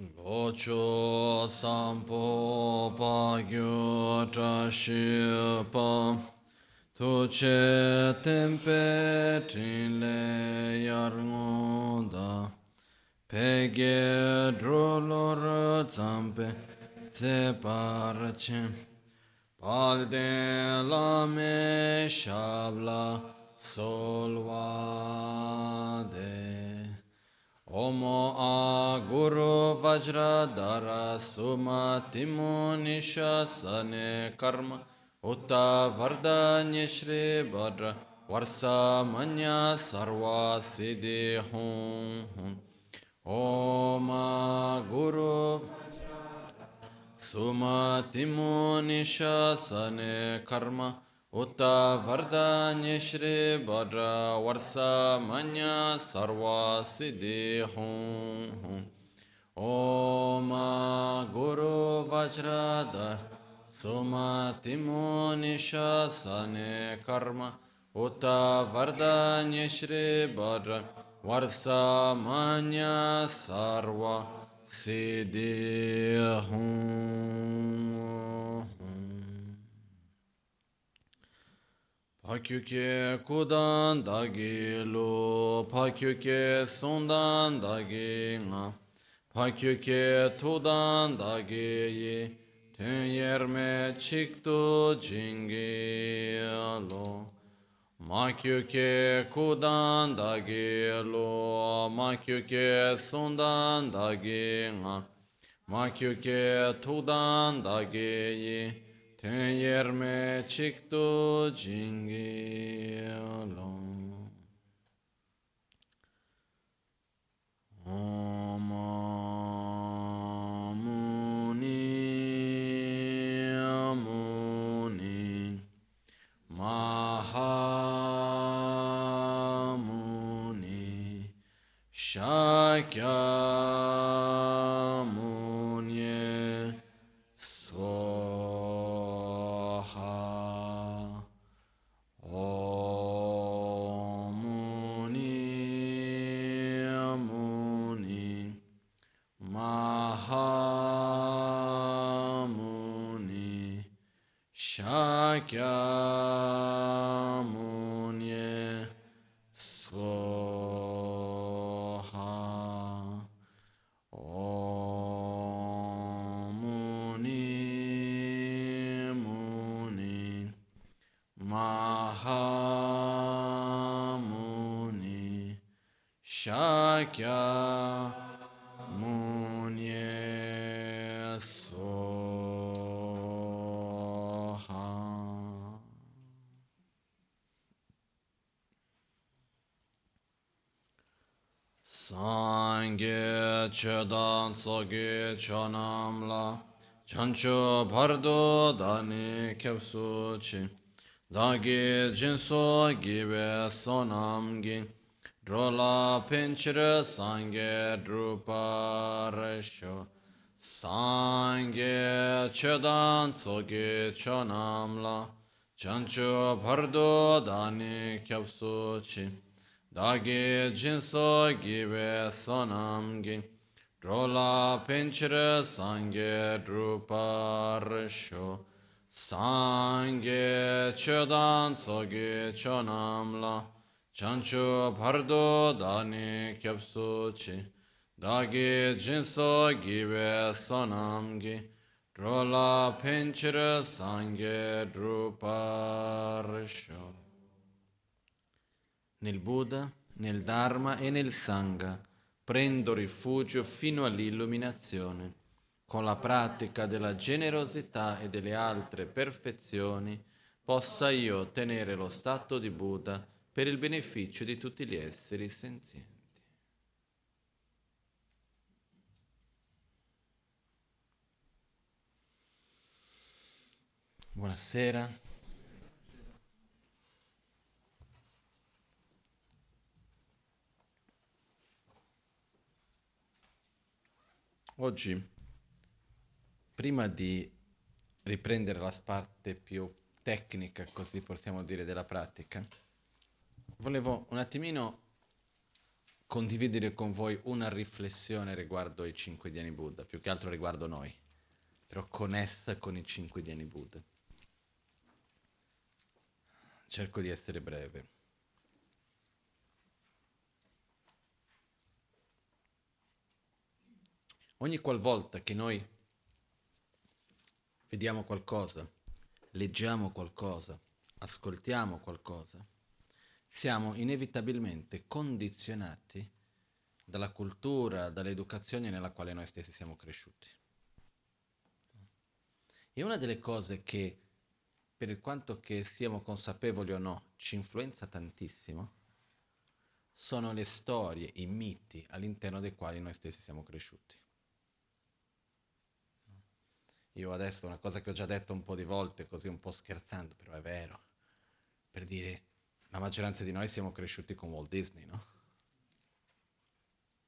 Gocho sampo pagyo trashipa tuce tempe trile yarngoda peghe drolor zampe zeparce palde lame shabla solvade Omo a guru vajra dara suma timunisha sane karma uta varda nishri badra varsa manya sarva siddhi hum Oma guru suma timunisha sane karma Uta varda nishri badra varsa manya sarva siddhi hum Oma guru vajrada sumatimu nishasane karma Uta varda nishri badra varsa manya sarva siddhi hum Pakyuke kudan dagi lu, pakyuke sundan dagi nga, pakyuke tudan dagi yi, ten yerme chiktu jingi lu. Makyuke kudan dagi lu, makyuke sundan dagi nga, makyuke tudan dagi yi, Ten yerme chiktu jingi alon. Oma muni amuni maha muni shakya muni so. Shakya Munye Soha Om Muni Muni Maha Muni Shakya Munye Soha Sangye chedan sogi chanamla chancho bhardo dani kepsuchi dagi jinso gibe sonamgi drola pinchre sangye druparesho Sangye chedan sogi chanamla chancho bhardo dani kepsuchi Dagi jinso gibe sonamgi, drola pinchre sangye druparisho, sangye chedan sogi chonamla, chancho bhardo dani kyapsuchi, dagi jinso gibe sonamgi, drola pinchre sangye druparisho. Nel Buddha, nel Dharma e nel Sangha prendo rifugio fino all'illuminazione. Con la pratica della generosità e delle altre perfezioni possa io ottenere lo stato di Buddha per il beneficio di tutti gli esseri senzienti. Buonasera. Oggi, prima di riprendere la parte più tecnica, così possiamo dire, della pratica, volevo un attimino condividere con voi una riflessione riguardo ai 5 Dhyani Buddha, più che altro riguardo noi, però con essa, con i 5 Dhyani Buddha. Cerco di essere breve. Ogni qualvolta che noi vediamo qualcosa, leggiamo qualcosa, ascoltiamo qualcosa, siamo inevitabilmente condizionati dalla cultura, dall'educazione nella quale noi stessi siamo cresciuti. E una delle cose che, per quanto che siamo consapevoli o no, ci influenza tantissimo, sono le storie, i miti all'interno dei quali noi stessi siamo cresciuti. Io adesso, una cosa che ho già detto un po' di volte, così un po' scherzando, però è vero, per dire, la maggioranza di noi siamo cresciuti con Walt Disney, no?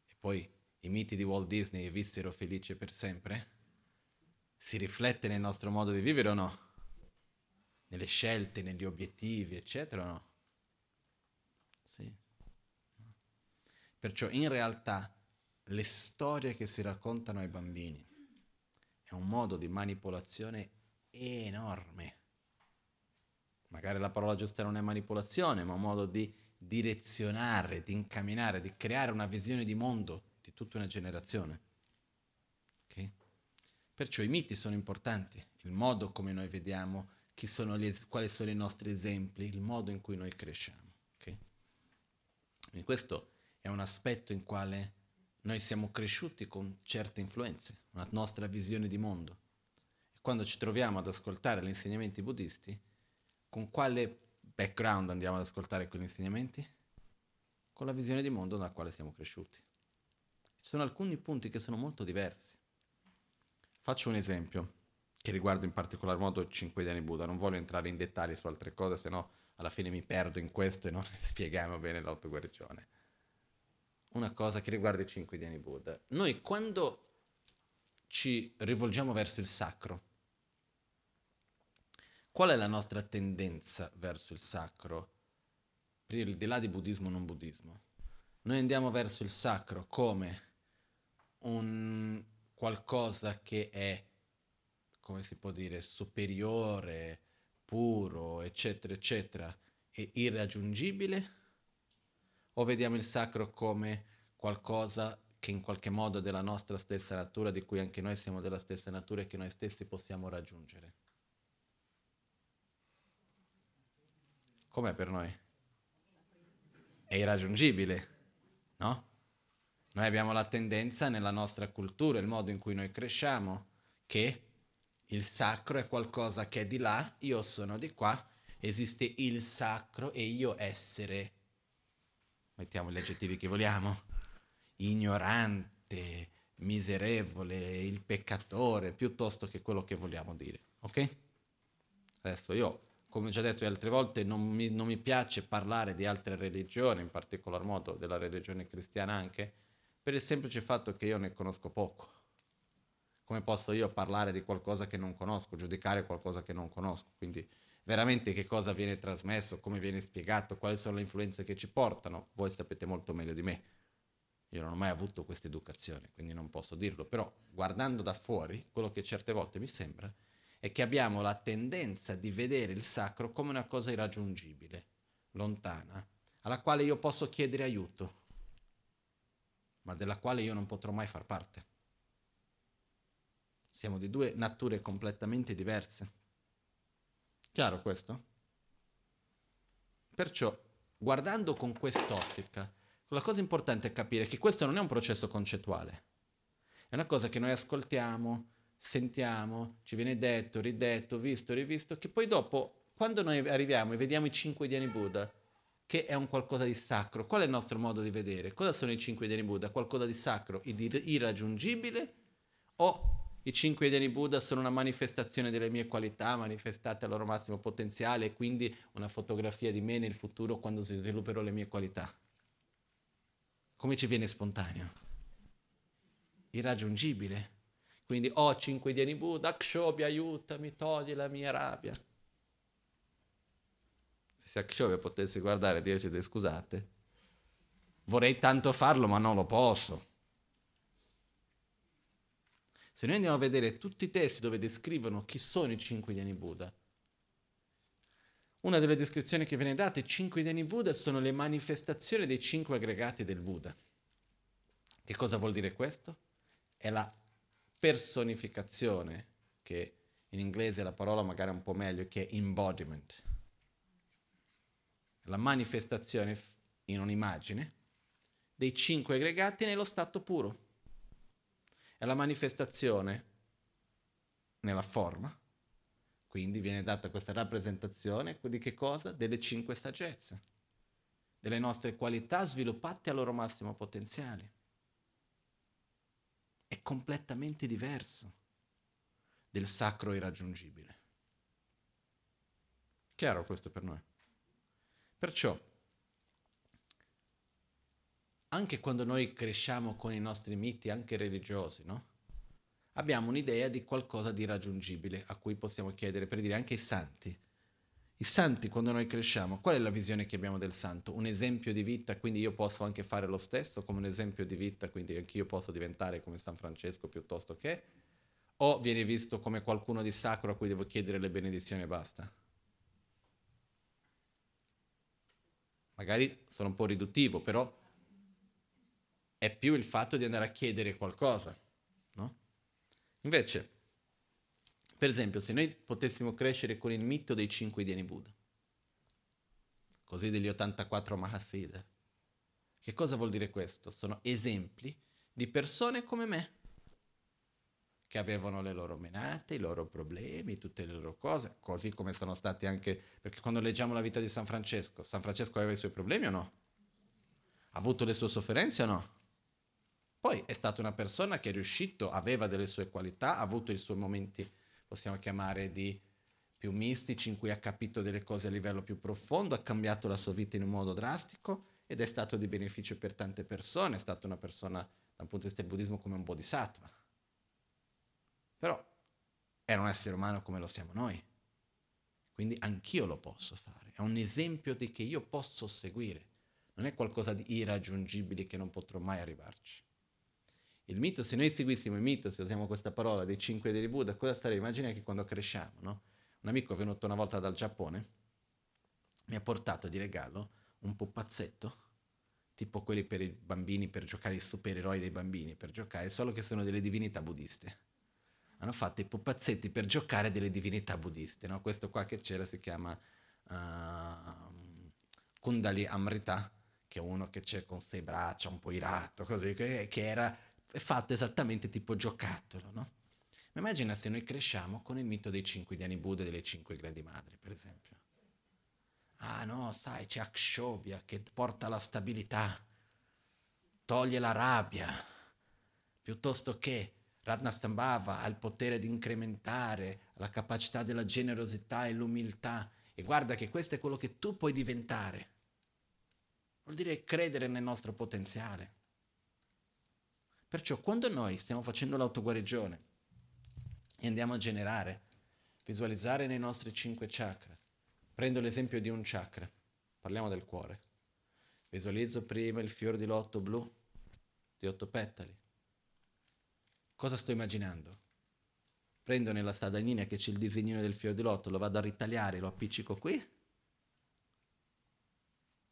E poi i miti di Walt Disney, vissero felici per sempre, si riflette nel nostro modo di vivere o no? Nelle scelte, negli obiettivi, eccetera o no? Sì. Perciò in realtà le storie che si raccontano ai bambini è un modo di manipolazione enorme. Magari la parola giusta non è manipolazione, ma un modo di direzionare, di incamminare, di creare una visione di mondo di tutta una generazione. Okay? Perciò i miti sono importanti, il modo come noi vediamo, chi sono quali sono i nostri esempi, il modo in cui noi cresciamo. Okay? Quindi questo è un aspetto in quale noi siamo cresciuti con certe influenze, una nostra visione di mondo. E quando ci troviamo ad ascoltare gli insegnamenti buddisti, con quale background andiamo ad ascoltare quegli insegnamenti? Con la visione di mondo dalla quale siamo cresciuti. Ci sono alcuni punti che sono molto diversi. Faccio un esempio che riguarda in particolar modo 5 Dhyani Buddha. Non voglio entrare in dettagli su altre cose, se no alla fine mi perdo in questo e non spieghiamo bene l'autoguarigione. Una cosa che riguarda i 5 Dhyani Buddha. Noi quando ci rivolgiamo verso il sacro, qual è la nostra tendenza verso il sacro? Per il di là di buddismo o non buddismo. Noi andiamo verso il sacro come un qualcosa che è, come si può dire, superiore, puro, eccetera, eccetera, e irraggiungibile? O vediamo il sacro come qualcosa che in qualche modo è della nostra stessa natura, di cui anche noi siamo della stessa natura e che noi stessi possiamo raggiungere? Com'è per noi? È irraggiungibile, no? Noi abbiamo la tendenza nella nostra cultura, il modo in cui noi cresciamo, che il sacro è qualcosa che è di là, io sono di qua, esiste il sacro e io essere, mettiamo gli aggettivi che vogliamo, ignorante, miserevole, il peccatore, piuttosto che quello che vogliamo dire, ok? Adesso io, come ho già detto altre volte, non mi piace parlare di altre religioni, in particolar modo della religione cristiana anche, per il semplice fatto che io ne conosco poco. Come posso io parlare di qualcosa che non conosco, giudicare qualcosa che non conosco? Quindi veramente che cosa viene trasmesso, come viene spiegato, quali sono le influenze che ci portano? Voi sapete molto meglio di me. Io non ho mai avuto questa educazione, quindi non posso dirlo. Però guardando da fuori, quello che certe volte mi sembra è che abbiamo la tendenza di vedere il sacro come una cosa irraggiungibile, lontana, alla quale io posso chiedere aiuto, ma della quale io non potrò mai far parte. Siamo di due nature completamente diverse. Chiaro questo? Perciò, guardando con quest'ottica, la cosa importante è capire che questo non è un processo concettuale, è una cosa che noi ascoltiamo, sentiamo, ci viene detto, ridetto, visto, rivisto, che poi dopo, quando noi arriviamo e vediamo i 5 Dhyani Buddha, che è un qualcosa di sacro, qual è il nostro modo di vedere? Cosa sono i 5 Dhyani Buddha? Qualcosa di sacro, irraggiungibile? O i 5 Dhyani Buddha sono una manifestazione delle mie qualità, manifestate al loro massimo potenziale, e quindi una fotografia di me nel futuro quando svilupperò le mie qualità? Come ci viene spontaneo? Irraggiungibile. Quindi, 5 Dhyani Buddha, Akshobhya, aiutami, togli la mia rabbia. Se Akshobhya potesse guardare e dirci scusate, vorrei tanto farlo ma non lo posso. Se noi andiamo a vedere tutti i testi dove descrivono chi sono i 5 dhyani Buddha, una delle descrizioni che viene data, i 5 dhyani Buddha sono le manifestazioni dei 5 aggregati del Buddha. Che cosa vuol dire questo? È la personificazione, che in inglese la parola magari è un po' meglio, che è embodiment. La manifestazione in un'immagine dei 5 aggregati nello stato puro. È la manifestazione nella forma, quindi viene data questa rappresentazione di che cosa? Delle 5 saggezze, delle nostre qualità sviluppate al loro massimo potenziale. È completamente diverso del sacro irraggiungibile. Chiaro questo per noi? Perciò, anche quando noi cresciamo con i nostri miti, anche religiosi, no? Abbiamo un'idea di qualcosa di irraggiungibile a cui possiamo chiedere, per dire anche i santi. I santi, quando noi cresciamo, qual è la visione che abbiamo del santo? Un esempio di vita, quindi io posso anche fare lo stesso come un esempio di vita, quindi anch'io posso diventare come San Francesco piuttosto che, o viene visto come qualcuno di sacro a cui devo chiedere le benedizioni e basta? Magari sono un po' riduttivo, però è più il fatto di andare a chiedere qualcosa, no? Invece, per esempio, se noi potessimo crescere con il mito dei 5 dhyani Buddha, così degli 84 Mahasiddha, che cosa vuol dire questo? Sono esempi di persone come me, che avevano le loro menate, i loro problemi, tutte le loro cose, così come sono stati anche, perché quando leggiamo la vita di San Francesco, San Francesco aveva i suoi problemi o no? Ha avuto le sue sofferenze o no? Poi è stata una persona che è riuscito, aveva delle sue qualità, ha avuto i suoi momenti, possiamo chiamare, di più mistici, in cui ha capito delle cose a livello più profondo, ha cambiato la sua vita in un modo drastico ed è stato di beneficio per tante persone, è stata una persona dal punto di vista del buddismo come un bodhisattva. Però era un essere umano come lo siamo noi, quindi anch'io lo posso fare, è un esempio di che io posso seguire, non è qualcosa di irraggiungibile che non potrò mai arrivarci. Il mito, se noi seguissimo il mito, se usiamo questa parola, dei 5 dei Buddha, cosa sarebbe? Immagina che quando cresciamo, no? Un amico è venuto una volta dal Giappone, mi ha portato di regalo un pupazzetto, tipo quelli per i bambini, per giocare, i supereroi dei bambini, per giocare, solo che sono delle divinità buddiste. Hanno fatto i pupazzetti per giocare delle divinità buddiste, no? Questo qua che c'era si chiama Kundali Amrita, che è uno che c'è con 6 braccia, un po' irato, così, che era... è fatto esattamente tipo giocattolo, no? Ma immagina se noi cresciamo con il mito dei 5 dhyani Buddha e delle 5 grandi madri, per esempio. Ah no, sai, c'è Akshobhya che porta la stabilità, toglie la rabbia, piuttosto che Ratnasambhava ha il potere di incrementare la capacità della generosità e l'umiltà. E guarda che questo è quello che tu puoi diventare. Vuol dire credere nel nostro potenziale. Perciò quando noi stiamo facendo l'autoguarigione e andiamo a generare, visualizzare nei nostri 5 chakra, prendo l'esempio di un chakra, parliamo del cuore, visualizzo prima il fiore di loto blu di 8 petali, cosa sto immaginando? Prendo nella stadagnina che c'è il disegnino del fiore di loto, lo vado a ritagliare, lo appiccico qui,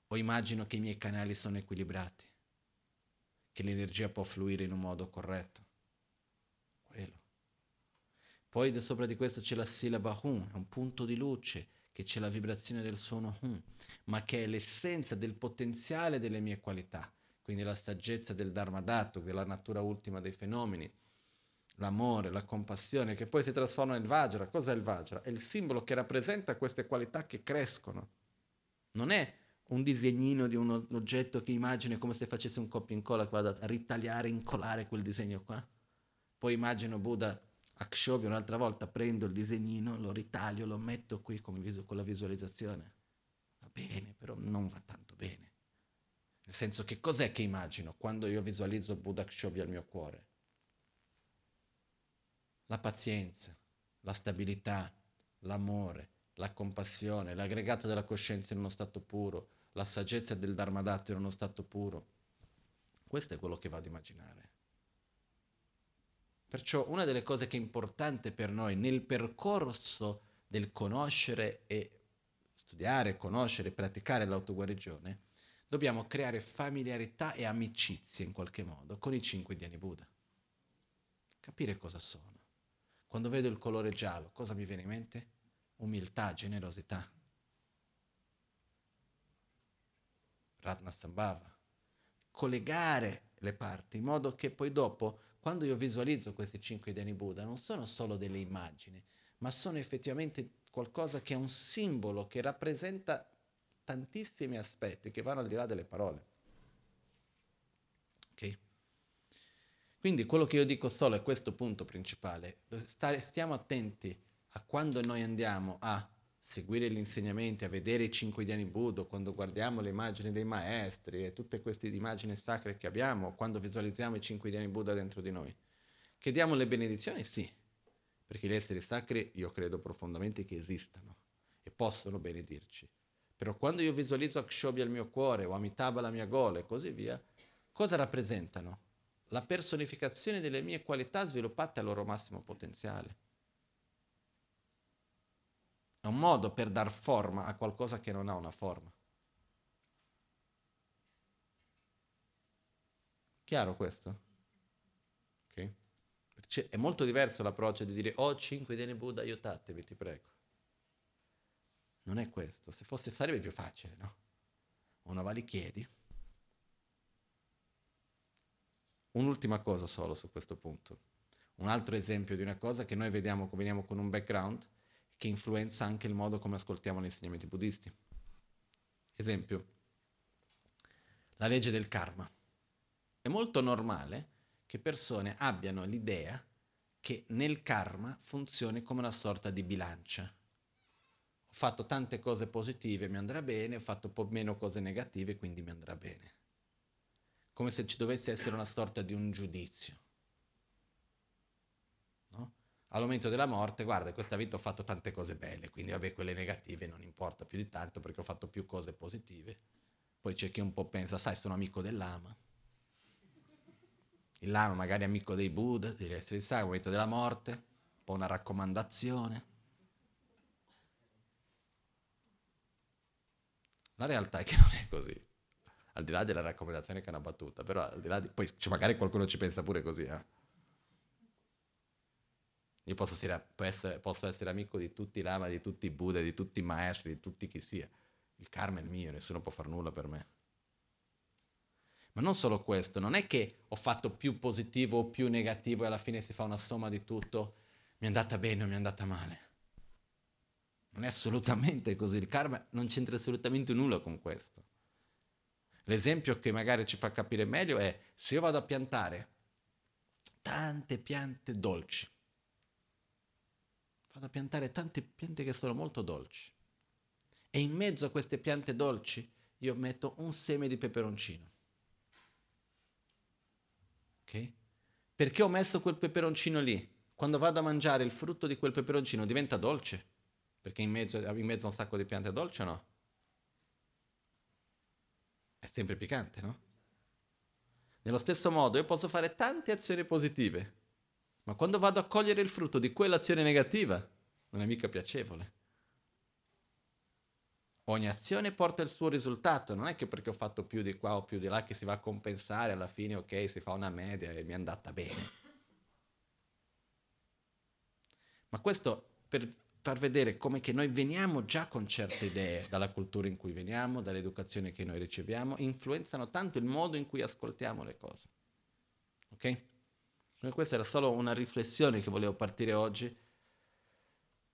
o immagino che i miei canali sono equilibrati, che l'energia può fluire in un modo corretto. Quello. Poi sopra di questo c'è la sillaba hum, è un punto di luce che c'è la vibrazione del suono hum, ma che è l'essenza del potenziale delle mie qualità, quindi la saggezza del Dharma Dhatu, della natura ultima dei fenomeni, l'amore, la compassione, che poi si trasforma nel Vajra. Cos'è il Vajra? È il simbolo che rappresenta queste qualità che crescono. Non è un disegnino di un oggetto che immagino come se facesse un copia e incolla, che vado a ritagliare, incollare quel disegno qua. Poi immagino Buddha Akshobhya, un'altra volta prendo il disegnino, lo ritaglio, lo metto qui con la visualizzazione. Va bene, però non va tanto bene. Nel senso che cos'è che immagino quando io visualizzo Buddha Akshobhya al mio cuore? La pazienza, la stabilità, l'amore, la compassione, l'aggregato della coscienza in uno stato puro, la saggezza del Dharma Dhatu in uno stato puro, Questo è quello che vado a immaginare. Perciò una delle cose che è importante per noi nel percorso del conoscere e studiare, conoscere, praticare l'autoguarigione, dobbiamo creare familiarità e amicizie in qualche modo con i 5 Dhyani Buddha. Capire cosa sono. Quando vedo il colore giallo, cosa mi viene in mente? Umiltà, generosità. Ratnasambhava. Collegare le parti in modo che poi dopo, quando io visualizzo questi 5 Dhyani Buddha, non sono solo delle immagini, ma sono effettivamente qualcosa che è un simbolo che rappresenta tantissimi aspetti che vanno al di là delle parole. Ok? Quindi quello che io dico solo è questo punto principale. Stiamo attenti a quando noi andiamo a seguire gli insegnamenti, a vedere i 5 Dhyani Buddha, quando guardiamo le immagini dei maestri e tutte queste immagini sacre che abbiamo, quando visualizziamo i 5 Dhyani Buddha dentro di noi. Chiediamo le benedizioni? Sì, perché gli esseri sacri io credo profondamente che esistano e possono benedirci. Però quando io visualizzo Akshobhya al mio cuore o Amitabha alla mia gola e così via, cosa rappresentano? La personificazione delle mie qualità sviluppate al loro massimo potenziale. È un modo per dar forma a qualcosa che non ha una forma. Chiaro questo? Ok? È molto diverso l'approccio di dire «Oh, 5 Dhyani Buddha, aiutatevi, ti prego». Non è questo. Se fosse sarebbe più facile, no? Uno va lì, chiedi. Un'ultima cosa solo su questo punto. Un altro esempio di una cosa che noi vediamo, veniamo con un background che influenza anche il modo come ascoltiamo gli insegnamenti buddisti. Esempio, la legge del karma. È molto normale che persone abbiano l'idea che nel karma funzioni come una sorta di bilancia. Ho fatto tante cose positive, mi andrà bene, ho fatto un po' meno cose negative, quindi mi andrà bene. Come se ci dovesse essere una sorta di un giudizio. No? Al momento della morte, guarda, questa vita ho fatto tante cose belle, quindi vabbè, quelle negative non importa più di tanto perché ho fatto più cose positive. Poi c'è chi un po' pensa, sai, sono amico del lama. Il lama magari è amico dei Buddha, degli esseri sacri, al momento della morte, un po' una raccomandazione. La realtà è che non è così. Al di là della raccomandazione che è una battuta, però al di là di... Poi magari qualcuno ci pensa pure così, eh? Io posso essere amico di tutti i lama, di tutti i Buddha, di tutti i maestri, di tutti chi sia. Il karma è il mio, nessuno può far nulla per me. Ma non solo questo, non è che ho fatto più positivo o più negativo e alla fine si fa una somma di tutto, mi è andata bene o mi è andata male. Non è assolutamente così, il karma non c'entra assolutamente nulla con questo. L'esempio che magari ci fa capire meglio è se io vado a piantare tante piante dolci, vado a piantare tante piante che sono molto dolci e in mezzo a queste piante dolci io metto un seme di peperoncino. Ok? Perché ho messo quel peperoncino lì? Quando vado a mangiare il frutto di quel peperoncino diventa dolce? Perché in mezzo a un sacco di piante dolci o no? È sempre piccante, no? Nello stesso modo io posso fare tante azioni positive, ma quando vado a cogliere il frutto di quell'azione negativa non è mica piacevole. Ogni azione porta il suo risultato, non è che perché ho fatto più di qua o più di là che si va a compensare, alla fine ok, si fa una media e mi è andata bene. Ma questo per far vedere come che noi veniamo già con certe idee dalla cultura in cui veniamo, dall'educazione che noi riceviamo, influenzano tanto il modo in cui ascoltiamo le cose. Ok? Questa era solo una riflessione che volevo partire oggi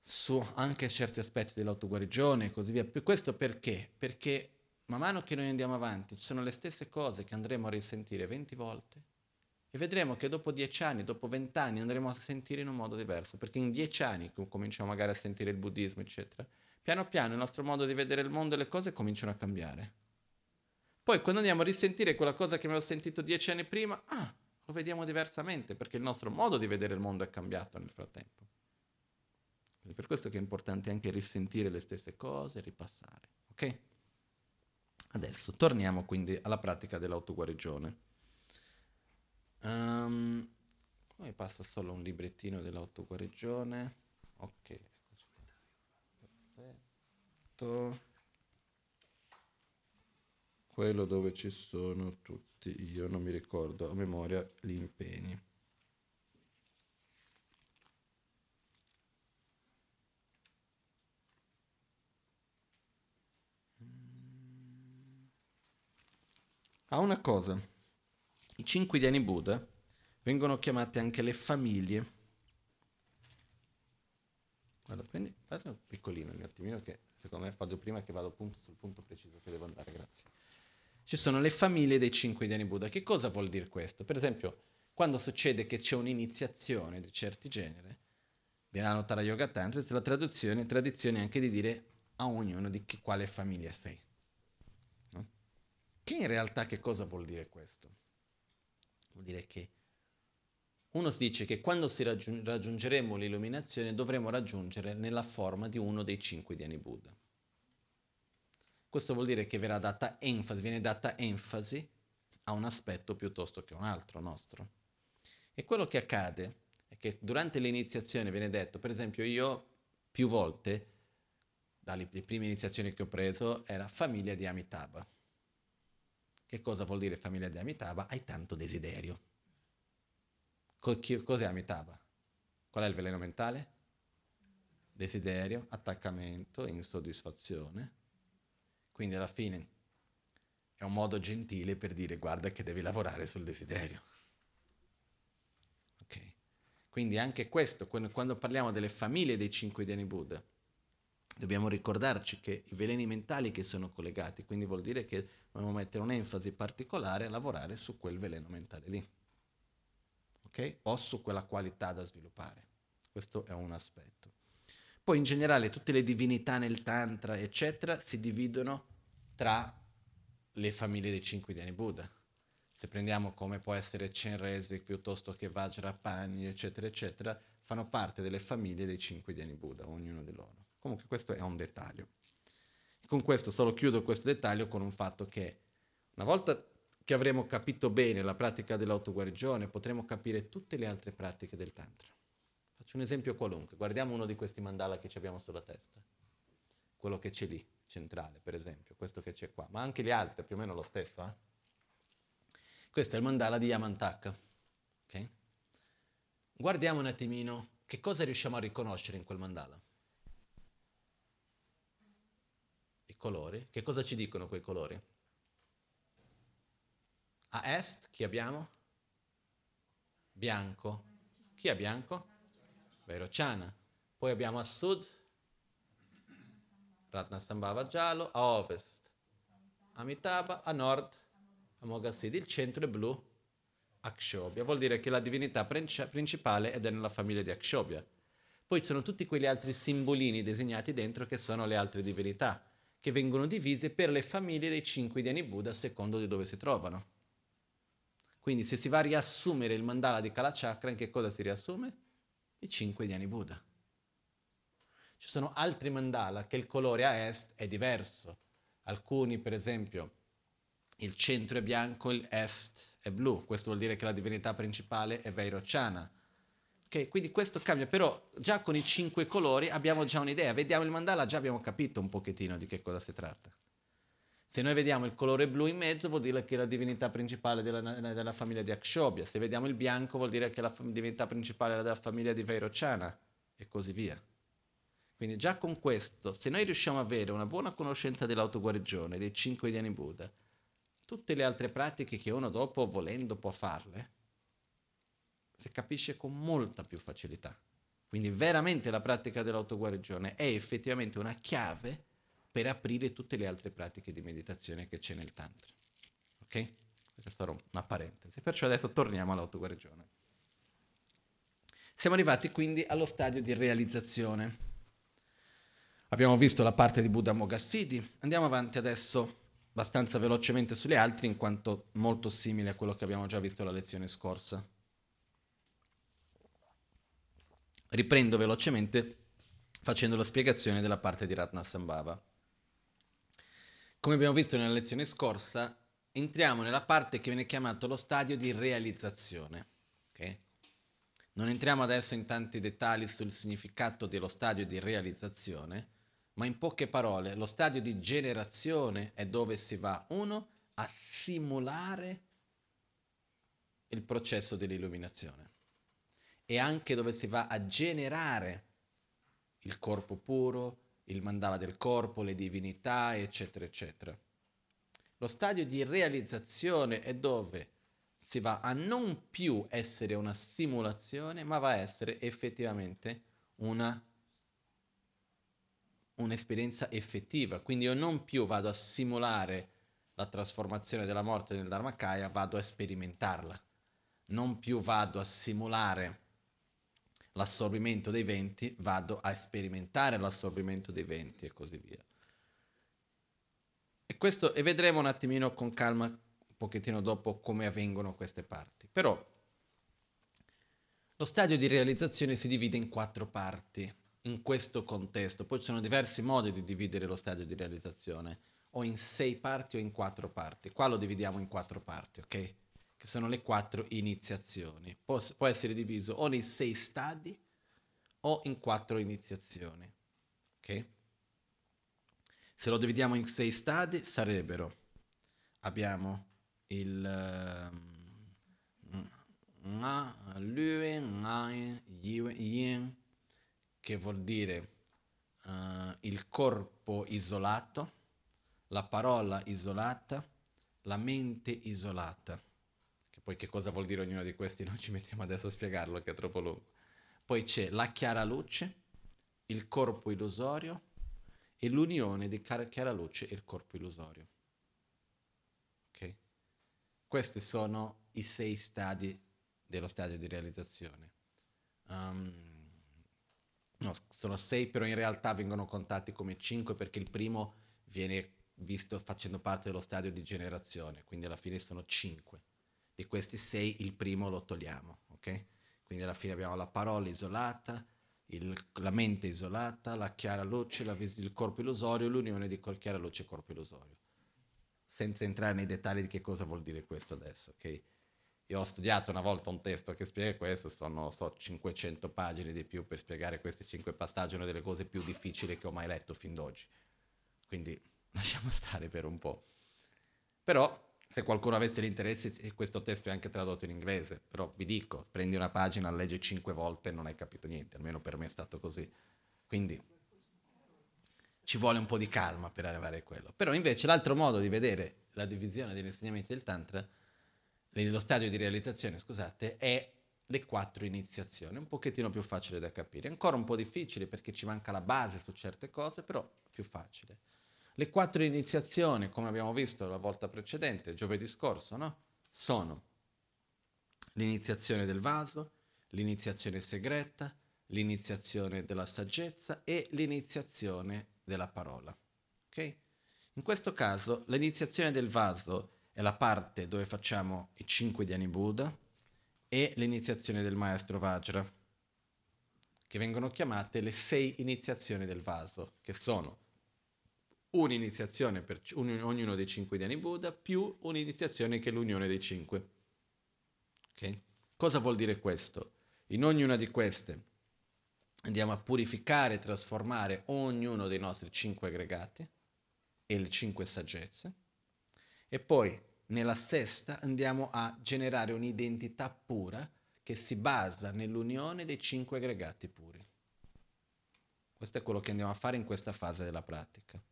su anche certi aspetti dell'autoguarigione e così via. Questo perché? Perché man mano che noi andiamo avanti ci sono le stesse cose che andremo a risentire 20 volte e vedremo che dopo 10 anni, dopo 20 anni andremo a sentire in un modo diverso, perché in 10 anni cominciamo magari a sentire il buddismo, eccetera. Piano piano il nostro modo di vedere il mondo e le cose cominciano a cambiare. Poi quando andiamo a risentire quella cosa che avevo sentito 10 anni prima, lo vediamo diversamente, perché il nostro modo di vedere il mondo è cambiato nel frattempo. Quindi per questo che è importante anche risentire le stesse cose e ripassare. Ok? Adesso torniamo quindi alla pratica dell'autoguarigione. Poi passa solo un librettino dell'autoguarigione. Ok, perfetto. Quello dove ci sono tutti, io non mi ricordo a memoria gli impegni. Ah, una cosa, i 5 Dhyani Buddha vengono chiamate anche le famiglie. Guarda, prendi, fate un piccolino un attimino che secondo me vado prima che vado punto sul punto preciso che devo andare, grazie. Ci sono le famiglie dei 5 Dhyani Buddha. Che cosa vuol dire questo? Per esempio, quando succede che c'è un'iniziazione di certi genere, dell'Anuttara Yoga Tantra, la tradizione anche di dire a ognuno di che quale famiglia sei. No? Che in realtà che cosa vuol dire questo? Vuol dire che uno si dice che quando si raggiungeremo l'illuminazione dovremo raggiungere nella forma di uno dei 5 Dhyani Buddha. Questo vuol dire che viene data enfasi a un aspetto piuttosto che a un altro nostro. E quello che accade è che durante l'iniziazione viene detto, per esempio io più volte, dalle prime iniziazioni che ho preso, era famiglia di Amitabha. Che cosa vuol dire famiglia di Amitabha? Hai tanto desiderio. Cos'è Amitabha? Qual è il veleno mentale? Desiderio, attaccamento, insoddisfazione. Quindi alla fine è un modo gentile per dire guarda che devi lavorare sul desiderio. Ok? Quindi anche questo, quando parliamo delle famiglie dei 5 Dhyani Buddha, dobbiamo ricordarci che i veleni mentali che sono collegati, quindi vuol dire che dobbiamo mettere un'enfasi particolare a lavorare su quel veleno mentale lì. Ok? O su quella qualità da sviluppare. Questo è un aspetto. Poi in generale tutte le divinità nel tantra eccetera si dividono tra le famiglie dei 5 Dhyani Buddha. Se prendiamo come può essere Chenrezig piuttosto che Vajrapani eccetera eccetera, fanno parte delle famiglie dei 5 Dhyani Buddha, ognuno di loro. Comunque questo è un dettaglio. E con questo solo chiudo questo dettaglio con un fatto che una volta che avremo capito bene la pratica dell'autoguarigione potremo capire tutte le altre pratiche del tantra. Faccio un esempio qualunque, guardiamo uno di questi mandala che abbiamo sulla testa, quello che c'è lì, centrale per esempio, questo che c'è qua, ma anche gli altri più o meno lo stesso. Questo è il mandala di Yamantaka, ok? Guardiamo un attimino che cosa riusciamo a riconoscere in quel mandala. I colori, che cosa ci dicono quei colori? A est chi abbiamo? Bianco. Chi ha bianco? Vairocana. Poi abbiamo a sud Ratnasambhava giallo, a ovest Amitabha, a nord Amoghasiddhi, il centro è blu Akshobhya. Vuol dire che la divinità principale è nella famiglia di Akshobhya. Poi ci sono tutti quegli altri simbolini disegnati dentro che sono le altre divinità che vengono divise per le famiglie dei 5 Dhyani Buddha a secondo di dove si trovano. Quindi se si va a riassumere il mandala di Kalachakra, in che cosa si riassume? I 5 Dhyani Buddha. Ci sono altri mandala che il colore a est è diverso. Alcuni, per esempio, il centro è bianco, l'est è blu. Questo vuol dire che la divinità principale è Vairocana. Okay, quindi questo cambia, però già con i 5 colori abbiamo già un'idea. Vediamo il mandala, già abbiamo capito un pochettino di che cosa si tratta. Se noi vediamo il colore blu in mezzo vuol dire che è la divinità principale della famiglia di Akshobhya, se vediamo il bianco vuol dire che la divinità principale è della famiglia di Vairocana e così via. Quindi già con questo, se noi riusciamo ad avere una buona conoscenza dell'autoguarigione, dei 5 Dhyani Buddha, tutte le altre pratiche che uno dopo volendo può farle, si capisce con molta più facilità. Quindi veramente la pratica dell'autoguarigione è effettivamente una chiave per aprire tutte le altre pratiche di meditazione che c'è nel tantra. Ok? Questa sarà una parentesi. Perciò adesso torniamo all'autoguarigione. Siamo arrivati quindi allo stadio di realizzazione. Abbiamo visto la parte di Buddha Amoghasiddhi. Andiamo avanti adesso abbastanza velocemente sulle altre, in quanto molto simile a quello che abbiamo già visto la lezione scorsa. Riprendo velocemente facendo la spiegazione della parte di Ratnasambhava. Come abbiamo visto nella lezione scorsa, entriamo nella parte che viene chiamata lo stadio di realizzazione. Okay? Non entriamo adesso in tanti dettagli sul significato dello stadio di realizzazione, ma in poche parole lo stadio di generazione è dove si va, uno, a simulare il processo dell'illuminazione e anche dove si va a generare il corpo puro, il mandala del corpo, le divinità, eccetera, eccetera. Lo stadio di realizzazione è dove si va a non più essere una simulazione, ma va a essere effettivamente un'esperienza effettiva. Quindi io non più vado a simulare la trasformazione della morte nel Dharmakaya, vado a sperimentarla. Non più vado a simulare l'assorbimento dei venti, vado a sperimentare l'assorbimento dei venti e così via. E questo, e vedremo un attimino con calma un pochettino dopo come avvengono queste parti. Però lo stadio di realizzazione si divide in quattro parti in questo contesto. Poi ci sono diversi modi di dividere lo stadio di realizzazione, o in 6 parti o in 4 parti. Qua lo dividiamo in 4 parti, ok? Che sono le 4 iniziazioni. Può essere diviso o nei 6 stadi o in 4 iniziazioni, ok? Se lo dividiamo in 6 stadi sarebbero, abbiamo il Nga, Lue, Ngae, Yin, che vuol dire il corpo isolato, la parola isolata, la mente isolata. Poi che cosa vuol dire ognuno di questi? Non ci mettiamo adesso a spiegarlo, che è troppo lungo. Poi c'è la chiara luce, il corpo illusorio e l'unione di chiara luce e il corpo illusorio. Ok? Questi sono i 6 stadi dello stadio di realizzazione. No, sono 6, però in realtà vengono contati come 5 perché il primo viene visto facendo parte dello stadio di generazione, quindi alla fine sono 5. Di questi 6 il primo lo togliamo, ok? Quindi alla fine abbiamo la parola isolata, la mente isolata, la chiara luce, il corpo illusorio, l'unione di chiara luce e corpo illusorio. Senza entrare nei dettagli di che cosa vuol dire questo adesso, ok? Io ho studiato una volta un testo che spiega questo, sono 500 pagine di più per spiegare questi 5 passaggi, una delle cose più difficili che ho mai letto fin d'oggi. Quindi lasciamo stare per un po'. Però se qualcuno avesse l'interesse, questo testo è anche tradotto in inglese, però vi dico, prendi una pagina, leggi 5 volte e non hai capito niente, almeno per me è stato così. Quindi ci vuole un po' di calma per arrivare a quello. Però invece l'altro modo di vedere la divisione degli insegnamenti del Tantra, lo stadio di realizzazione, scusate, è le 4 iniziazioni, un pochettino più facile da capire. Ancora un po' difficile perché ci manca la base su certe cose, però più facile. Le 4 iniziazioni, come abbiamo visto la volta precedente, giovedì scorso, no? Sono l'iniziazione del vaso, l'iniziazione segreta, l'iniziazione della saggezza e l'iniziazione della parola. Ok? In questo caso l'iniziazione del vaso è la parte dove facciamo i 5 Dhyani Buddha e l'iniziazione del maestro Vajra, che vengono chiamate le 6 iniziazioni del vaso, che sono un'iniziazione per ognuno dei 5 Dhyani Buddha più un'iniziazione che è l'unione dei 5. Okay? Cosa vuol dire questo? In ognuna di queste andiamo a purificare e trasformare ognuno dei nostri 5 aggregati e le 5 saggezze, e poi nella sesta andiamo a generare un'identità pura che si basa nell'unione dei 5 aggregati puri. Questo è quello che andiamo a fare in questa fase della pratica.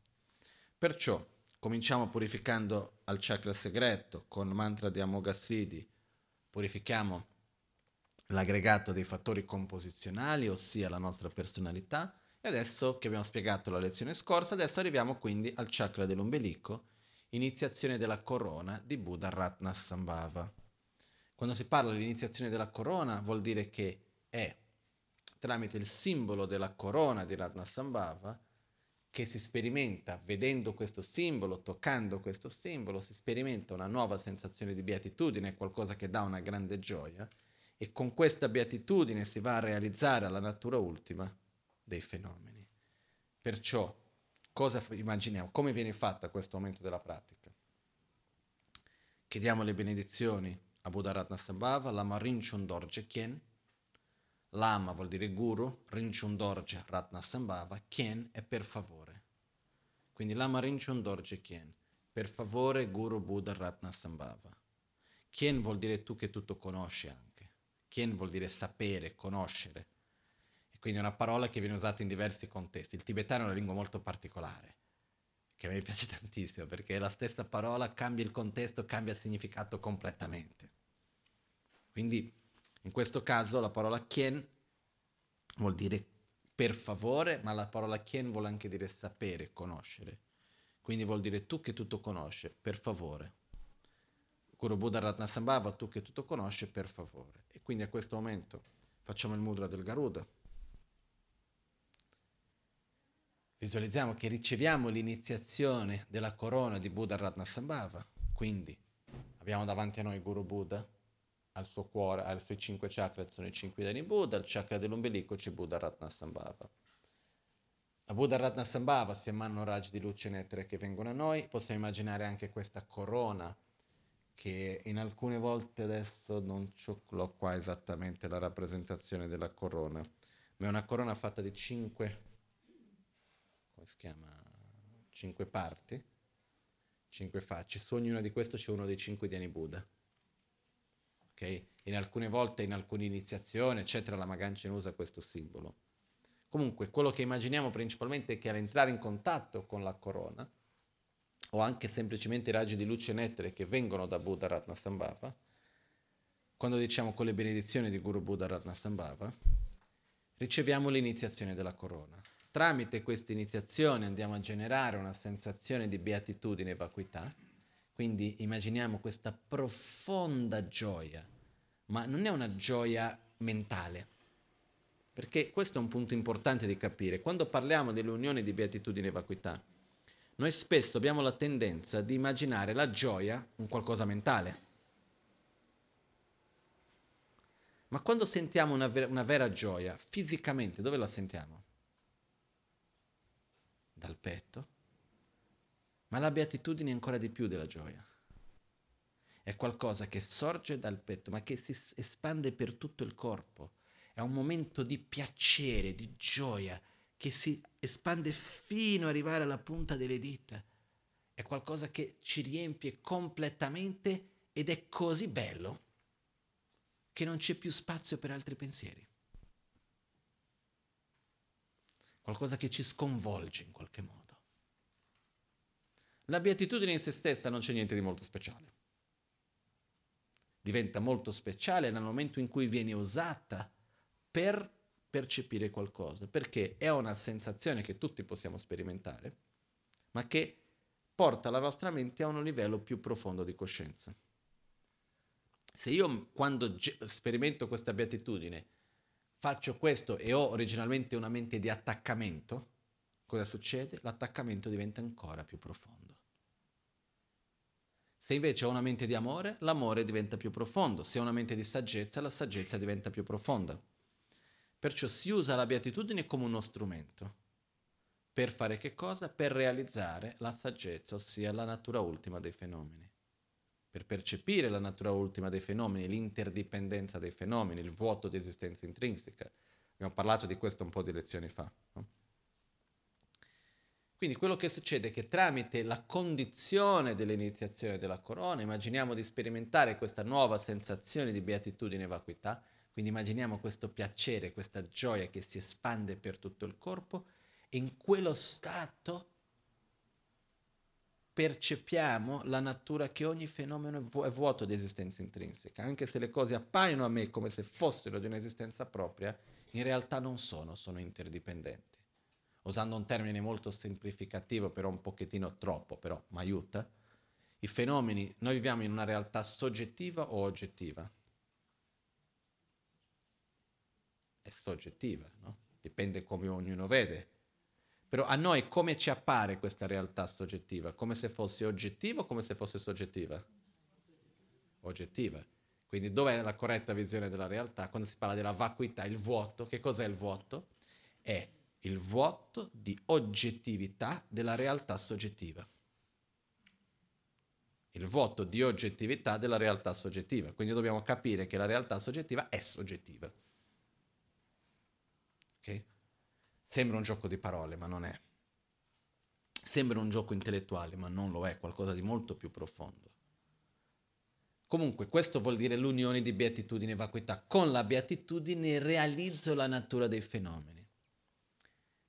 Perciò cominciamo purificando al chakra segreto con il mantra di Amoghasiddhi, purifichiamo l'aggregato dei fattori composizionali, ossia la nostra personalità, e adesso che abbiamo spiegato la lezione scorsa, adesso arriviamo quindi al chakra dell'ombelico, iniziazione della corona di Buddha Ratnasambhava. Quando si parla di iniziazione della corona vuol dire che è tramite il simbolo della corona di Ratnasambhava che si sperimenta, vedendo questo simbolo, toccando questo simbolo, si sperimenta una nuova sensazione di beatitudine, qualcosa che dà una grande gioia, e con questa beatitudine si va a realizzare la natura ultima dei fenomeni. Perciò, cosa immaginiamo? Come viene fatta questo momento della pratica? Chiediamo le benedizioni a Buddha Ratnasambhava, Lama Rinchen Dorje Khen. Lama vuol dire guru, Rinchen Dorje Ratnasambhava, Khen è per favore. Quindi Lama Rinchen Dorje Khen, per favore Guru Buddha Ratnasambhava. Khen vuol dire tu che tutto conosci anche. Khen vuol dire sapere, conoscere. E quindi è una parola che viene usata in diversi contesti. Il tibetano è una lingua molto particolare, che a me piace tantissimo, perché la stessa parola cambia il contesto, cambia il significato completamente. Quindi in questo caso la parola Khen vuol dire per favore, ma la parola Khen vuol anche dire sapere, conoscere. Quindi vuol dire tu che tutto conosci, per favore. Guru Buddha Ratnasambhava, tu che tutto conosci, per favore. E quindi a questo momento facciamo il mudra del Garuda. Visualizziamo che riceviamo l'iniziazione della corona di Buddha Ratnasambhava. Quindi abbiamo davanti a noi Guru Buddha, al suo cuore, ai suoi 5 chakra, sono i 5 dani Buddha, al chakra dell'ombelico c'è Buddha Ratnasambhava. A Buddha Ratnasambhava si emanano raggi di luce nettere che vengono a noi. Possiamo immaginare anche questa corona, che in alcune volte, adesso non l'ho qua esattamente la rappresentazione della corona, ma è una corona fatta di 5... come si chiama? 5 parti, 5 facce. Su ognuna di queste c'è uno dei 5 Dhyani Buddha. Ok? In alcune volte, in alcune iniziazioni, eccetera, la Magancia usa questo simbolo. Comunque, quello che immaginiamo principalmente è che all'entrare in contatto con la corona, o anche semplicemente i raggi di luce nettere che vengono da Buddha Ratnasambhava, quando diciamo con le benedizioni di Guru Buddha Ratnasambhava, riceviamo l'iniziazione della corona. Tramite questa iniziazione andiamo a generare una sensazione di beatitudine e vacuità, quindi immaginiamo questa profonda gioia, ma non è una gioia mentale, perché questo è un punto importante di capire. Quando parliamo dell'unione di beatitudine e vacuità, noi spesso abbiamo la tendenza di immaginare la gioia un qualcosa mentale, ma quando sentiamo una vera gioia, fisicamente, dove la sentiamo? Dal petto, ma la beatitudine è ancora di più della gioia. È qualcosa che sorge dal petto, ma che si espande per tutto il corpo. È un momento di piacere, di gioia, che si espande fino ad arrivare alla punta delle dita. È qualcosa che ci riempie completamente ed è così bello che non c'è più spazio per altri pensieri. Qualcosa che ci sconvolge in qualche modo. La beatitudine in se stessa non c'è niente di molto speciale. Diventa molto speciale nel momento in cui viene usata per percepire qualcosa, perché è una sensazione che tutti possiamo sperimentare, ma che porta la nostra mente a un livello più profondo di coscienza. Se io quando sperimento questa beatitudine faccio questo e ho originalmente una mente di attaccamento, cosa succede? L'attaccamento diventa ancora più profondo. Se invece ho una mente di amore, l'amore diventa più profondo. Se ho una mente di saggezza, la saggezza diventa più profonda. Perciò si usa la beatitudine come uno strumento. Per fare che cosa? Per realizzare la saggezza, ossia la natura ultima dei fenomeni. Per percepire la natura ultima dei fenomeni, l'interdipendenza dei fenomeni, il vuoto di esistenza intrinseca. Abbiamo parlato di questo un po' di lezioni fa, no? Quindi quello che succede è che tramite la condizione dell'iniziazione della corona immaginiamo di sperimentare questa nuova sensazione di beatitudine e vacuità, quindi immaginiamo questo piacere, questa gioia che si espande per tutto il corpo, e in quello stato percepiamo la natura che ogni fenomeno è vuoto di esistenza intrinseca. Anche se le cose appaiono a me come se fossero di un'esistenza propria, in realtà non sono, sono interdipendenti. Usando un termine molto semplificativo, però un pochettino troppo, però mi aiuta, i fenomeni, noi viviamo in una realtà soggettiva o oggettiva? È soggettiva, no? Dipende come ognuno vede. Però a noi come ci appare questa realtà soggettiva? Come se fosse oggettiva o come se fosse soggettiva? Oggettiva. Quindi dov'è la corretta visione della realtà? Quando si parla della vacuità, il vuoto, che cos'è il vuoto? È il vuoto di oggettività della realtà soggettiva. il vuoto di oggettività della realtà soggettiva. Quindi dobbiamo capire che la realtà soggettiva è soggettiva. Okay? Sembra un gioco di parole, ma non è. Sembra un gioco intellettuale, ma non lo è, qualcosa di molto più profondo. Comunque, questo vuol dire l'unione di beatitudine e vacuità. Con la beatitudine realizzo la natura dei fenomeni.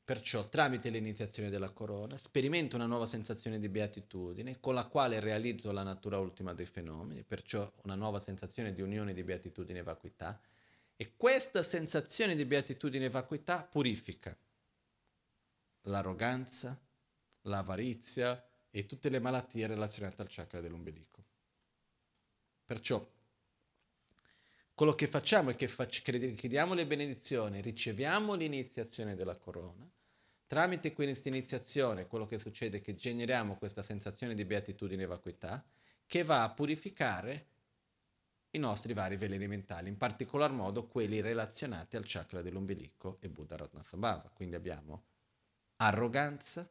Perciò, tramite l'iniziazione della corona, sperimento una nuova sensazione di beatitudine, con la quale realizzo la natura ultima dei fenomeni, perciò una nuova sensazione di unione di beatitudine e vacuità, e questa sensazione di beatitudine e vacuità purifica l'arroganza, l'avarizia e tutte le malattie relazionate al chakra dell'ombelico. Perciò quello che facciamo è che chiediamo le benedizioni, riceviamo l'iniziazione della corona. Tramite questa iniziazione quello che succede è che generiamo questa sensazione di beatitudine e vacuità che va a purificare i nostri vari veleni mentali, in particolar modo quelli relazionati al chakra dell'ombelico e Buddha Ratnasambhava. Quindi abbiamo arroganza,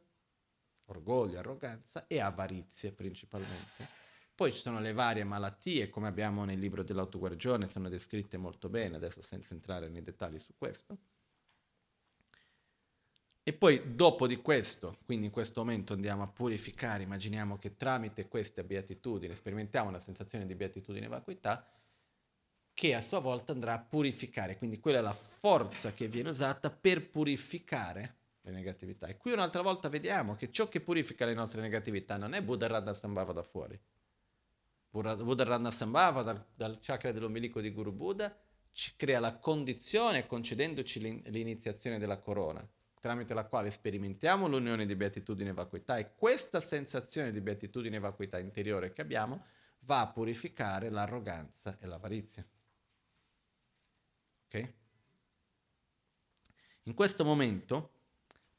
orgoglio, arroganza e avarizie principalmente. Poi ci sono le varie malattie, come abbiamo nel libro dell'autoguarigione, sono descritte molto bene, adesso senza entrare nei dettagli su questo. E poi dopo di questo, quindi in questo momento andiamo a purificare, immaginiamo che tramite questa beatitudine sperimentiamo una sensazione di beatitudine e vacuità, che a sua volta andrà a purificare, quindi quella è la forza che viene usata per purificare le negatività. E qui un'altra volta vediamo che ciò che purifica le nostre negatività non è Buddha Ratnasambhava da fuori. Buddha Ratnasambhava dal chakra dell'ombelico di Guru Buddha ci crea la condizione concedendoci l'iniziazione della corona, tramite la quale sperimentiamo l'unione di beatitudine e vacuità, e questa sensazione di beatitudine e vacuità interiore che abbiamo va a purificare l'arroganza e l'avarizia. Ok? In questo momento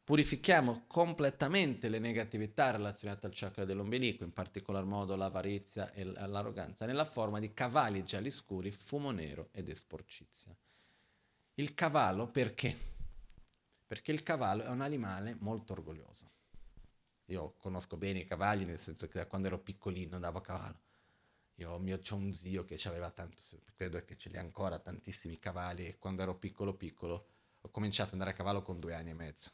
purifichiamo completamente le negatività relazionate al chakra dell'ombelico, in particolar modo l'avarizia e l'arroganza, nella forma di cavalli gialli scuri, fumo nero ed esporcizia. Il cavallo perché? Perché il cavallo è un animale molto orgoglioso. Io conosco bene i cavalli, nel senso che da quando ero piccolino andavo a cavallo. C'ho un zio che aveva tanto, credo che ce li ha ancora tantissimi cavalli, e quando ero piccolo ho cominciato ad andare a cavallo con 2 anni e mezzo.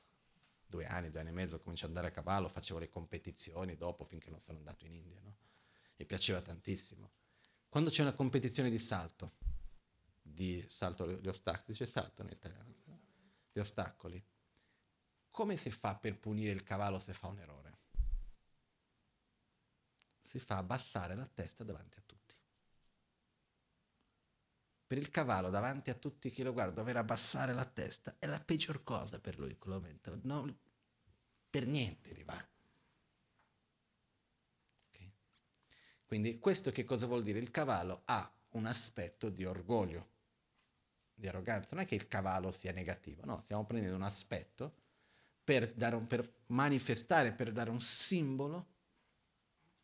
2 anni e mezzo ho cominciato ad andare a cavallo, facevo le competizioni dopo finché non sono andato in India, no? Mi piaceva tantissimo. Quando c'è una competizione di salto gli ostacoli, c'è salto in italiano, gli ostacoli, come si fa per punire il cavallo se fa un errore? Si fa abbassare la testa davanti a tutti. Per il cavallo, davanti a tutti chi lo guarda, dover abbassare la testa è la peggior cosa per lui in quel momento. No, per niente gli va. Okay. Quindi questo che cosa vuol dire? Il cavallo ha un aspetto di orgoglio, di arroganza. Non è che il cavallo sia negativo, no. Stiamo prendendo un aspetto per manifestare, per dare un simbolo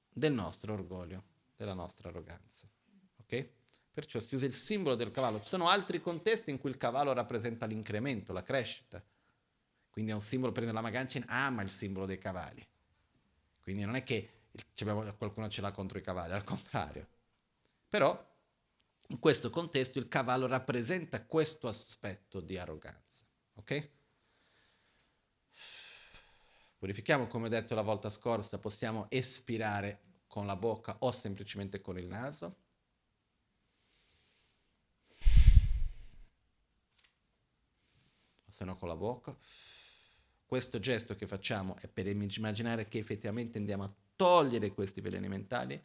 del nostro orgoglio, della nostra arroganza. Ok? Perciò si usa il simbolo del cavallo. Ci sono altri contesti in cui il cavallo rappresenta l'incremento, la crescita. Quindi è un simbolo, per esempio la Magancin ama il simbolo dei cavalli. Quindi non è che qualcuno ce l'ha contro i cavalli, al contrario. Però in questo contesto il cavallo rappresenta questo aspetto di arroganza. Ok? Purifichiamo, come ho detto la volta scorsa, possiamo espirare con la bocca o semplicemente con il naso. Se no con la bocca. Questo gesto che facciamo è per immaginare che effettivamente andiamo a togliere questi veleni mentali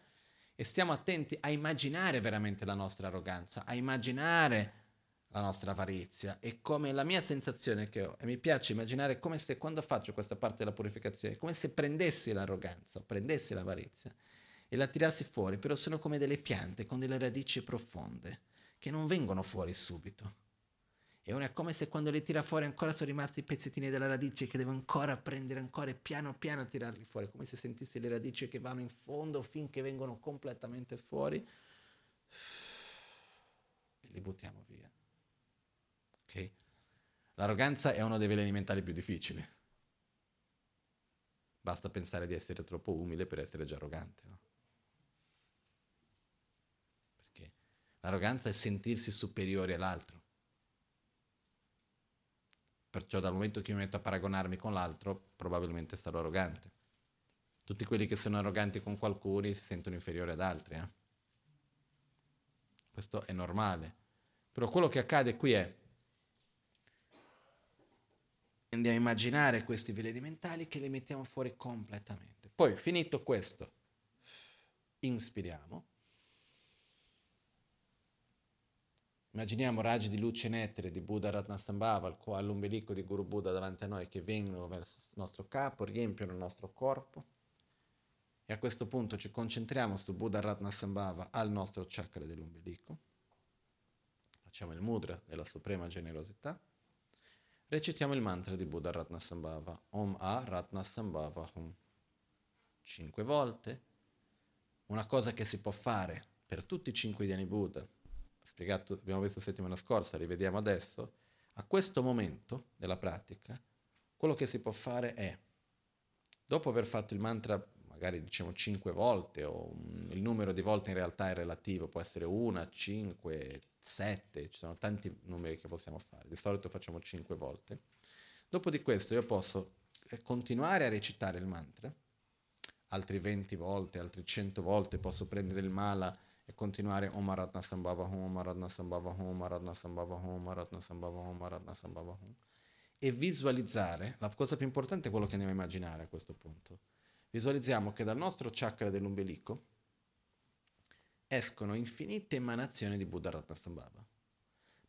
e stiamo attenti a immaginare veramente la nostra arroganza, a immaginare la nostra avarizia. E come la mia sensazione che ho, e mi piace immaginare come se quando faccio questa parte della purificazione, come se prendessi l'arroganza o prendessi l'avarizia e la tirassi fuori, però sono come delle piante con delle radici profonde che non vengono fuori subito. E uno è come se quando li tira fuori ancora sono rimasti i pezzettini della radice che devo ancora prendere ancora e piano piano tirarli fuori, come se sentissi le radici che vanno in fondo finché vengono completamente fuori e li buttiamo via. Ok? L'arroganza è uno dei veleni mentali più difficili. Basta pensare di essere troppo umile per essere già arrogante, no? L'arroganza è sentirsi superiori all'altro. Perciò dal momento che mi metto a paragonarmi con l'altro, probabilmente sarò arrogante. Tutti quelli che sono arroganti con qualcuno si sentono inferiori ad altri. Questo è normale. Però quello che accade qui è, andiamo a immaginare questi veleni mentali che li mettiamo fuori completamente. Poi, finito questo, inspiriamo. Immaginiamo raggi di luce nettere di Buddha Ratnasambhava all'ombelico di Guru Buddha davanti a noi, che vengono verso il nostro capo, riempiono il nostro corpo, e a questo punto ci concentriamo su Buddha Ratnasambhava al nostro chakra dell'ombelico. Facciamo il mudra della suprema generosità. Recitiamo il mantra di Buddha Ratnasambhava, Om A Ratnasambhava Hum, 5 volte. Una cosa che si può fare per tutti i 5 dhyani Buddha, spiegato, abbiamo visto settimana scorsa, rivediamo adesso. A questo momento della pratica, quello che si può fare è, dopo aver fatto il mantra, magari diciamo 5 volte, o il numero di volte in realtà è relativo, può essere 1, 5, 7, ci sono tanti numeri che possiamo fare, di solito facciamo 5 volte. Dopo di questo io posso continuare a recitare il mantra, altri 20 volte, altri 100 volte, posso prendere il mala e continuare Om Ratnasambhava Hum, Om Ratnasambhava Hum, Om Ratnasambhava Hum, Om Ratnasambhava Hum, Om Ratnasambhava Hum, e visualizzare. La cosa più importante è quello che andiamo a immaginare a questo punto. Visualizziamo che dal nostro chakra dell'ombelico escono infinite emanazioni di Buddha Ratnasambhava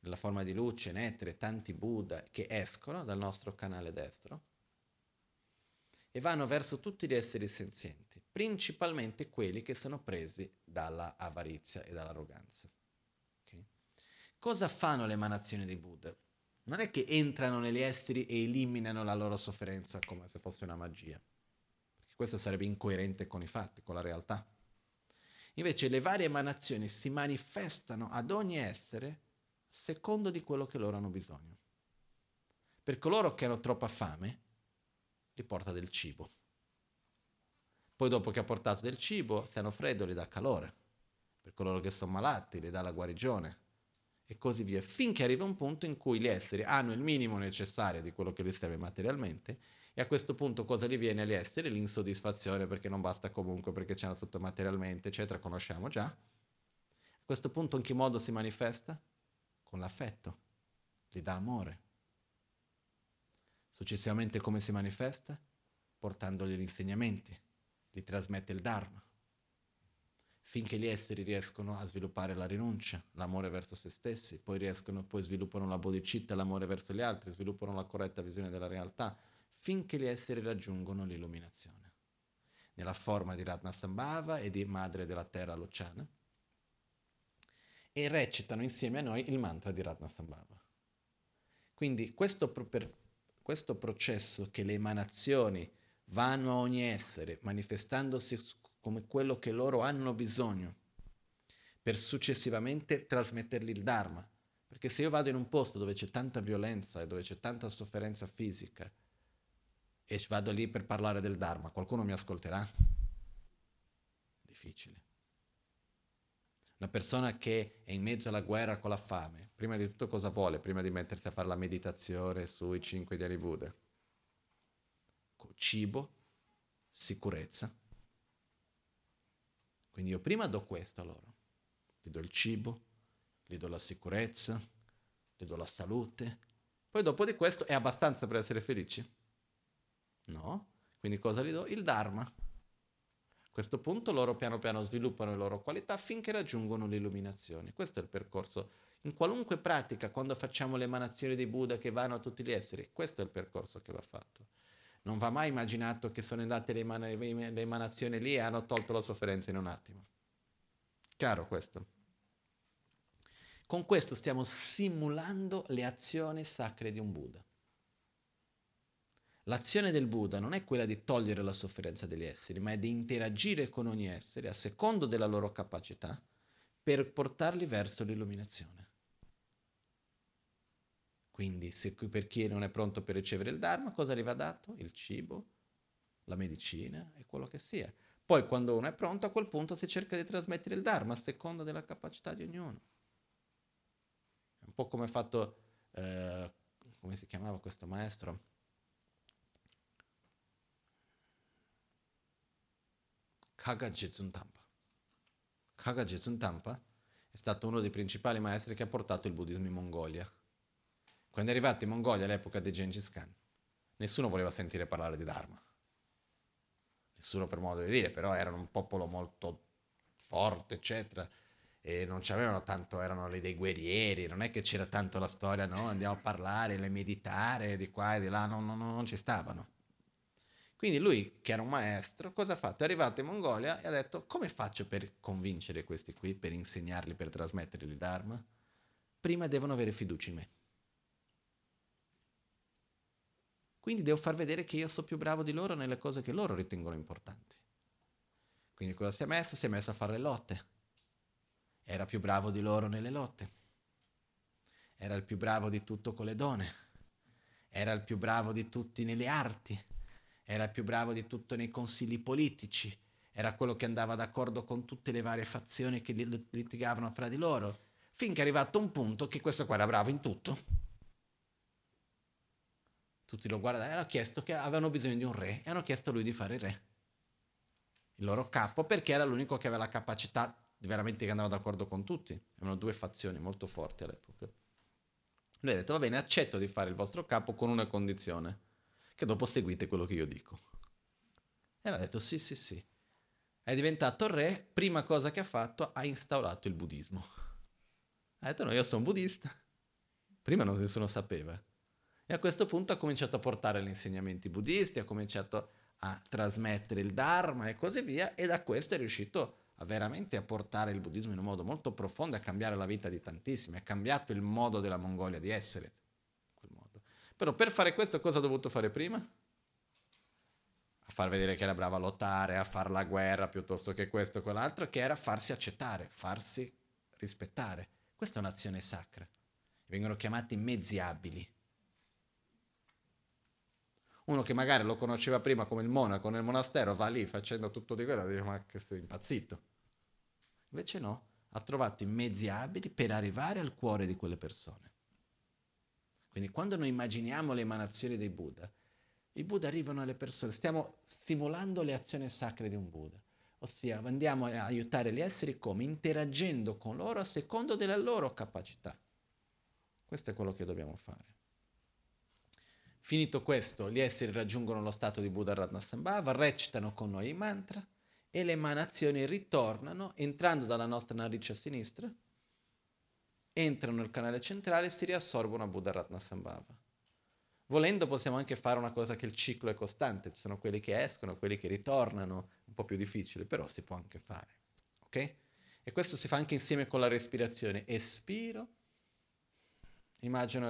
nella forma di luce, nettere, tanti Buddha che escono dal nostro canale destro e vanno verso tutti gli esseri senzienti, principalmente quelli che sono presi dalla avarizia e dall'arroganza. Okay? Cosa fanno le emanazioni dei Buddha? Non è che entrano negli esseri e eliminano la loro sofferenza come se fosse una magia, perché questo sarebbe incoerente con i fatti, con la realtà. Invece le varie emanazioni si manifestano ad ogni essere secondo di quello che loro hanno bisogno. Per coloro che hanno troppa fame, li porta del cibo. Poi dopo che ha portato del cibo, se hanno freddo, li dà calore. Per coloro che sono malati, li dà la guarigione. E così via, finché arriva un punto in cui gli esseri hanno il minimo necessario di quello che li serve materialmente, e a questo punto cosa gli viene agli esseri? L'insoddisfazione, perché non basta comunque, perché c'hanno tutto materialmente, eccetera, conosciamo già. A questo punto in che modo si manifesta? Con l'affetto. Gli dà amore. Successivamente come si manifesta? Portandogli gli insegnamenti, gli trasmette il Dharma, finché gli esseri riescono a sviluppare la rinuncia, l'amore verso se stessi, poi sviluppano la bodhicitta, l'amore verso gli altri, sviluppano la corretta visione della realtà, finché gli esseri raggiungono l'illuminazione, nella forma di Ratnasambhava e di Madre della Terra Lociana, e recitano insieme a noi il mantra di Ratnasambhava. Quindi questo processo che le emanazioni vanno a ogni essere, manifestandosi come quello che loro hanno bisogno, per successivamente trasmettergli il Dharma. Perché se io vado in un posto dove c'è tanta violenza e dove c'è tanta sofferenza fisica e vado lì per parlare del Dharma, qualcuno mi ascolterà? Difficile. Una persona che è in mezzo alla guerra con la fame, prima di tutto cosa vuole? Prima di mettersi a fare la meditazione sui 5 dhyani Buddha. Cibo, sicurezza. Quindi io prima do questo a loro. Gli do il cibo, gli do la sicurezza, gli do la salute. Poi dopo di questo è abbastanza per essere felici? No. Quindi cosa gli do? Il Dharma. A questo punto loro piano piano sviluppano le loro qualità finché raggiungono l'illuminazione. Questo è il percorso. In qualunque pratica, quando facciamo le emanazioni dei Buddha che vanno a tutti gli esseri, questo è il percorso che va fatto. Non va mai immaginato che sono andate le emanazioni lì e hanno tolto la sofferenza in un attimo. Chiaro questo? Con questo stiamo simulando le azioni sacre di un Buddha. L'azione del Buddha non è quella di togliere la sofferenza degli esseri, ma è di interagire con ogni essere a secondo della loro capacità per portarli verso l'illuminazione. Quindi se per chi non è pronto per ricevere il Dharma, cosa gli va dato? Il cibo, la medicina e quello che sia. Poi quando uno è pronto, a quel punto si cerca di trasmettere il Dharma a seconda della capacità di ognuno. un po' come ha fatto, come si chiamava questo maestro? Kaga Gezuntampa. Kaga Gezuntampa è stato uno dei principali maestri che ha portato il buddismo in Mongolia. Quando è arrivato in Mongolia all'epoca di Gengis Khan, nessuno voleva sentire parlare di Dharma. Nessuno per modo di dire, però erano un popolo molto forte, eccetera, e non c'avevano tanto, erano dei guerrieri, non è che c'era tanto la storia, no, andiamo a parlare, le meditare, di qua e di là, non ci stavano. Quindi lui, che era un maestro, cosa ha fatto? È arrivato in Mongolia e ha detto, come faccio per convincere questi qui, per insegnarli, per trasmettergli il Dharma? Prima devono avere fiducia in me. Quindi devo far vedere che io sono più bravo di loro nelle cose che loro ritengono importanti. Quindi cosa si è messo? Si è messo a fare le lotte. Era più bravo di loro nelle lotte. Era il più bravo di tutto con le donne. Era il più bravo di tutti nelle arti. Era il più bravo di tutto nei consigli politici, era quello che andava d'accordo con tutte le varie fazioni che litigavano fra di loro, finché è arrivato un punto che questo qua era bravo in tutto. Tutti lo guardavano, hanno chiesto, che avevano bisogno di un re, e hanno chiesto a lui di fare il re, il loro capo, perché era l'unico che aveva la capacità veramente, che andava d'accordo con tutti. Erano due fazioni molto forti all'epoca. Lui ha detto, va bene, accetto di fare il vostro capo con una condizione, che dopo seguite quello che io dico. E ha detto sì. È diventato re, prima cosa che ha fatto, ha instaurato il buddismo. Ha detto, no, io sono buddista. Prima nessuno sapeva. E a questo punto ha cominciato a portare gli insegnamenti buddisti, ha cominciato a trasmettere il Dharma e così via, e da questo è riuscito a veramente a portare il buddismo in un modo molto profondo, a cambiare la vita di tantissimi, ha cambiato il modo della Mongolia di essere. Però per fare questo cosa ha dovuto fare prima? A far vedere che era brava a lottare, a far la guerra piuttosto che questo o quell'altro, che era farsi accettare, farsi rispettare. Questa è un'azione sacra. Vengono chiamati mezzi abili. Uno che magari lo conosceva prima come il monaco nel monastero, va lì facendo tutto di quello, dice, ma che sei impazzito. Invece no, ha trovato i mezzi abili per arrivare al cuore di quelle persone. Quindi quando noi immaginiamo le emanazioni dei Buddha, i Buddha arrivano alle persone, stiamo stimolando le azioni sacre di un Buddha, ossia andiamo a aiutare gli esseri come? Interagendo con loro a secondo della loro capacità. Questo è quello che dobbiamo fare. Finito questo, gli esseri raggiungono lo stato di Buddha Ratnasambhava, recitano con noi i mantra e le emanazioni ritornano, entrando dalla nostra narice a sinistra, entrano nel canale centrale e si riassorbono a Buddha Ratnasambhava. Volendo possiamo anche fare una cosa che il ciclo è costante, ci sono quelli che escono, quelli che ritornano, un po' più difficile, però si può anche fare, ok? E questo si fa anche insieme con la respirazione. Espiro, immagino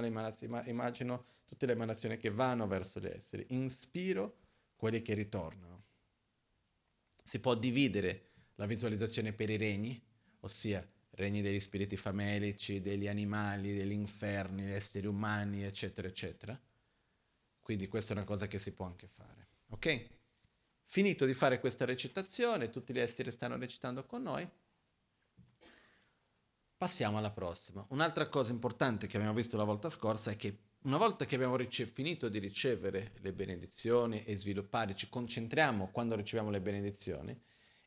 tutte le emanazioni che vanno verso gli esseri, inspiro quelli che ritornano. Si può dividere la visualizzazione per i regni, ossia regni degli spiriti famelici, degli animali, degli inferni, gli esseri umani, eccetera, eccetera. Quindi questa è una cosa che si può anche fare, ok? Finito di fare questa recitazione, tutti gli esseri stanno recitando con noi, passiamo alla prossima. Un'altra cosa importante che abbiamo visto la volta scorsa è che una volta che abbiamo finito di ricevere le benedizioni e sviluppare, ci concentriamo quando riceviamo le benedizioni,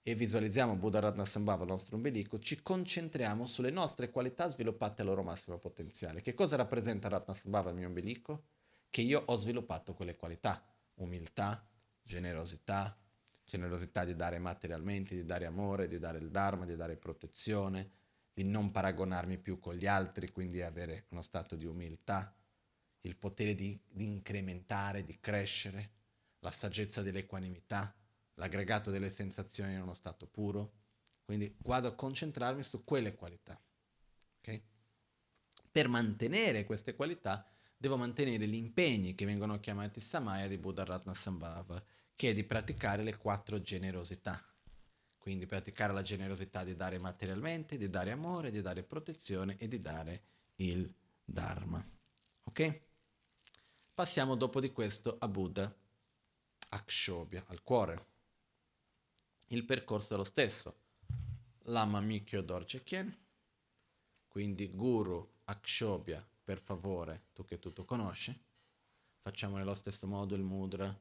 e visualizziamo Buddha Ratnasambhava, il nostro ombelico, ci concentriamo sulle nostre qualità sviluppate al loro massimo potenziale. Che cosa rappresenta Ratnasambhava, il mio ombelico? Che io ho sviluppato quelle qualità. Umiltà, generosità di dare materialmente, di dare amore, di dare il Dharma, di dare protezione, di non paragonarmi più con gli altri, quindi avere uno stato di umiltà, il potere di incrementare, di crescere, la saggezza dell'equanimità, l'aggregato delle sensazioni in uno stato puro. Quindi vado a concentrarmi su quelle qualità, ok? Per mantenere queste qualità devo mantenere gli impegni che vengono chiamati Samaya di Buddha Ratnasambhava, che è di praticare le 4 generosità. Quindi praticare la generosità di dare materialmente, di dare amore, di dare protezione e di dare il Dharma, ok? Passiamo dopo di questo a Buddha Akshobhya, al cuore. Il percorso è lo stesso. Lama Mikyo Dorje Khyentse, quindi guru Akshobhya, per favore, tu che tutto conosci. Facciamo nello stesso modo il mudra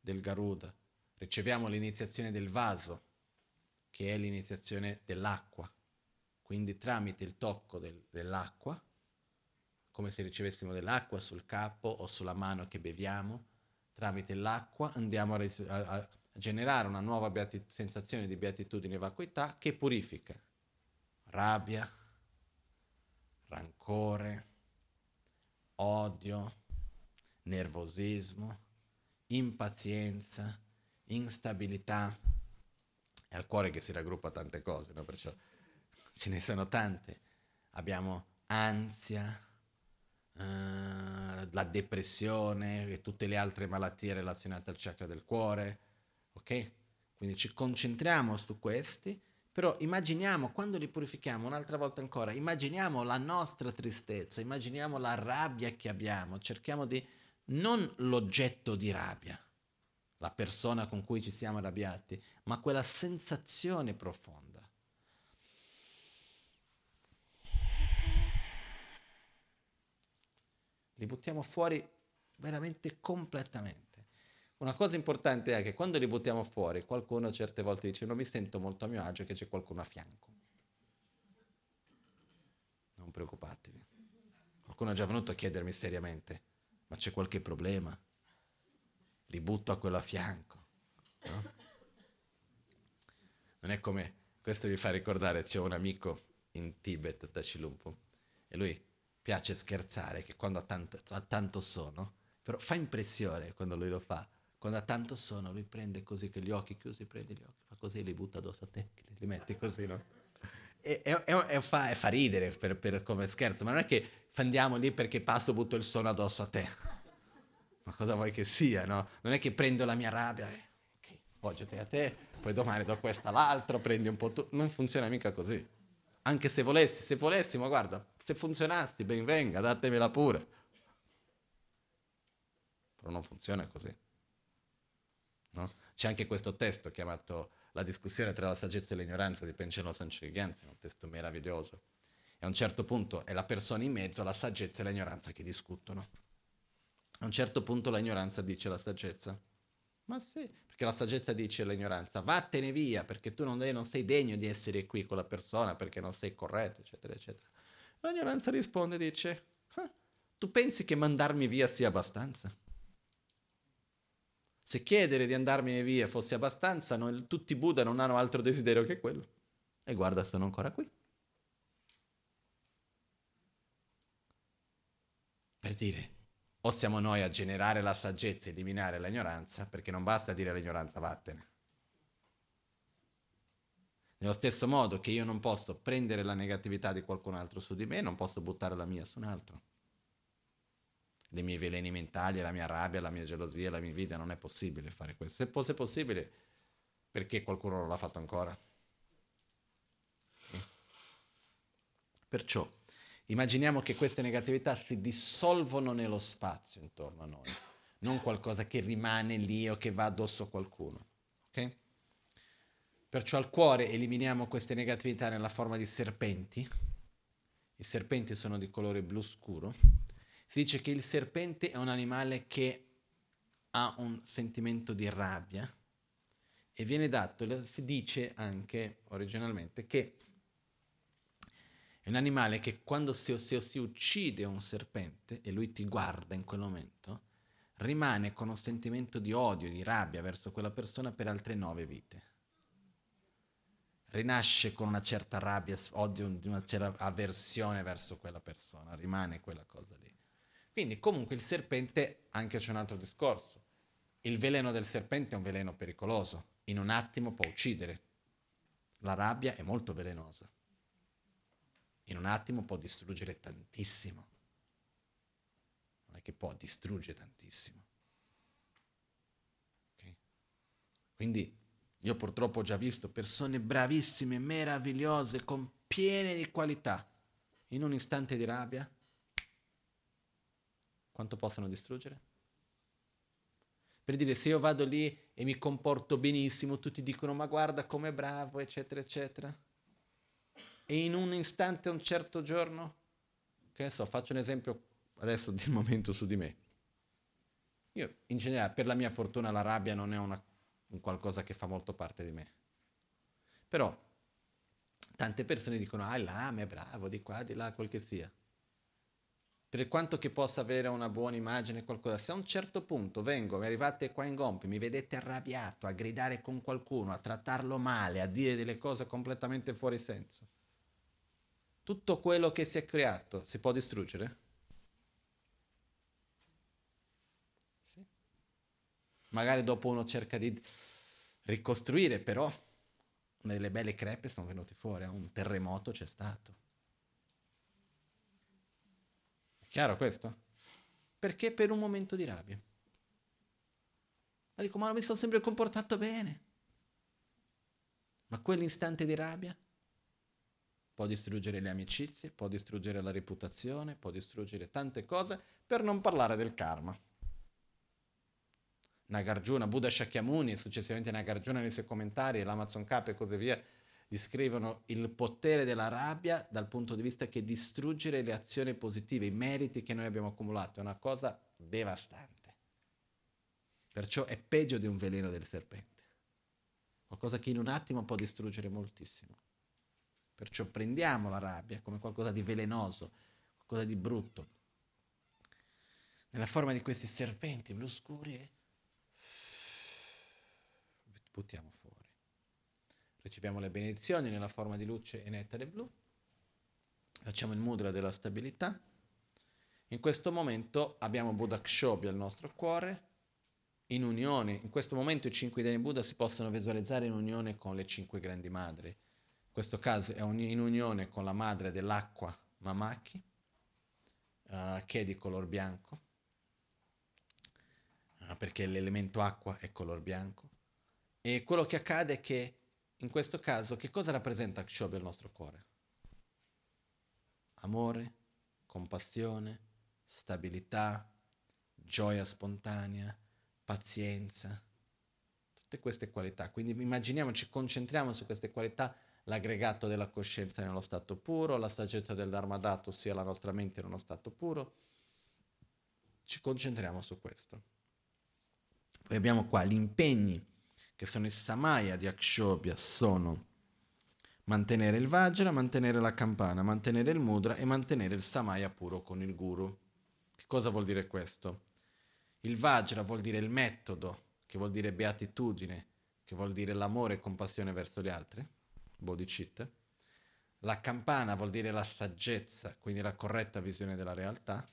del Garuda. Riceviamo l'iniziazione del vaso, che è l'iniziazione dell'acqua. Quindi tramite il tocco dell'acqua, come se ricevessimo dell'acqua sul capo o sulla mano che beviamo, tramite l'acqua andiamo a generare una nuova sensazione di beatitudine e vacuità che purifica rabbia, rancore, odio, nervosismo, impazienza, instabilità. È al cuore che si raggruppa tante cose, no? Perciò ce ne sono tante. Abbiamo ansia, la depressione e tutte le altre malattie relazionate al chakra del cuore, ok? Quindi ci concentriamo su questi, però immaginiamo, quando li purifichiamo un'altra volta ancora, immaginiamo la nostra tristezza, immaginiamo la rabbia che abbiamo, cerchiamo di non l'oggetto di rabbia, la persona con cui ci siamo arrabbiati, ma quella sensazione profonda. Li buttiamo fuori veramente completamente. Una cosa importante è che quando li buttiamo fuori, qualcuno certe volte dice: non mi sento molto a mio agio, che c'è qualcuno a fianco. Non preoccupatevi. Qualcuno è già venuto a chiedermi seriamente: ma c'è qualche problema? Li butto a quello a fianco, no? Non è come... Questo vi fa ricordare, c'è un amico in Tibet, Dashi Lumpo, e lui... piace scherzare che quando ha tanto sonno, però fa impressione quando lui lo fa, quando ha tanto sonno lui prende così, che gli occhi chiusi, prende gli occhi, fa così, li butta addosso a te, li metti così, no? E fa ridere per come scherzo, ma non è che andiamo lì perché passo butto il sonno addosso a te, ma cosa vuoi che sia, no? Non è che prendo la mia rabbia, ok, poggio te a te, poi domani do questa all'altro, prendi un po' tu, non funziona mica così. Anche se volessi, se volessimo, guarda, se funzionassi, ben venga, datemela pure. Però non funziona così, no? C'è anche questo testo chiamato La discussione tra la saggezza e l'ignoranza di Panchen Losang Chögyam, un testo meraviglioso. E a un certo punto è la persona in mezzo, la saggezza e l'ignoranza che discutono. A un certo punto l'ignoranza dice alla saggezza: ma sì, perché la saggezza dice all'ignoranza: vattene via, perché tu non sei degno di essere qui con la persona, perché non sei corretto, eccetera, eccetera. L'ignoranza risponde e dice: tu pensi che mandarmi via sia abbastanza? Se chiedere di andarmene via fosse abbastanza, tutti i Buddha non hanno altro desiderio che quello. E guarda, sono ancora qui. Per dire... O siamo noi a generare la saggezza e eliminare l'ignoranza, perché non basta dire all'ignoranza vattene. Nello stesso modo che io non posso prendere la negatività di qualcun altro su di me, non posso buttare la mia su un altro. Le mie veleni mentali, la mia rabbia, la mia gelosia, la mia invidia, non è possibile fare questo. Se fosse possibile, perché qualcuno non l'ha fatto ancora? Perciò, immaginiamo che queste negatività si dissolvono nello spazio intorno a noi, non qualcosa che rimane lì o che va addosso a qualcuno, ok? Perciò al cuore eliminiamo queste negatività nella forma di serpenti. I serpenti sono di colore blu scuro. Si dice che il serpente è un animale che ha un sentimento di rabbia e viene dato, si dice anche originalmente che è un animale che quando si uccide un serpente e lui ti guarda in quel momento, rimane con un sentimento di odio, di rabbia verso quella persona per altre 9 vite. Rinasce con una certa rabbia, odio, una certa avversione verso quella persona, rimane quella cosa lì. Quindi comunque il serpente, anche c'è un altro discorso, il veleno del serpente è un veleno pericoloso, in un attimo può uccidere. La rabbia è molto velenosa. In un attimo può distruggere tantissimo. Non è che può, distrugge tantissimo. Okay? Quindi io purtroppo ho già visto persone bravissime, meravigliose, piene di qualità. In un istante di rabbia, quanto possono distruggere? Per dire, se io vado lì e mi comporto benissimo, tutti dicono: ma guarda com'è bravo, eccetera, eccetera. E in un istante, un certo giorno, che ne so, faccio un esempio adesso del momento su di me. Io in generale, per la mia fortuna, la rabbia non è un qualcosa che fa molto parte di me. Però tante persone dicono, ah, l'ame è bravo, di qua, di là, quel che sia. Per quanto che possa avere una buona immagine, qualcosa, se a un certo punto vengo, mi arrivate qua in gompi, mi vedete arrabbiato, a gridare con qualcuno, a trattarlo male, a dire delle cose completamente fuori senso, tutto quello che si è creato si può distruggere? Sì. Magari dopo uno cerca di ricostruire, però delle belle crepe sono venute fuori, un terremoto c'è stato. Chiaro questo? Perché per un momento di rabbia. Ma dico, ma mi sono sempre comportato bene. Ma quell'istante di rabbia può distruggere le amicizie, può distruggere la reputazione, può distruggere tante cose, per non parlare del karma. Nagarjuna, Buddha Shakyamuni, successivamente Nagarjuna nei suoi commentari, l'Amazon K e così via, descrivono il potere della rabbia dal punto di vista che distruggere le azioni positive, i meriti che noi abbiamo accumulato, è una cosa devastante. Perciò è peggio di un veleno del serpente. Qualcosa che in un attimo può distruggere moltissimo. Perciò prendiamo la rabbia come qualcosa di velenoso, qualcosa di brutto. Nella forma di questi serpenti blu scuri e buttiamo fuori. Riceviamo le benedizioni nella forma di luce e nettare blu, facciamo il mudra della stabilità. In questo momento abbiamo Buddha Kshobhya al nostro cuore, in unione, in questo momento i 5 Dei Buddha si possono visualizzare in unione con le 5 grandi madri, in questo caso è in unione con la madre dell'acqua Mamaki, che è di color bianco, perché l'elemento acqua è color bianco, e quello che accade è che in questo caso, che cosa rappresenta Kshobhya il nostro cuore? Amore, compassione, stabilità, gioia spontanea, pazienza, tutte queste qualità. Quindi immaginiamoci, concentriamo su queste qualità, l'aggregato della coscienza nello stato puro, la saggezza del Dharmadatta, ossia la nostra mente in uno stato puro. Ci concentriamo su questo. Poi abbiamo qua gli impegni, che sono i samaya di Akshobhya, sono mantenere il Vajra, mantenere la campana, mantenere il mudra e mantenere il samaya puro con il guru. Che cosa vuol dire questo? Il Vajra vuol dire il metodo, che vuol dire beatitudine, che vuol dire l'amore e compassione verso gli altri, bodhicitta. La campana vuol dire la saggezza, quindi la corretta visione della realtà.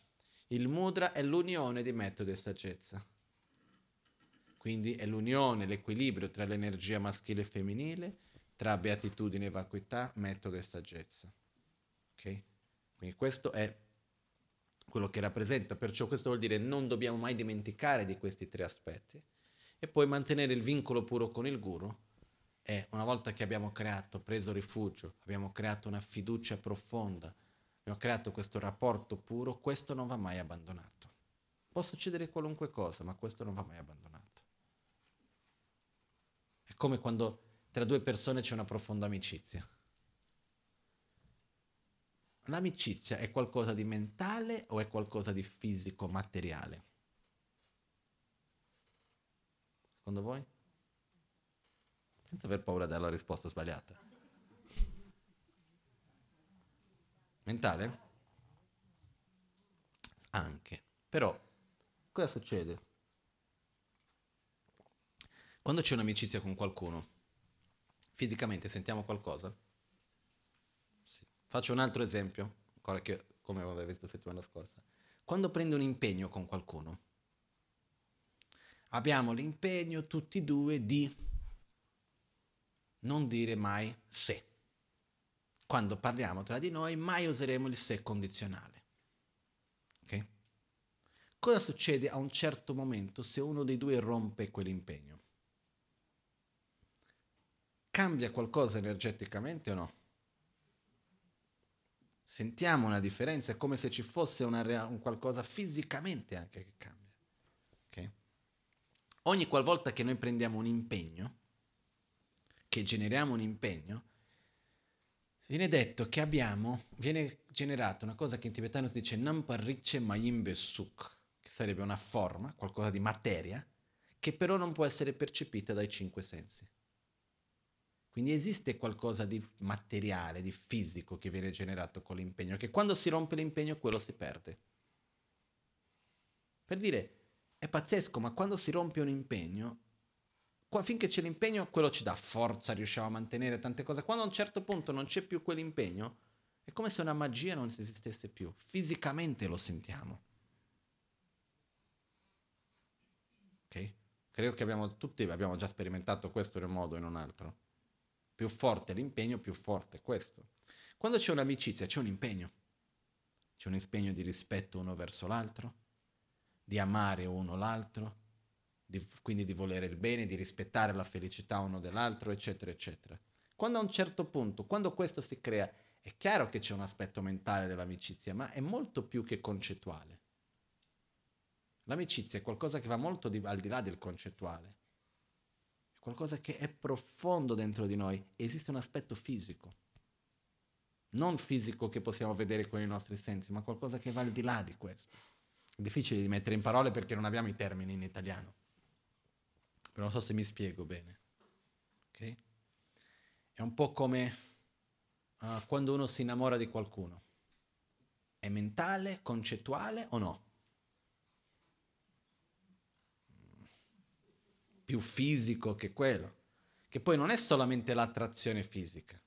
Il mudra è l'unione di metodo e saggezza. Quindi è l'unione, l'equilibrio tra l'energia maschile e femminile, tra beatitudine e vacuità, metodo e saggezza. Ok? Quindi questo è quello che rappresenta, perciò questo vuol dire non dobbiamo mai dimenticare di questi tre aspetti e poi mantenere il vincolo puro con il guru. E una volta che abbiamo creato, preso rifugio, abbiamo creato una fiducia profonda, abbiamo creato questo rapporto puro, questo non va mai abbandonato. Può succedere qualunque cosa, ma questo non va mai abbandonato. È come quando tra due persone c'è una profonda amicizia. L'amicizia è qualcosa di mentale o è qualcosa di fisico, materiale? Secondo voi? Senza aver paura di dare la risposta sbagliata. Mentale? Anche. Però, cosa succede? Quando c'è un'amicizia con qualcuno, fisicamente sentiamo qualcosa? Sì. Faccio un altro esempio, ancora che come avevo visto settimana scorsa. Quando prendo un impegno con qualcuno, abbiamo l'impegno tutti e due di non dire mai se. Quando parliamo tra di noi, mai useremo il se condizionale. Ok? Cosa succede a un certo momento se uno dei due rompe quell'impegno? Cambia qualcosa energeticamente o no? Sentiamo una differenza, è come se ci fosse un qualcosa fisicamente anche che cambia. Okay? Ogni qualvolta che noi prendiamo un impegno, che generiamo un impegno, Viene detto che viene generata una cosa che in tibetano si dice Namparicce Mayimbe Suk, che sarebbe una forma, qualcosa di materia, che però non può essere percepita dai cinque sensi. Quindi esiste qualcosa di materiale, di fisico che viene generato con l'impegno, che quando si rompe l'impegno quello si perde. Per dire, è pazzesco, ma quando si rompe un impegno, finché c'è l'impegno quello ci dà forza, riusciamo a mantenere tante cose. Quando a un certo punto non c'è più quell'impegno, è come se una magia non esistesse più. Fisicamente lo sentiamo. Ok? Credo che abbiamo già sperimentato questo in un modo o in un altro. Più forte l'impegno, più forte è questo. Quando c'è un'amicizia c'è un impegno. C'è un impegno di rispetto uno verso l'altro, di amare uno l'altro, quindi di volere il bene, di rispettare la felicità uno dell'altro, eccetera, eccetera. Quando a un certo punto, quando questo si crea, è chiaro che c'è un aspetto mentale dell'amicizia, ma è molto più che concettuale. L'amicizia è qualcosa che va molto al di là del concettuale. Qualcosa che è profondo dentro di noi. Esiste un aspetto fisico, non fisico che possiamo vedere con i nostri sensi, ma qualcosa che va al di là di questo. È difficile di mettere in parole perché non abbiamo i termini in italiano, però non so se mi spiego bene, ok? È un po' come quando uno si innamora di qualcuno. È mentale, concettuale o no? Più fisico che quello, che poi non è solamente l'attrazione fisica.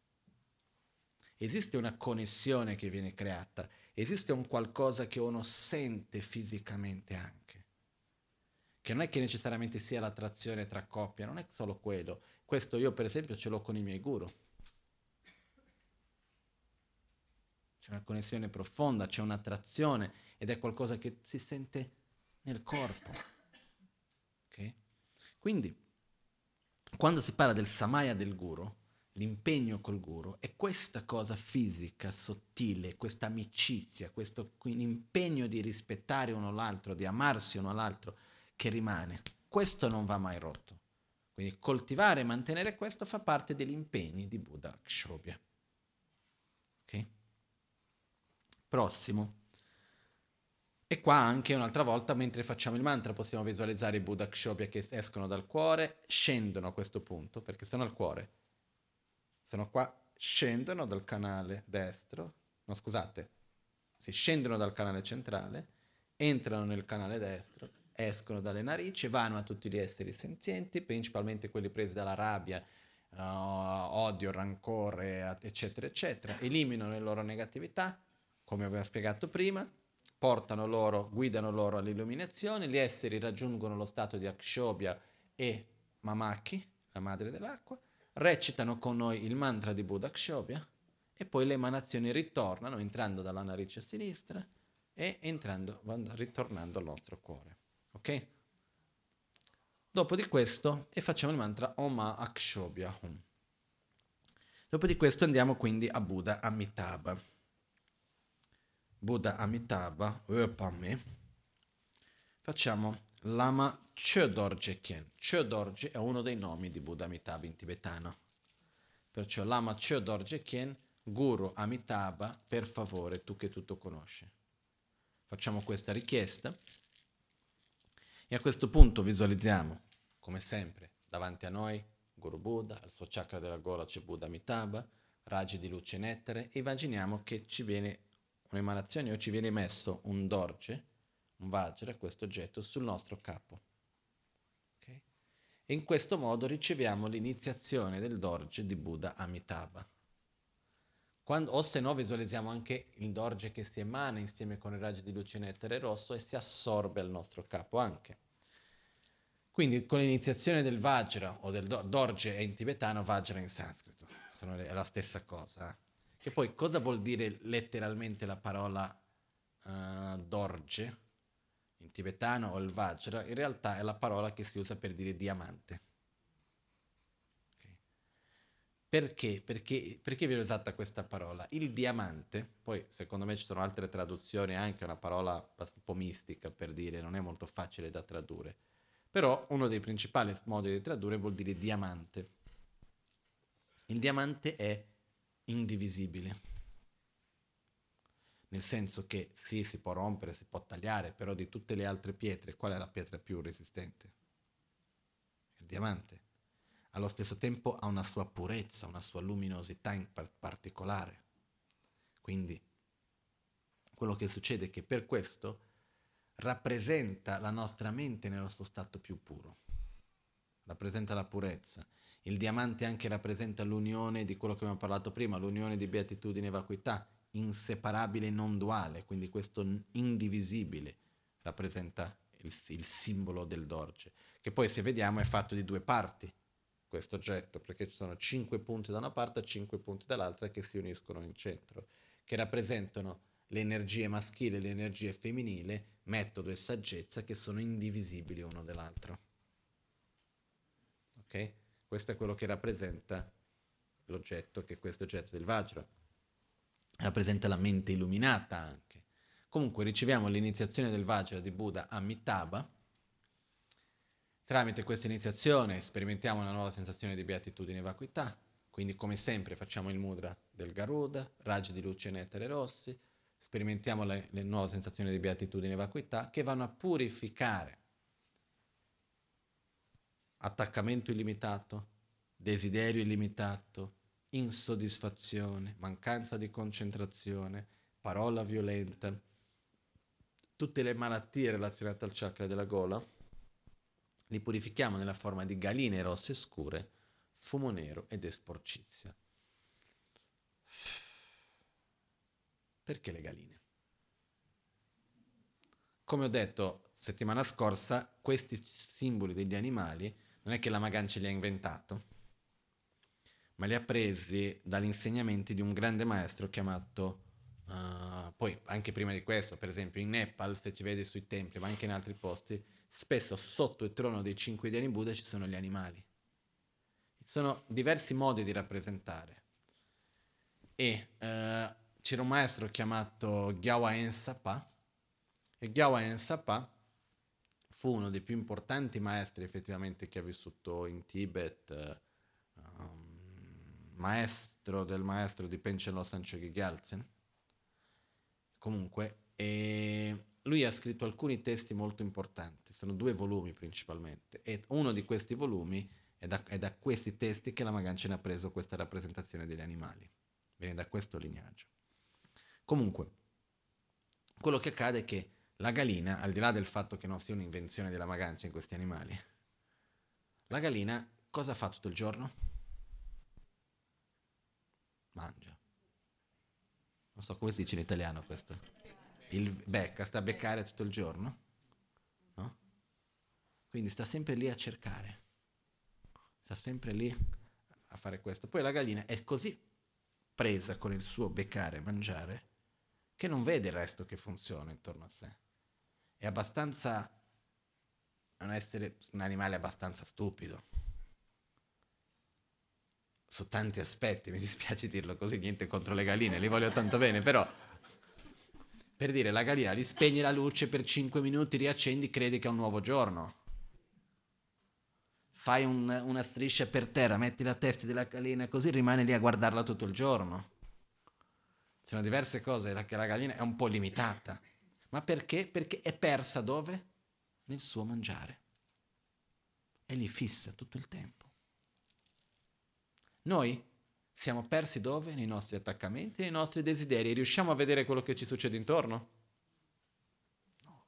Esiste una connessione che viene creata, esiste un qualcosa che uno sente fisicamente anche, che non è che necessariamente sia l'attrazione tra coppie, non è solo quello. Questo io per esempio ce l'ho con i miei guru. C'è una connessione profonda, c'è un'attrazione ed è qualcosa che si sente nel corpo. Ok? Quindi, quando si parla del samaya del guru, l'impegno col guru, è questa cosa fisica, sottile, questa amicizia, questo impegno di rispettare uno l'altro, di amarsi uno l'altro, che rimane. Questo non va mai rotto. Quindi coltivare e mantenere questo fa parte degli impegni di Buddha Akshobhya. Ok? Prossimo. E qua anche un'altra volta, mentre facciamo il mantra, possiamo visualizzare i Buddha Akshobhya che escono dal cuore, scendono a questo punto, perché sono al cuore. Sono qua, scendono dal canale destro, no scusate, si scendono dal canale centrale, entrano nel canale destro, escono dalle narici, vanno a tutti gli esseri senzienti, principalmente quelli presi dalla rabbia, odio, rancore, eccetera, eccetera, eliminano le loro negatività, come abbiamo spiegato prima, portano loro, guidano loro all'illuminazione, gli esseri raggiungono lo stato di Akshobhya e Mamaki, la madre dell'acqua, recitano con noi il mantra di Buddha Akshobhya e poi le emanazioni ritornano entrando dalla narice sinistra e ritornando al nostro cuore. Ok? Dopo di questo facciamo il mantra Oma Akshobhya Hum. Dopo di questo andiamo quindi a Buddha Amitabha. Buddha Amitabha, Öpame. Facciamo Lama Chödorje Kyen. Chödorje è uno dei nomi di Buddha Amitabha in tibetano. Perciò Lama Chödorje Kyen, Guru Amitabha, per favore, tu che tutto conosci. Facciamo questa richiesta e a questo punto visualizziamo, come sempre, davanti a noi Guru Buddha, al suo chakra della gola c'è Buddha Amitabha, raggi di luce nettere, e immaginiamo che ci viene un'emanazione o ci viene messo un dorje, un vajra, questo oggetto, sul nostro capo. Okay? E in questo modo riceviamo l'iniziazione del dorje di Buddha Amitabha. O se no visualizziamo anche il dorje che si emana insieme con i raggi di luce nettere rosso e si assorbe al nostro capo anche. Quindi con l'iniziazione del vajra o del dorje è in tibetano, vajra in sanscrito, è la stessa cosa, Che poi cosa vuol dire letteralmente la parola dorje in tibetano o il vajra? In realtà è la parola che si usa per dire diamante. Okay. Perché viene usata questa parola? Il diamante, poi secondo me ci sono altre traduzioni, anche una parola un po' mistica per dire, non è molto facile da tradurre, però uno dei principali modi di tradurre vuol dire diamante. Il diamante è indivisibile, nel senso che sì, si può rompere, si può tagliare, però di tutte le altre pietre qual è la pietra più resistente? Il diamante. Allo stesso tempo ha una sua purezza, una sua luminosità in particolare. Quindi quello che succede è che per questo rappresenta la nostra mente nello suo stato più puro, rappresenta la purezza. Il diamante anche rappresenta l'unione di quello che abbiamo parlato prima, l'unione di beatitudine e vacuità, inseparabile e non duale, quindi questo indivisibile rappresenta il simbolo del Dorje, che poi se vediamo è fatto di due parti, questo oggetto, perché ci sono 5 punti da una parte e 5 punti dall'altra che si uniscono in centro, che rappresentano l'energia maschile e l'energia femminile, metodo e saggezza, che sono indivisibili uno dell'altro. Ok? Questo è quello che rappresenta l'oggetto, che è questo oggetto del Vajra. Rappresenta la mente illuminata anche. Comunque riceviamo l'iniziazione del Vajra di Buddha a Amitabha. Tramite questa iniziazione sperimentiamo una nuova sensazione di beatitudine e vacuità. Quindi come sempre facciamo il mudra del Garuda, raggi di luce nettare rossi, sperimentiamo le nuove sensazioni di beatitudine e vacuità che vanno a purificare attaccamento illimitato, desiderio illimitato, insoddisfazione, mancanza di concentrazione, parola violenta, tutte le malattie relazionate al chakra della gola, li purifichiamo nella forma di galline rosse scure, fumo nero ed esporcizia. Perché le galline? Come ho detto settimana scorsa, questi simboli degli animali non è che la Magan ce li ha inventato, ma li ha presi dagli insegnamenti di un grande maestro chiamato, poi anche prima di questo, per esempio in Nepal, se ci vedi sui templi, ma anche in altri posti, spesso sotto il trono dei 5 Dhyani Buddha ci sono gli animali. Ci sono diversi modi di rappresentare. E c'era un maestro chiamato Gyawaen Sapa, e Gyawaen Sapa fu uno dei più importanti maestri effettivamente che ha vissuto in Tibet, maestro del maestro di Panchen Losang Chögyal Gyaltsen. Comunque, e lui ha scritto alcuni testi molto importanti, sono 2 volumi principalmente, e uno di questi volumi è da questi testi che la Magan ce ne ha preso questa rappresentazione degli animali, viene da questo lignaggio. Comunque, quello che accade è che la gallina, al di là del fatto che non sia un'invenzione della Magancia in questi animali, la gallina cosa fa tutto il giorno? Mangia. Non so come si dice in italiano questo. Il becca, sta a beccare tutto il giorno, no? Quindi sta sempre lì a cercare, sta sempre lì a fare questo. Poi la gallina è così presa con il suo beccare e mangiare che non vede il resto che funziona intorno a sé. È abbastanza un animale abbastanza stupido su tanti aspetti, mi dispiace dirlo così, niente contro le galline, le voglio tanto bene, però per dire, la gallina gli spegne la luce per 5 minuti, riaccendi, credi che è un nuovo giorno. Fai una striscia per terra, metti la testa della gallina così, rimane lì a guardarla tutto il giorno. Sono diverse cose che la gallina è un po' limitata. Ma perché? Perché è persa dove? Nel suo mangiare. E lì fissa tutto il tempo. Noi siamo persi dove? Nei nostri attaccamenti, nei nostri desideri. Riusciamo a vedere quello che ci succede intorno? No.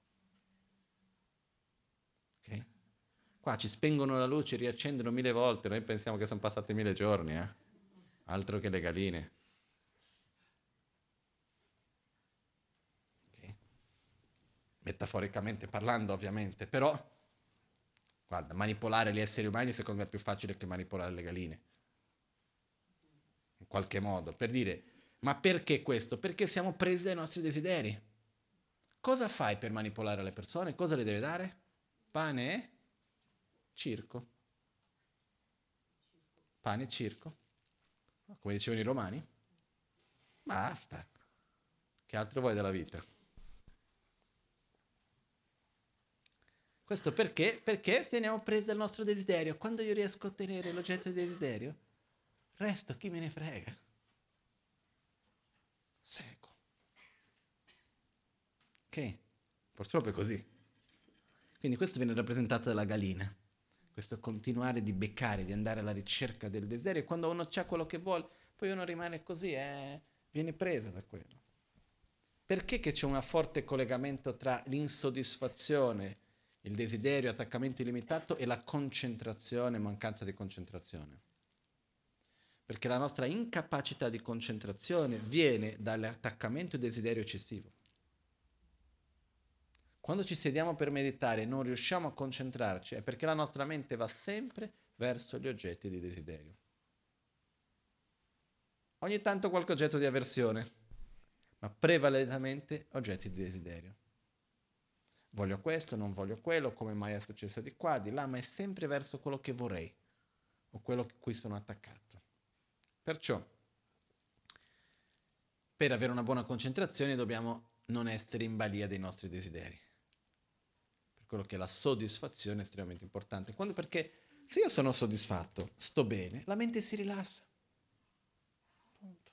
Ok? Qua ci spengono la luce, riaccendono 1000 volte, noi pensiamo che sono passati 1000 giorni, eh? Altro che le galline. Metaforicamente parlando, ovviamente, però guarda, manipolare gli esseri umani secondo me è più facile che manipolare le galline, in qualche modo, per dire. Ma perché questo? Perché siamo presi dai nostri desideri. Cosa fai per manipolare le persone? Cosa le deve dare? Pane e circo. Pane e circo, come dicevano i romani. Basta, che altro vuoi dalla vita? Questo perché? Perché teniamo presi dal nostro desiderio. Quando io riesco a ottenere l'oggetto di desiderio, resto, chi me ne frega? Seco. Ok? Purtroppo è così. Quindi questo viene rappresentato dalla galina. Questo continuare di beccare, di andare alla ricerca del desiderio, e quando uno c'ha quello che vuole, poi uno rimane così e viene preso da quello. Perché che c'è un forte collegamento tra l'insoddisfazione, il desiderio, attaccamento illimitato e la concentrazione, mancanza di concentrazione? Perché la nostra incapacità di concentrazione viene dall'attaccamento e desiderio eccessivo. Quando ci sediamo per meditare e non riusciamo a concentrarci è perché la nostra mente va sempre verso gli oggetti di desiderio. Ogni tanto qualche oggetto di avversione, ma prevalentemente oggetti di desiderio. Voglio questo, non voglio quello, come mai è successo di qua, di là, ma è sempre verso quello che vorrei o quello a cui sono attaccato. Perciò, per avere una buona concentrazione dobbiamo non essere in balia dei nostri desideri. Quello che è la soddisfazione è estremamente importante. Quando, perché se io sono soddisfatto, sto bene, la mente si rilassa. Punto.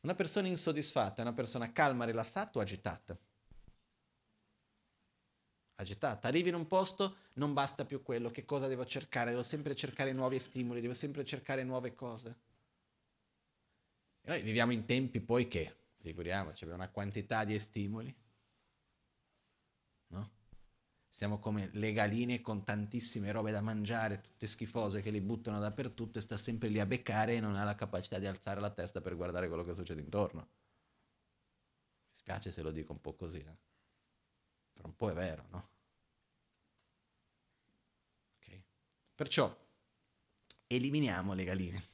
Una persona insoddisfatta è una persona calma, rilassata o agitata? Agitata. Arrivi in un posto, non basta più quello, che cosa devo cercare? Devo sempre cercare nuovi stimoli, devo sempre cercare nuove cose. E noi viviamo in tempi poi che, figuriamoci, abbiamo una quantità di stimoli. No? Siamo come le galine con tantissime robe da mangiare, tutte schifose che li buttano dappertutto, e sta sempre lì a beccare e non ha la capacità di alzare la testa per guardare quello che succede intorno. Mi spiace se lo dico un po' così, però un po' è vero, no? Okay. Perciò eliminiamo le galine.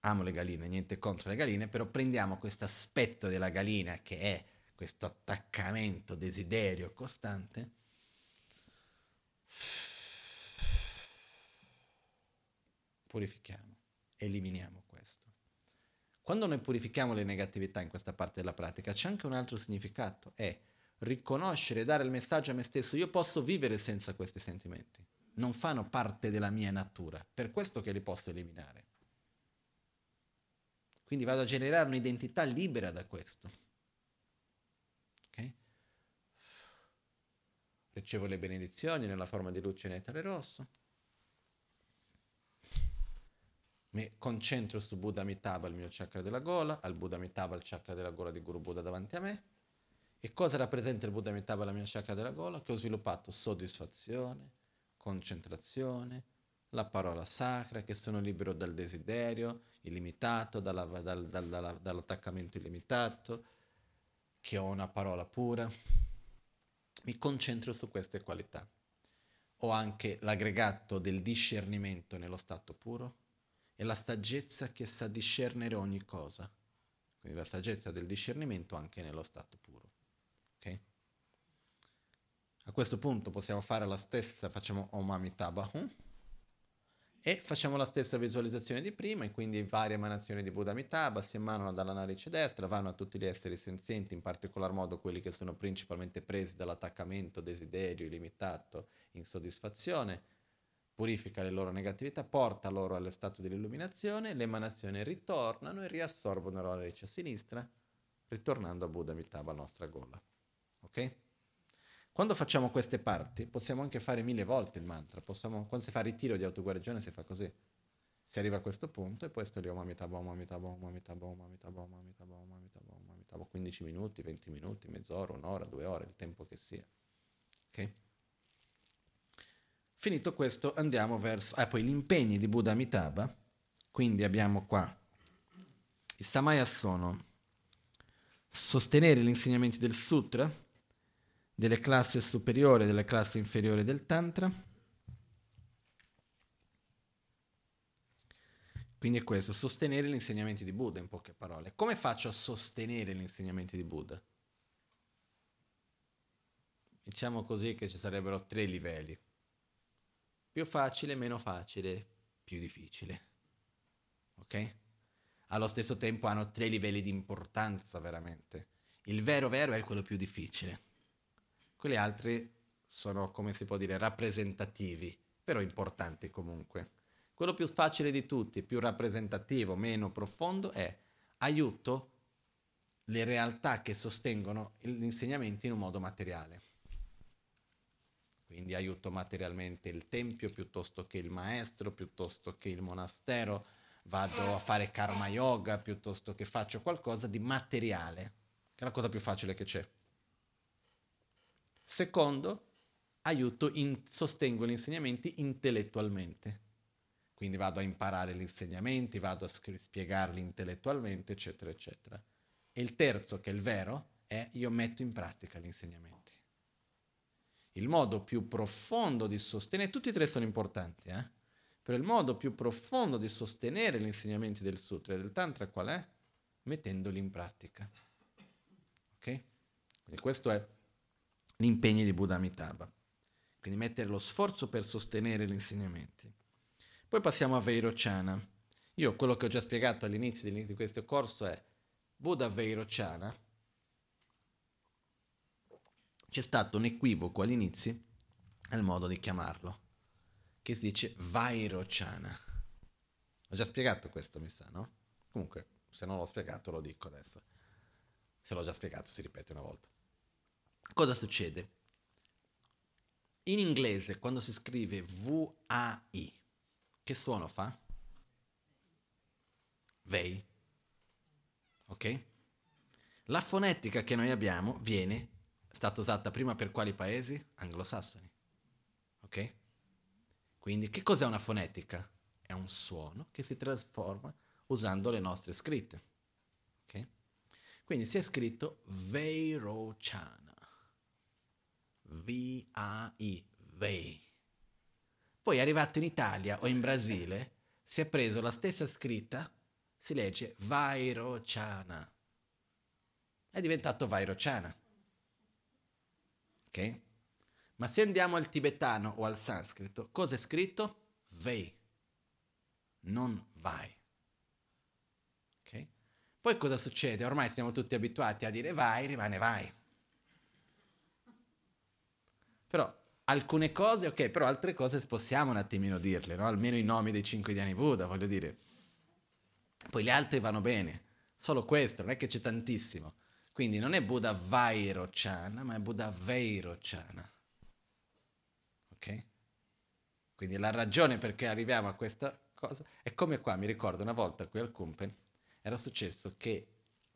Amo le galine, niente contro le galine, però prendiamo questo aspetto della galina che è questo attaccamento, desiderio costante, purifichiamo, eliminiamo questo. Quando noi purifichiamo le negatività in questa parte della pratica c'è anche un altro significato, è riconoscere e dare il messaggio a me stesso: io posso vivere senza questi sentimenti, non fanno parte della mia natura, per questo che li posso eliminare. Quindi vado a generare un'identità libera da questo. Okay? Ricevo le benedizioni nella forma di luce e nettare rosso. Mi concentro su Buddha Amitabha, il mio chakra della gola, al Buddha Amitabha, il chakra della gola di Guru Buddha davanti a me. E cosa rappresenta il Buddha Amitabha, la mia chakra della gola? Che ho sviluppato soddisfazione, concentrazione, la parola sacra, che sono libero dal desiderio illimitato, dall'attaccamento illimitato, che ho una parola pura. Mi concentro su queste qualità. Ho anche l'aggregato del discernimento nello stato puro e la saggezza che sa discernere ogni cosa. Quindi la saggezza del discernimento anche nello stato puro. Ok? A questo punto possiamo fare la stessa, facciamo Om Amitabha Hum, e facciamo la stessa visualizzazione di prima, e quindi varie emanazioni di Buddha Amitabha si emanano dalla narice destra, vanno a tutti gli esseri senzienti, in particolar modo quelli che sono principalmente presi dall'attaccamento, desiderio illimitato, insoddisfazione, purifica le loro negatività, porta loro allo stato dell'illuminazione, le emanazioni ritornano e riassorbono la narice sinistra, ritornando a Buddha Amitabha, la nostra gola. Ok? Quando facciamo queste parti, possiamo anche fare 1000 volte il mantra. Quando si fa ritiro di autoguarigione si fa così. Si arriva a questo punto e poi sto lì Om Amitabha, Om Amitabha, Om Amitabha, Om Amitabha, Om Amitabha, Om Amitabha, Om Amitabha, 15 minuti, 20 minuti, mezz'ora, un'ora, 2 ore, il tempo che sia. Ok? Finito questo andiamo verso... poi gli impegni di Buddha Amitabha. Quindi abbiamo qua... I Samaya sono... sostenere gli insegnamenti del Sutra... delle classi superiore e delle classi inferiore del Tantra. Quindi è questo, sostenere gli insegnamenti di Buddha in poche parole. Come faccio a sostenere gli insegnamenti di Buddha? Diciamo così che ci sarebbero 3 livelli. Più facile, meno facile, più difficile. Ok? Allo stesso tempo hanno 3 livelli di importanza veramente. Il vero è quello più difficile. Quelli altri sono, come si può dire, rappresentativi, però importanti comunque. Quello più facile di tutti, più rappresentativo, meno profondo è: aiuto le realtà che sostengono l'insegnamento in un modo materiale. Quindi aiuto materialmente il tempio piuttosto che il maestro, piuttosto che il monastero, vado a fare karma yoga, piuttosto che faccio qualcosa di materiale, che è la cosa più facile che c'è. Secondo, sostengo gli insegnamenti intellettualmente. Quindi vado a imparare gli insegnamenti, vado a spiegarli intellettualmente, eccetera, eccetera. E il terzo, che è il vero, è: io metto in pratica gli insegnamenti. Il modo più profondo di sostenere, tutti e tre sono importanti, però il modo più profondo di sostenere gli insegnamenti del sutra e del tantra qual è? Mettendoli in pratica. Ok? Quindi questo è l'impegno di Buddha Amitabha. Quindi mettere lo sforzo per sostenere gli insegnamenti. Poi passiamo a Vairocana. Io quello che ho già spiegato all'inizio di questo corso è: Buddha Vairocana, c'è stato un equivoco all'inizio al modo di chiamarlo, che si dice Vairocana. Ho già spiegato questo, mi sa, no? Comunque, se non l'ho spiegato lo dico adesso. Se l'ho già spiegato si ripete una volta. Cosa succede? In inglese, quando si scrive V-A-I, che suono fa? Vei. Ok? La fonetica che noi abbiamo viene stata usata prima per quali paesi? Anglosassoni. Ok? Quindi che cos'è una fonetica? È un suono che si trasforma usando le nostre scritte. Ok? Quindi si è scritto Vairocana. V-A-I, Vei. Poi arrivato in Italia o in Brasile si è preso la stessa scritta, si legge Vairocana, è diventato Vairocana. Ok? Ma se andiamo al tibetano o al sanscrito, cosa è scritto? Vei, non vai. Ok? Poi cosa succede? Ormai siamo tutti abituati a dire vai, rimane vai. Però alcune cose, ok, però altre cose possiamo un attimino dirle, no? Almeno i nomi dei 5 Dhyani Buddha, voglio dire. Poi le altre vanno bene, solo questo, non è che c'è tantissimo. Quindi non è Buddha Vairocana, ma è Buddha Vairocana. Ok? Quindi la ragione perché arriviamo a questa cosa è come qua, mi ricordo una volta qui al Kumpen, era successo che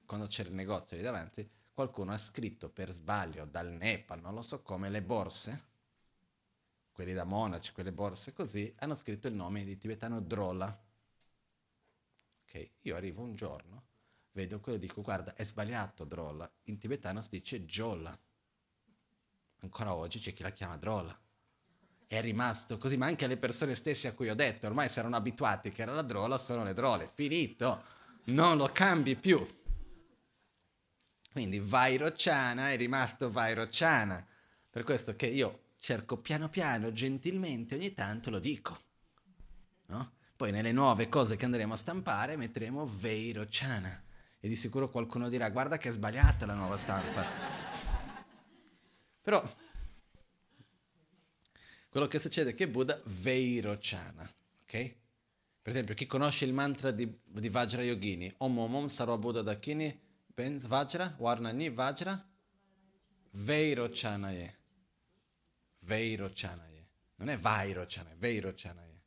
quando c'era il negozio lì davanti, qualcuno ha scritto per sbaglio dal Nepal, non lo so come, le borse, quelli da Monaci, quelle borse così, hanno scritto il nome di tibetano Drola. Ok, io arrivo un giorno, vedo quello e dico: guarda, è sbagliato Drola, in tibetano si dice Jola. Ancora oggi c'è chi la chiama Drola. È rimasto così, ma anche alle persone stesse a cui ho detto, ormai si erano abituati che era la Drola, sono le Drole, finito, non lo cambi più. Quindi Vairocana è rimasto Vairocana, per questo che io cerco piano piano, gentilmente, ogni tanto lo dico, no? Poi nelle nuove cose che andremo a stampare metteremo Vairocana e di sicuro qualcuno dirà: guarda che è sbagliata la nuova stampa. Però quello che succede è che Buddha Vairocana, ok? Per esempio, chi conosce il mantra di Vajra Yogini, Om Om Om Sarva Buddha Dakini, Ben Vajra, Warnani Vajra, Vairocanaye. Vairocanaye. Non è Vairocanaye, Vairocanaye.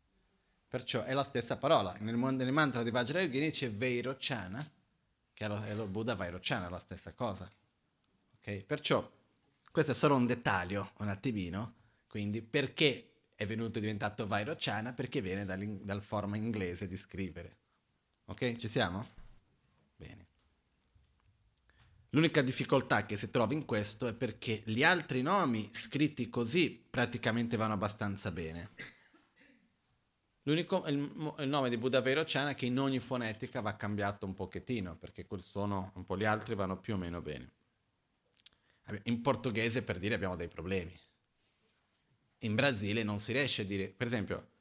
Perciò è la stessa parola. Nel mantra di Vajra Yogini c'è Vairocana, che è lo Buddha Vairocana, è la stessa cosa. Ok? Perciò questo è solo un dettaglio, un attimino. Quindi perché è diventato Vairocana? Perché viene dal forma inglese di scrivere. Ok? Ci siamo? Bene. L'unica difficoltà che si trova in questo è perché gli altri nomi scritti così praticamente vanno abbastanza bene. L'unico è il nome di Buddha Vairocana che in ogni fonetica va cambiato un pochettino, perché quel suono, un po' gli altri vanno più o meno bene. In portoghese, per dire, abbiamo dei problemi. In Brasile non si riesce a dire, per esempio,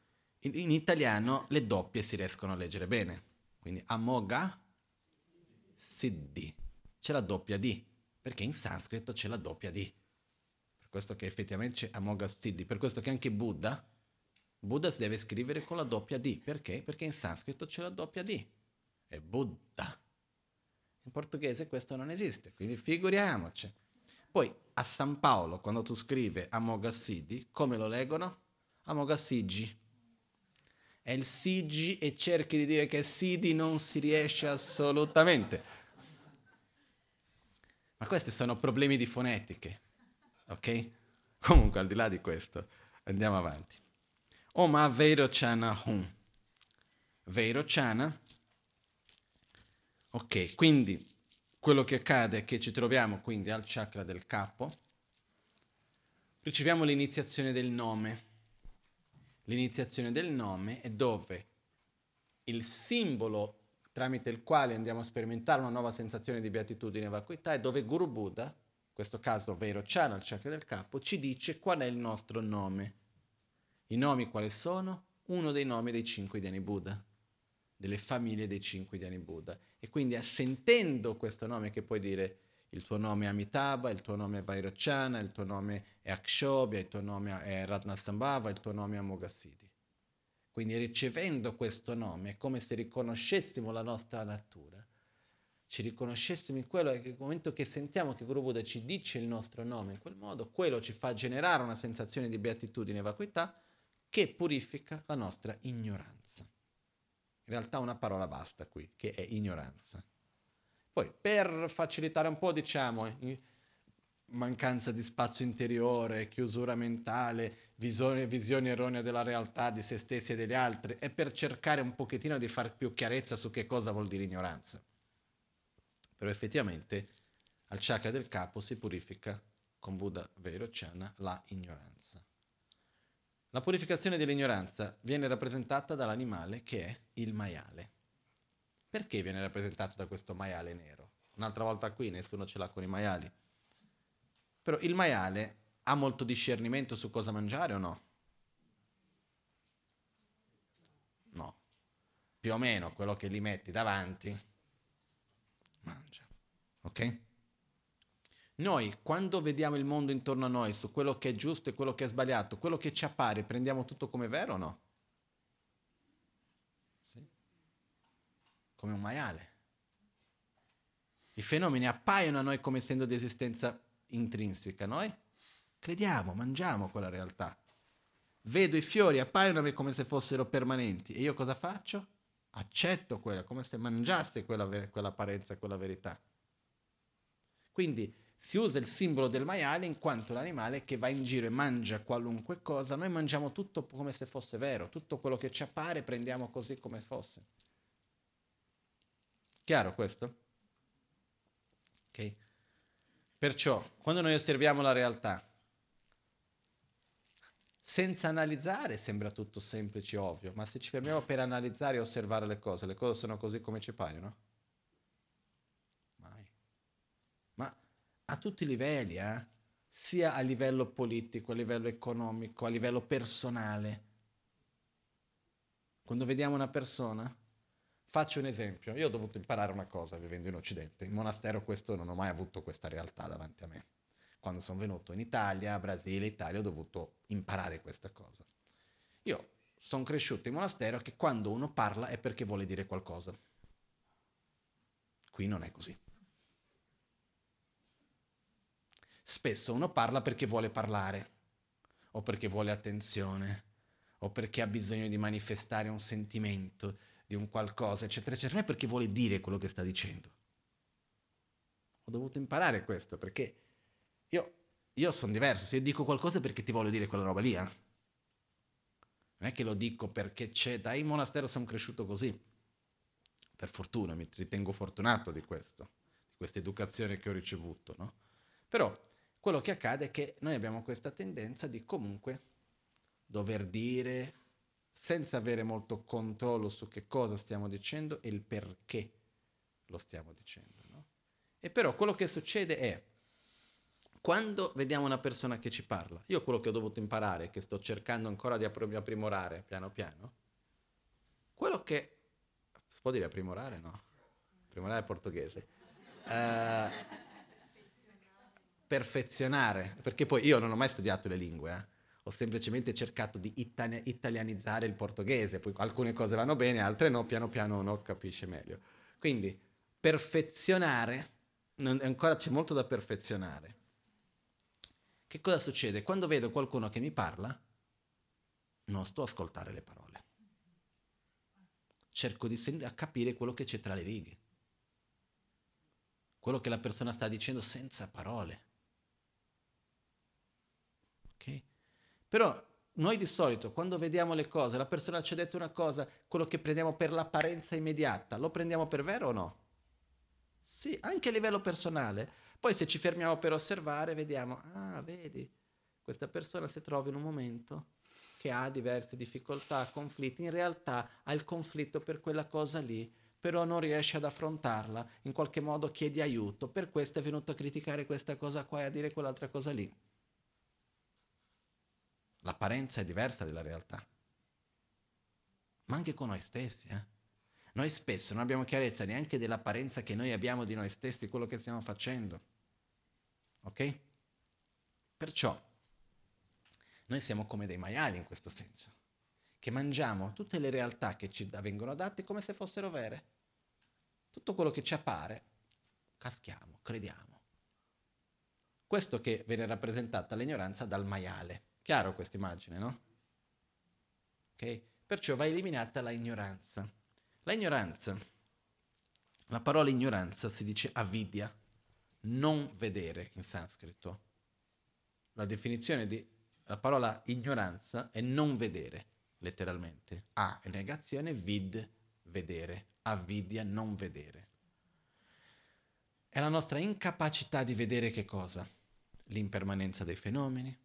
in italiano le doppie si riescono a leggere bene. Quindi Amoga Siddhi. C'è la doppia D, perché in sanscrito c'è la doppia D. Per questo che effettivamente c'è Amoghasiddhi, per questo che anche Buddha Buddha si deve scrivere con la doppia D. Perché? Perché in sanscrito c'è la doppia D. È Buddha. In portoghese questo non esiste, quindi figuriamoci. Poi a San Paolo, quando tu scrivi Amoghasiddhi, come lo leggono? Amoghasiddhi. È il Siddhi e cerchi di dire che Siddhi non si riesce assolutamente. Ma questi sono problemi di fonetiche, ok? Comunque, al di là di questo, andiamo avanti. Oma Vairochana Hum. Vairochana. Ok, quindi quello che accade è che ci troviamo quindi al chakra del capo, riceviamo l'iniziazione del nome. L'iniziazione del nome è dove il simbolo tramite il quale andiamo a sperimentare una nuova sensazione di beatitudine e vacuità è dove Guru Buddha, in questo caso Vairochana, al chakra del capo, ci dice qual è il nostro nome. I nomi quali sono? Uno dei nomi dei 5 Dhyani Buddha, delle famiglie dei 5 Dhyani Buddha. E quindi sentendo questo nome, che puoi dire il tuo nome è Amitabha, il tuo nome è Vairochana, il tuo nome è Akshobhya, il tuo nome è Ratnasambhava, il tuo nome è Amoghasiddhi. Quindi ricevendo questo nome è come se riconoscessimo la nostra natura, ci riconoscessimo in quello, e nel momento che sentiamo che Guru Buddha ci dice il nostro nome in quel modo, quello ci fa generare una sensazione di beatitudine e vacuità che purifica la nostra ignoranza. In realtà una parola basta qui, che è ignoranza. Poi, per facilitare un po', diciamo, mancanza di spazio interiore, chiusura mentale, visione erronea della realtà, di se stessi e degli altri, è per cercare un pochettino di far più chiarezza su che cosa vuol dire ignoranza. Però effettivamente al chakra del capo si purifica, con Buddha Vairochana, la ignoranza. La purificazione dell'ignoranza viene rappresentata dall'animale che è il maiale. Perché viene rappresentato da questo maiale nero? Un'altra volta qui, nessuno ce l'ha con i maiali. Però il maiale ha molto discernimento su cosa mangiare o no? No. Più o meno quello che gli metti davanti mangia. Ok? Noi, quando vediamo il mondo intorno a noi, su quello che è giusto e quello che è sbagliato, quello che ci appare, prendiamo tutto come vero o no? Sì. Come un maiale. I fenomeni appaiono a noi come essendo di esistenza intrinseca. Noi crediamo, mangiamo quella realtà. Vedo i fiori, appaiono a me come se fossero permanenti. E io cosa faccio? Accetto quella, come se mangiasse quella apparenza, quella verità. Quindi si usa il simbolo del maiale in quanto l'animale che va in giro e mangia qualunque cosa, noi mangiamo tutto come se fosse vero, tutto quello che ci appare prendiamo così come fosse. Chiaro questo? Ok? Perciò, quando noi osserviamo la realtà, senza analizzare sembra tutto semplice e ovvio, ma se ci fermiamo per analizzare e osservare le cose sono così come ci paiono? Mai. Ma a tutti i livelli, sia a livello politico, a livello economico, a livello personale. Quando vediamo una persona, faccio un esempio, io ho dovuto imparare una cosa vivendo in Occidente, in monastero questo non ho mai avuto questa realtà davanti a me. Quando sono venuto in Italia, Brasile, Italia, ho dovuto imparare questa cosa. Io sono cresciuto in monastero che quando uno parla è perché vuole dire qualcosa. Qui non è così. Spesso uno parla perché vuole parlare, o perché vuole attenzione, o perché ha bisogno di manifestare un sentimento, di un qualcosa, eccetera, eccetera, non è perché vuole dire quello che sta dicendo. Ho dovuto imparare questo, perché io sono diverso, se io dico qualcosa è perché ti voglio dire quella roba lì, non è che lo dico perché c'è, dai, in monastero sono cresciuto così, per fortuna, mi ritengo fortunato di questo, di questa educazione che ho ricevuto, no? Però quello che accade è che noi abbiamo questa tendenza di comunque dover dire senza avere molto controllo su che cosa stiamo dicendo e il perché lo stiamo dicendo, no? E però quello che succede è quando vediamo una persona che ci parla, io quello che ho dovuto imparare, che sto cercando ancora di apprimorare piano piano, quello che... si può dire apprimorare? No. Apprimorare è portoghese. Perfezionare, perché poi io non ho mai studiato le lingue, ho semplicemente cercato di italianizzare il portoghese, poi alcune cose vanno bene, altre no, piano piano uno capisce meglio. Quindi perfezionare, ancora c'è molto da perfezionare. Che cosa succede? Quando vedo qualcuno che mi parla, non sto a ascoltare le parole. Cerco di capire quello che c'è tra le righe, quello che la persona sta dicendo senza parole. Ok? Però noi di solito, quando vediamo le cose, la persona ci ha detto una cosa, quello che prendiamo per l'apparenza immediata, lo prendiamo per vero o no? Sì, anche a livello personale. Poi se ci fermiamo per osservare, vediamo, ah, vedi, questa persona si trova in un momento che ha diverse difficoltà, conflitti, in realtà ha il conflitto per quella cosa lì, però non riesce ad affrontarla, in qualche modo chiede aiuto, per questo è venuto a criticare questa cosa qua e a dire quell'altra cosa lì. L'apparenza è diversa dalla realtà, ma anche con noi stessi, eh? Noi spesso non abbiamo chiarezza neanche dell'apparenza che noi abbiamo di noi stessi, quello che stiamo facendo, ok? Perciò noi siamo come dei maiali in questo senso, che mangiamo tutte le realtà che ci vengono date come se fossero vere. Tutto quello che ci appare, caschiamo, crediamo. Questo che viene rappresentata l'ignoranza dal maiale. Chiaro questa immagine, no? Ok? Perciò va eliminata la ignoranza. La ignoranza, la parola ignoranza si dice avidya, non vedere in sanscrito. La definizione di la parola ignoranza è non vedere, letteralmente. A è negazione, vid, vedere, avidya, non vedere. È la nostra incapacità di vedere che cosa? L'impermanenza dei fenomeni,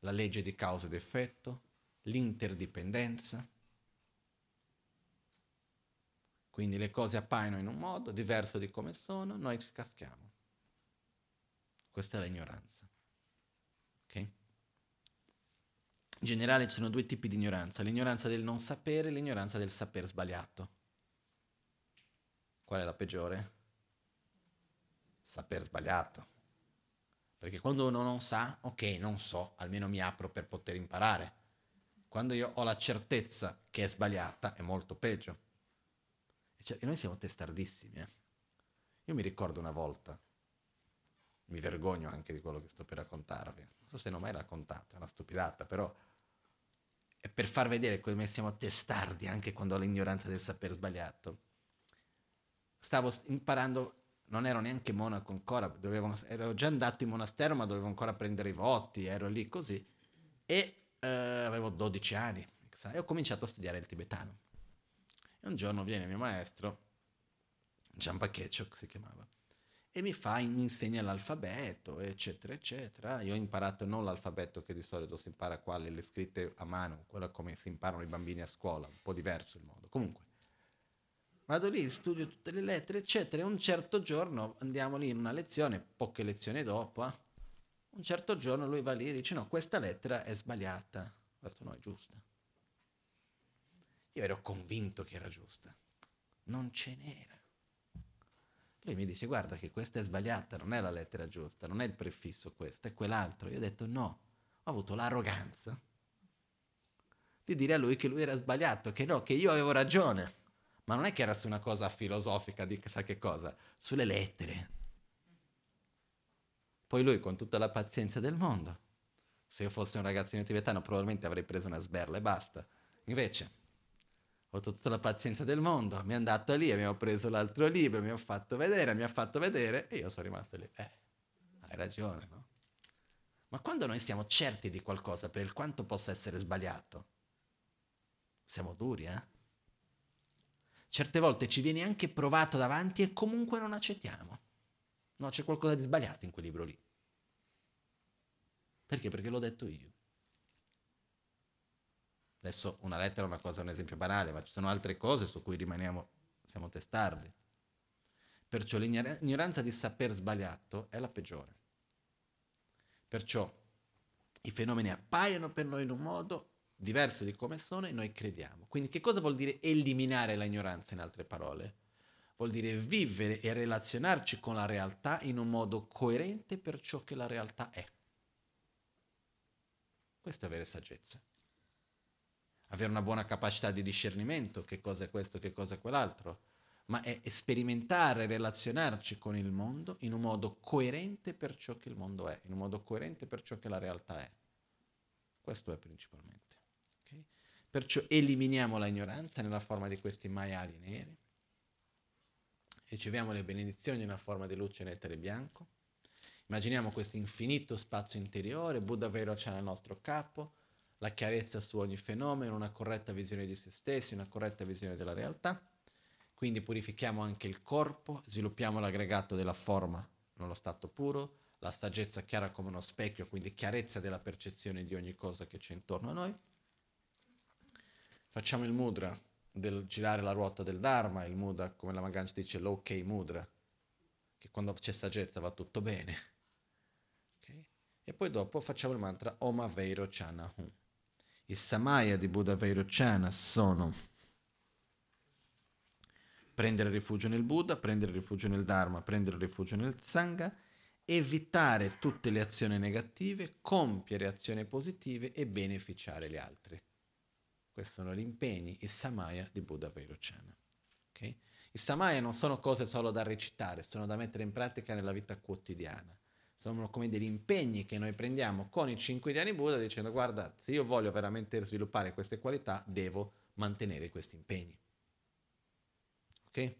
la legge di causa ed effetto, l'interdipendenza. Quindi le cose appaiono in un modo diverso di come sono, noi ci caschiamo. Questa è l'ignoranza. Ok? In generale ci sono due tipi di ignoranza, l'ignoranza del non sapere e l'ignoranza del saper sbagliato. Qual è la peggiore? Saper sbagliato. Perché quando uno non sa, ok, non so, almeno mi apro per poter imparare. Quando io ho la certezza che è sbagliata, è molto peggio. E noi siamo testardissimi, eh? Io mi ricordo una volta, mi vergogno anche di quello che sto per raccontarvi, non so se non ho mai raccontato, è una stupidata, però è per far vedere come siamo testardi anche quando ho l'ignoranza del saper sbagliato. Stavo imparando, non ero neanche monaco ancora, ero già andato in monastero ma dovevo ancora prendere i voti, ero lì così, e avevo 12 anni e ho cominciato a studiare il tibetano. E un giorno viene mio maestro, Jampa Kechok si chiamava, e mi insegna l'alfabeto, eccetera, eccetera. Io ho imparato non l'alfabeto che di solito si impara qua, le scritte a mano, quella come si imparano i bambini a scuola, un po' diverso il modo. Comunque, vado lì, studio tutte le lettere, eccetera, e un certo giorno, andiamo lì in una lezione, poche lezioni dopo, un certo giorno lui va lì e dice, no, questa lettera è sbagliata. Ho detto, no, è giusta. Io ero convinto che era giusta, non ce n'era. Lui mi dice, guarda che questa è sbagliata, non è la lettera giusta, non è il prefisso questo, è quell'altro. Io ho detto no, ho avuto l'arroganza di dire a lui che lui era sbagliato, che no, che io avevo ragione. Ma non è che era su una cosa filosofica di sa che cosa, sulle lettere. Poi lui, con tutta la pazienza del mondo, se io fossi un ragazzino tibetano probabilmente avrei preso una sberla e basta. Invece ho tutta la pazienza del mondo, mi è andato lì, abbiamo preso l'altro libro, mi ha fatto vedere e io sono rimasto lì. Hai ragione, no? Ma quando noi siamo certi di qualcosa per il quanto possa essere sbagliato, siamo duri, eh? Certe volte ci viene anche provato davanti e comunque non accettiamo. No, c'è qualcosa di sbagliato in quel libro lì. Perché? Perché l'ho detto io. Adesso una lettera è una cosa, un esempio banale, ma ci sono altre cose su cui siamo testardi. Perciò l'ignoranza di saper sbagliato è la peggiore. Perciò i fenomeni appaiono per noi in un modo diverso di come sono e noi crediamo. Quindi che cosa vuol dire eliminare l'ignoranza in altre parole? Vuol dire vivere e relazionarci con la realtà in un modo coerente per ciò che la realtà è. Questo è avere saggezza. Avere una buona capacità di discernimento, che cosa è questo, che cosa è quell'altro, ma è sperimentare, relazionarci con il mondo in un modo coerente per ciò che il mondo è, in un modo coerente per ciò che la realtà è. Questo è principalmente. Okay? Perciò eliminiamo la ignoranza nella forma di questi maiali neri, riceviamo le benedizioni nella forma di luce nettere bianco, immaginiamo questo infinito spazio interiore, Buddha vero c'è nel nostro capo, la chiarezza su ogni fenomeno, una corretta visione di se stessi, una corretta visione della realtà. Quindi purifichiamo anche il corpo, sviluppiamo l'aggregato della forma nello stato puro, la saggezza chiara come uno specchio, quindi chiarezza della percezione di ogni cosa che c'è intorno a noi. Facciamo il mudra del girare la ruota del Dharma, il mudra, come la Magancia dice, l'ok mudra, che quando c'è saggezza va tutto bene. E poi dopo facciamo il mantra Om Aveirochana Hum. I Samaya di Buddha Aveirochana sono prendere rifugio nel Buddha, prendere rifugio nel Dharma, prendere rifugio nel Sangha, evitare tutte le azioni negative, compiere azioni positive e beneficiare gli altri. Questi sono gli impegni, i Samaya di Buddha Aveirochana. Okay? I Samaya non sono cose solo da recitare, sono da mettere in pratica nella vita quotidiana. Sono come degli impegni che noi prendiamo con i 5 ideali Buddha dicendo guarda, se io voglio veramente sviluppare queste qualità devo mantenere questi impegni. Ok?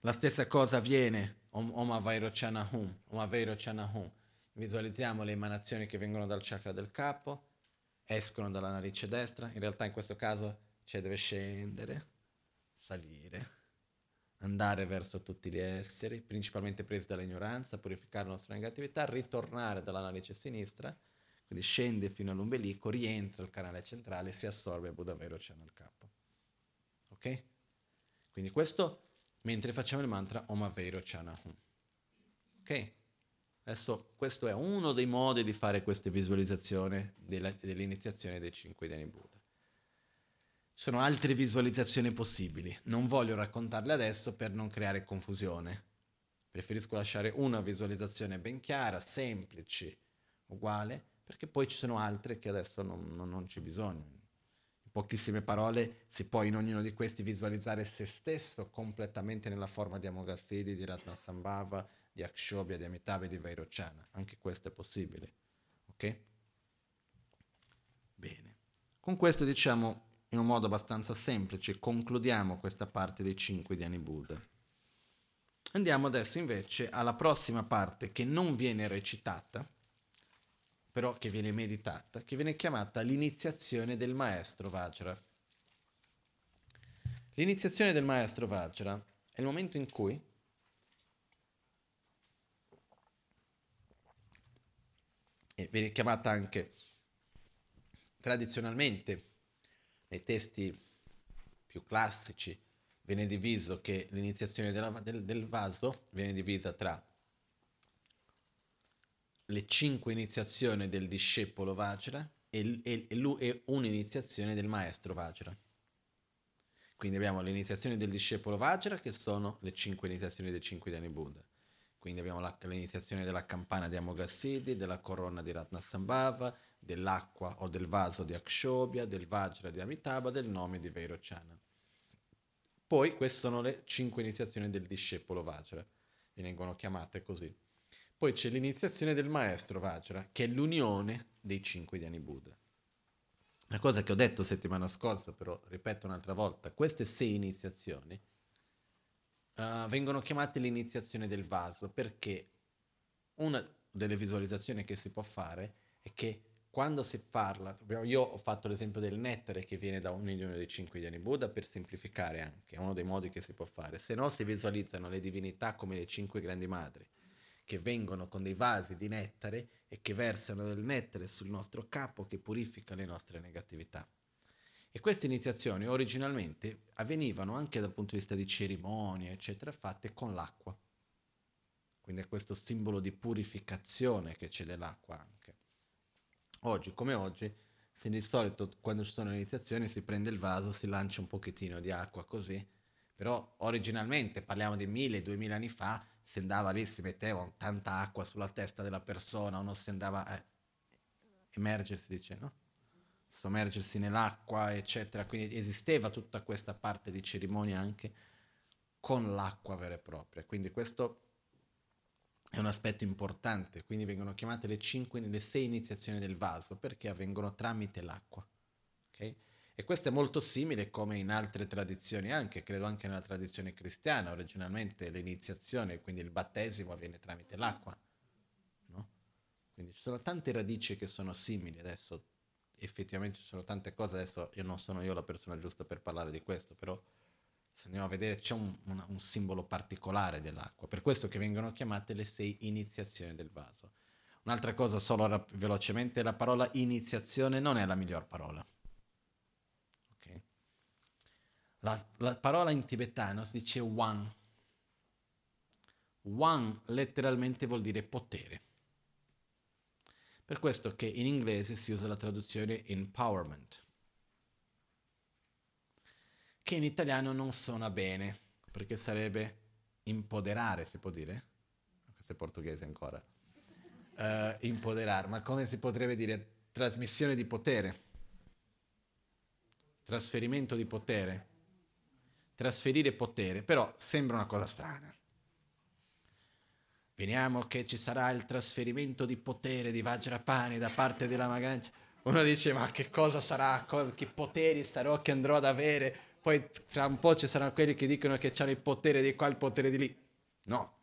La stessa cosa avviene Om Aveirochana Hum, Om Aveirochana Hum. Visualizziamo le emanazioni che vengono dal chakra del capo, escono dalla narice destra, in realtà in questo caso c'è deve scendere, salire, andare verso tutti gli esseri, principalmente presi dall'ignoranza, purificare la nostra negatività, ritornare dalla narice sinistra, quindi scende fino all'ombelico, rientra al canale centrale, si assorbe il Buddha vero c'è nel capo. Ok? Quindi questo mentre facciamo il mantra Om Aveirochana Hum. Ok? Adesso questo è uno dei modi di fare questa visualizzazione dell'iniziazione dei 5 Dhyani Buddha. Sono altre visualizzazioni possibili, non voglio raccontarle adesso per non creare confusione. Preferisco lasciare una visualizzazione ben chiara, semplice, uguale, perché poi ci sono altre che adesso non c'è bisogno. In pochissime parole si può in ognuno di questi visualizzare se stesso completamente nella forma di Amoghasiddhi, di Ratnasambhava, di Akshobhya, di Amitabha e di Aveirochana. Anche questo è possibile. Ok? Bene. Con questo diciamo, in un modo abbastanza semplice, concludiamo questa parte dei 5 Dhyani Buddha. Andiamo adesso invece alla prossima parte che non viene recitata, però che viene meditata, che viene chiamata l'iniziazione del Maestro Vajra. L'iniziazione del Maestro Vajra è il momento in cui viene chiamata anche tradizionalmente nei testi più classici viene diviso che l'iniziazione del vaso viene divisa tra le 5 iniziazioni del discepolo Vajra e un'iniziazione del maestro Vajra. Quindi abbiamo le iniziazioni del discepolo Vajra che sono le 5 iniziazioni dei 5 Dhyani Buddha. Quindi abbiamo l'iniziazione della campana di Amoghasiddhi, della corona di Ratnasambhava, dell'acqua o del vaso di Akshobhya, del Vajra di Amitabha, del nome di Aveirochana. Poi queste sono le 5 iniziazioni del discepolo Vajra, vengono chiamate così. Poi c'è l'iniziazione del maestro Vajra, che è l'unione dei 5 Dhyani Buddha. Una cosa che ho detto settimana scorsa, però ripeto un'altra volta, queste 6 iniziazioni vengono chiamate l'iniziazione del vaso, perché una delle visualizzazioni che si può fare è che quando si parla, io ho fatto l'esempio del nettare che viene da un'unione dei 5 Dhyani Buddha per semplificare anche, è uno dei modi che si può fare, se no si visualizzano le divinità come le 5 grandi madri, che vengono con dei vasi di nettare e che versano del nettare sul nostro capo che purifica le nostre negatività. E queste iniziazioni originalmente avvenivano anche dal punto di vista di cerimonie, eccetera, fatte con l'acqua. Quindi è questo simbolo di purificazione che c'è dell'acqua anche. Oggi come oggi, se di solito quando ci sono iniziazioni si prende il vaso, si lancia un pochettino di acqua così, però originalmente, parliamo di 1000-2000 anni fa, si andava lì, si metteva tanta acqua sulla testa della persona, uno si andava emerge, si dice, no? Sommergersi nell'acqua, eccetera. Quindi esisteva tutta questa parte di cerimonia anche con l'acqua vera e propria. Quindi questo è un aspetto importante. Quindi vengono chiamate le sei iniziazioni del vaso, perché avvengono tramite l'acqua. Okay? E questo è molto simile come in altre tradizioni anche, credo anche nella tradizione cristiana. Originalmente l'iniziazione, quindi il battesimo, avviene tramite l'acqua. No? Quindi ci sono tante radici che sono simili adesso. Effettivamente ci sono tante cose, adesso io non sono io la persona giusta per parlare di questo, però se andiamo a vedere c'è un simbolo particolare dell'acqua, per questo che vengono chiamate le sei iniziazioni del vaso. Un'altra cosa solo velocemente, la parola iniziazione non è la miglior parola. Okay? La parola in tibetano si dice wang. Wang letteralmente vuol dire potere. Per questo che in inglese si usa la traduzione empowerment, che in italiano non suona bene, perché sarebbe impoderare, si può dire? Questo è portoghese ancora. Impoderare, ma come si potrebbe dire? Trasmissione di potere, trasferimento di potere, trasferire potere, però sembra una cosa strana. Veniamo che ci sarà il trasferimento di potere di Vajrapani da parte della Magancia. Uno dice, ma che cosa sarà? Che poteri sarò che andrò ad avere? Poi tra un po' ci saranno quelli che dicono che c'hanno il potere di qua, il potere di lì. No.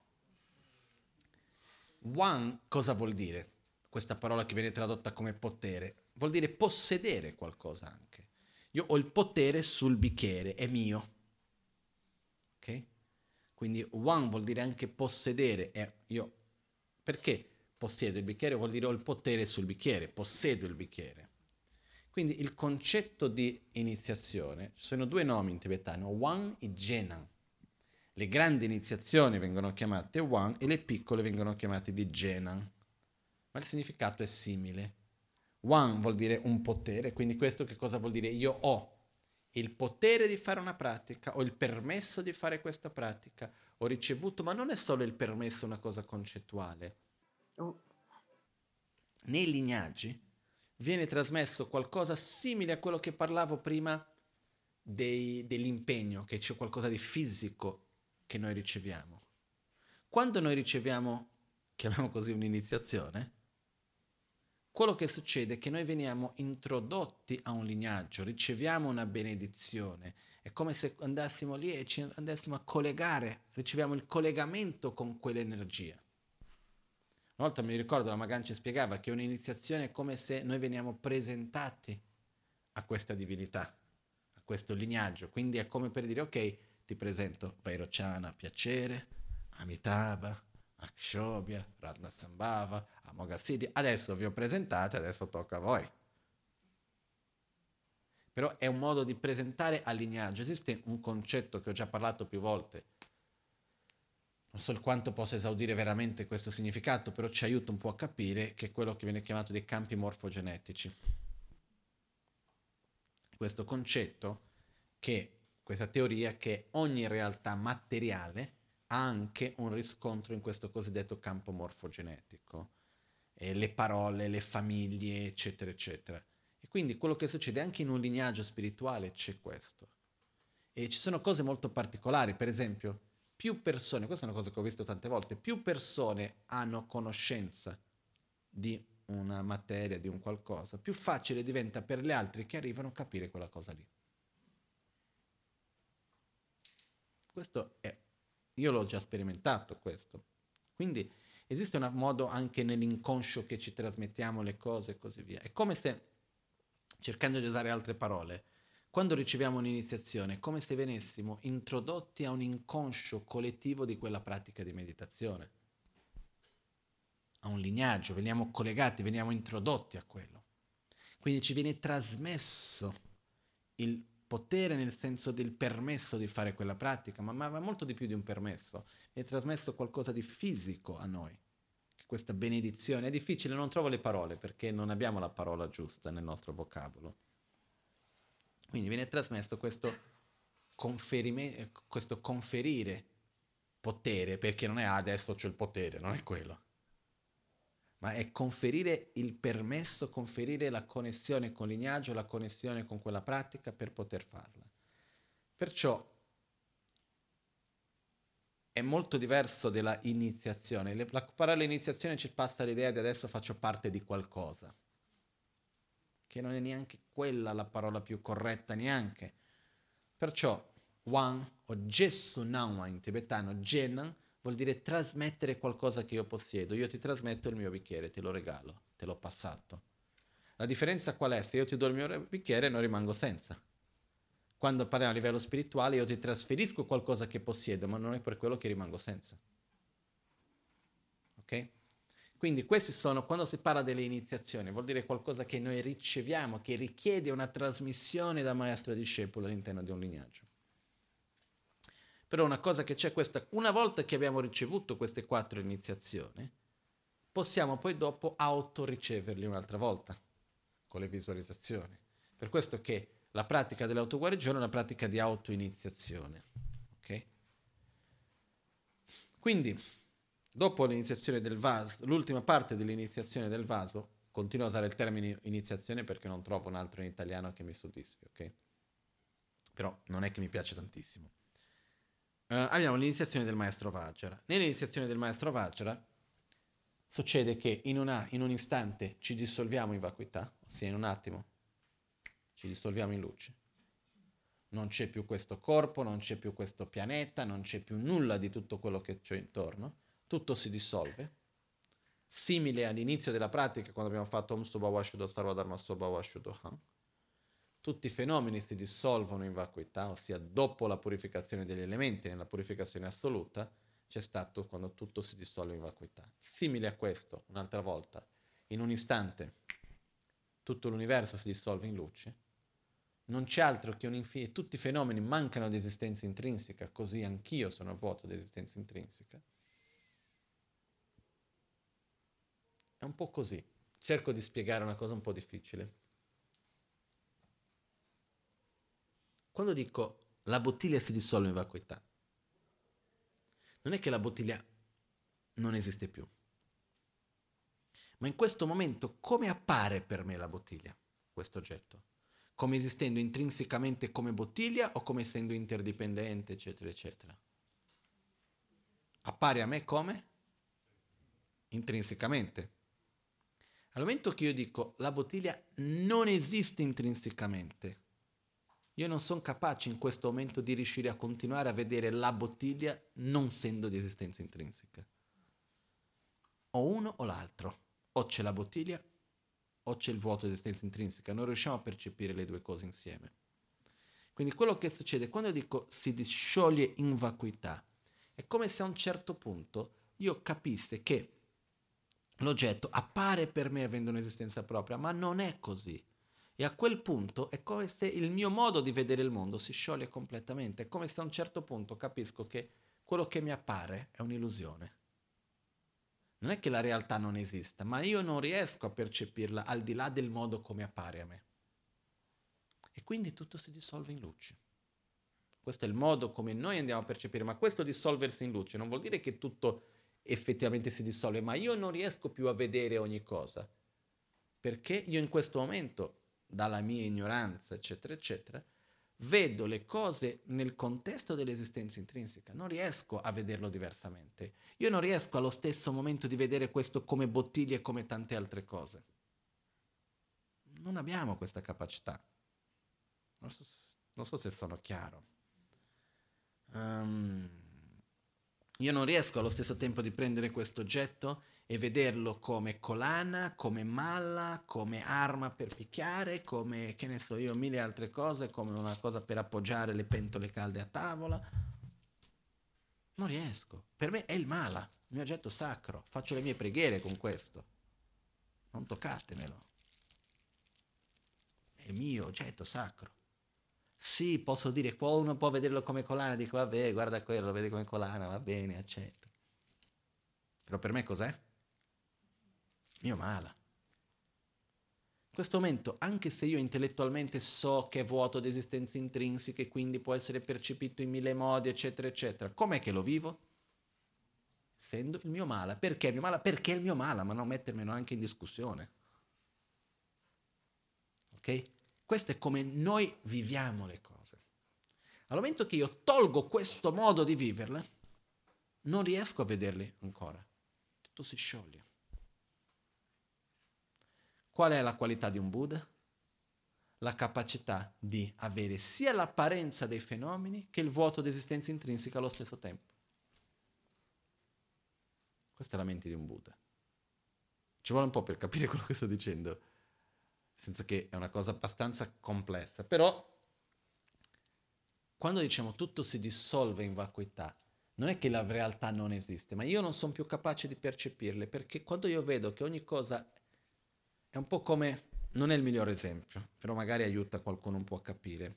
Wang cosa vuol dire? Questa parola che viene tradotta come potere. Vuol dire possedere qualcosa anche. Io ho il potere sul bicchiere, è mio. Ok? Quindi wang vuol dire anche possedere. Io perché possiedo il bicchiere? Vuol dire ho il potere sul bicchiere, possedo il bicchiere. Quindi il concetto di iniziazione, ci sono due nomi in tibetano, wang e jenan. Le grandi iniziazioni vengono chiamate wang e le piccole vengono chiamate di jenan. Ma il significato è simile. Wang vuol dire un potere, quindi questo che cosa vuol dire? Io ho il potere di fare una pratica, ho il permesso di fare questa pratica, ho ricevuto, ma non è solo il permesso una cosa concettuale. Nei lignaggi viene trasmesso qualcosa simile a quello che parlavo prima dell'impegno, che c'è qualcosa di fisico che noi riceviamo. Quando noi riceviamo, chiamiamo così, un'iniziazione, quello che succede è che noi veniamo introdotti a un lignaggio, riceviamo una benedizione. È come se andassimo lì e ci andassimo a collegare, riceviamo il collegamento con quell'energia. Una volta mi ricordo la Magancia spiegava che un'iniziazione è come se noi veniamo presentati a questa divinità, a questo lignaggio. Quindi è come per dire, ok, ti presento Vairocana, piacere, Amitabha, Akshobhya, Ratnasambhava, Amoghasiddhi. Adesso vi ho presentate, adesso tocca a voi. Però è un modo di presentare al lignaggio. Esiste un concetto che ho già parlato più volte, non so quanto possa esaudire veramente questo significato, però ci aiuta un po' a capire, che è quello che viene chiamato dei campi morfogenetici. Questo concetto, che questa teoria che ogni realtà materiale ha anche un riscontro in questo cosiddetto campo morfogenetico, le parole, le famiglie, eccetera eccetera. E quindi quello che succede anche in un lignaggio spirituale c'è questo, e ci sono cose molto particolari. Per esempio, più persone, questa è una cosa che ho visto tante volte, più persone hanno conoscenza di una materia, di un qualcosa, più facile diventa per le altre che arrivano a capire quella cosa lì. Questo è, io l'ho già sperimentato questo. Quindi esiste un modo anche nell'inconscio che ci trasmettiamo le cose e così via. È come se, cercando di usare altre parole, quando riceviamo un'iniziazione è come se venissimo introdotti a un inconscio collettivo di quella pratica di meditazione, a un lignaggio, veniamo collegati, veniamo introdotti a quello. Quindi ci viene trasmesso il potere, nel senso del permesso di fare quella pratica, ma molto di più di un permesso. È trasmesso qualcosa di fisico a noi, questa benedizione. È difficile, non trovo le parole, perché non abbiamo la parola giusta nel nostro vocabolo. Quindi viene trasmesso questo conferire potere, perché non è adesso c'ho il potere, non è quello. ma è conferire il permesso, conferire la connessione con il lignaggio, la connessione con quella pratica per poter farla. Perciò è molto diverso della iniziazione. La parola iniziazione ci passa l'idea di adesso faccio parte di qualcosa, che non è neanche quella la parola più corretta neanche. Perciò Wan o Jesu Nanwa in tibetano, Jenan, vuol dire trasmettere qualcosa che io possiedo. Io ti trasmetto il mio bicchiere, te lo regalo, te l'ho passato. La differenza qual è? Se io ti do il mio bicchiere non rimango senza. Quando parliamo a livello spirituale io ti trasferisco qualcosa che possiedo, ma non è per quello che rimango senza. Ok? Quindi questi sono, quando si parla delle iniziazioni, vuol dire qualcosa che noi riceviamo, che richiede una trasmissione da maestro e discepolo all'interno di un lignaggio. Però una cosa che c'è questa, una volta che abbiamo ricevuto queste 4 iniziazioni, possiamo poi dopo autoriceverle un'altra volta, con le visualizzazioni. Per questo che la pratica dell'autoguarigione è una pratica di autoiniziazione. Ok? Quindi, dopo l'iniziazione del vaso, l'ultima parte dell'iniziazione del vaso, continuo a usare il termine iniziazione perché non trovo un altro in italiano che mi soddisfi, ok? Però non è che mi piace tantissimo. Abbiamo l'iniziazione del maestro Vajra. Nell'iniziazione del maestro Vajra succede che in un istante ci dissolviamo in vacuità, ossia in un attimo, ci dissolviamo in luce. Non c'è più questo corpo, non c'è più questo pianeta, non c'è più nulla di tutto quello che c'è intorno. Tutto si dissolve, simile all'inizio della pratica quando abbiamo fatto Om Soba Washudo Sarva Dharma Soba Washudo Han. Tutti i fenomeni si dissolvono in vacuità, ossia dopo la purificazione degli elementi, nella purificazione assoluta, c'è stato quando tutto si dissolve in vacuità. Simile a questo, un'altra volta, in un istante, tutto l'universo si dissolve in luce, non c'è altro che tutti i fenomeni mancano di esistenza intrinseca, così anch'io sono vuoto di esistenza intrinseca. È un po' così. Cerco di spiegare una cosa un po' difficile. Quando dico la bottiglia si dissolve in vacuità, non è che la bottiglia non esiste più. Ma in questo momento come appare per me la bottiglia, questo oggetto? Come esistendo intrinsecamente come bottiglia o come essendo interdipendente, eccetera, eccetera? Appare a me come? Intrinsecamente. Al momento che io dico la bottiglia non esiste intrinsecamente, io non sono capace in questo momento di riuscire a continuare a vedere la bottiglia non essendo di esistenza intrinseca. O uno o l'altro. O c'è la bottiglia o c'è il vuoto di esistenza intrinseca. Non riusciamo a percepire le due cose insieme. Quindi quello che succede quando io dico si scioglie in vacuità è come se a un certo punto io capisse che l'oggetto appare per me avendo un'esistenza propria, ma non è così. E a quel punto è come se il mio modo di vedere il mondo si scioglie completamente. È come se a un certo punto capisco che quello che mi appare è un'illusione. Non è che la realtà non esista, ma io non riesco a percepirla al di là del modo come appare a me. E quindi tutto si dissolve in luce. Questo è il modo come noi andiamo a percepire, ma questo dissolversi in luce non vuol dire che tutto effettivamente si dissolve, ma io non riesco più a vedere ogni cosa, perché io in questo momento, dalla mia ignoranza, eccetera, eccetera, vedo le cose nel contesto dell'esistenza intrinseca, non riesco a vederlo diversamente, io non riesco allo stesso momento di vedere questo come bottiglie e come tante altre cose. Non abbiamo questa capacità. Non so se sono chiaro. Io non riesco allo stesso tempo di prendere questo oggetto e vederlo come collana, come malla, come arma per picchiare, come, che ne so io, mille altre cose, come una cosa per appoggiare le pentole calde a tavola. Non riesco. Per me è il mala, il mio oggetto sacro. Faccio le mie preghiere con questo. Non toccatemelo. È il mio oggetto sacro. Sì, posso dire, uno può vederlo come collana, dico vabbè, guarda quello, lo vedi come collana, va bene, accetto. Però per me cos'è? Mio mala. In questo momento, anche se io intellettualmente so che è vuoto di esistenze intrinseche, quindi può essere percepito in mille modi, eccetera, eccetera, com'è che lo vivo? essendo il mio mala. Perché il mio mala? Perché il mio mala, ma non mettermelo anche in discussione. Ok? Questo è come noi viviamo le cose. Al momento che io tolgo questo modo di viverle, non riesco a vederli ancora. Tutto si scioglie. Qual è la qualità di un Buddha? La capacità di avere sia l'apparenza dei fenomeni che il vuoto di esistenza intrinseca allo stesso tempo. Questa è la mente di un Buddha. Ci vuole un po' per capire quello che sto dicendo, nel senso che è una cosa abbastanza complessa, però quando diciamo tutto si dissolve in vacuità, non è che la realtà non esiste, ma io non sono più capace di percepirle, perché quando io vedo che ogni cosa è un po' come... Non è il miglior esempio, però magari aiuta qualcuno un po' a capire.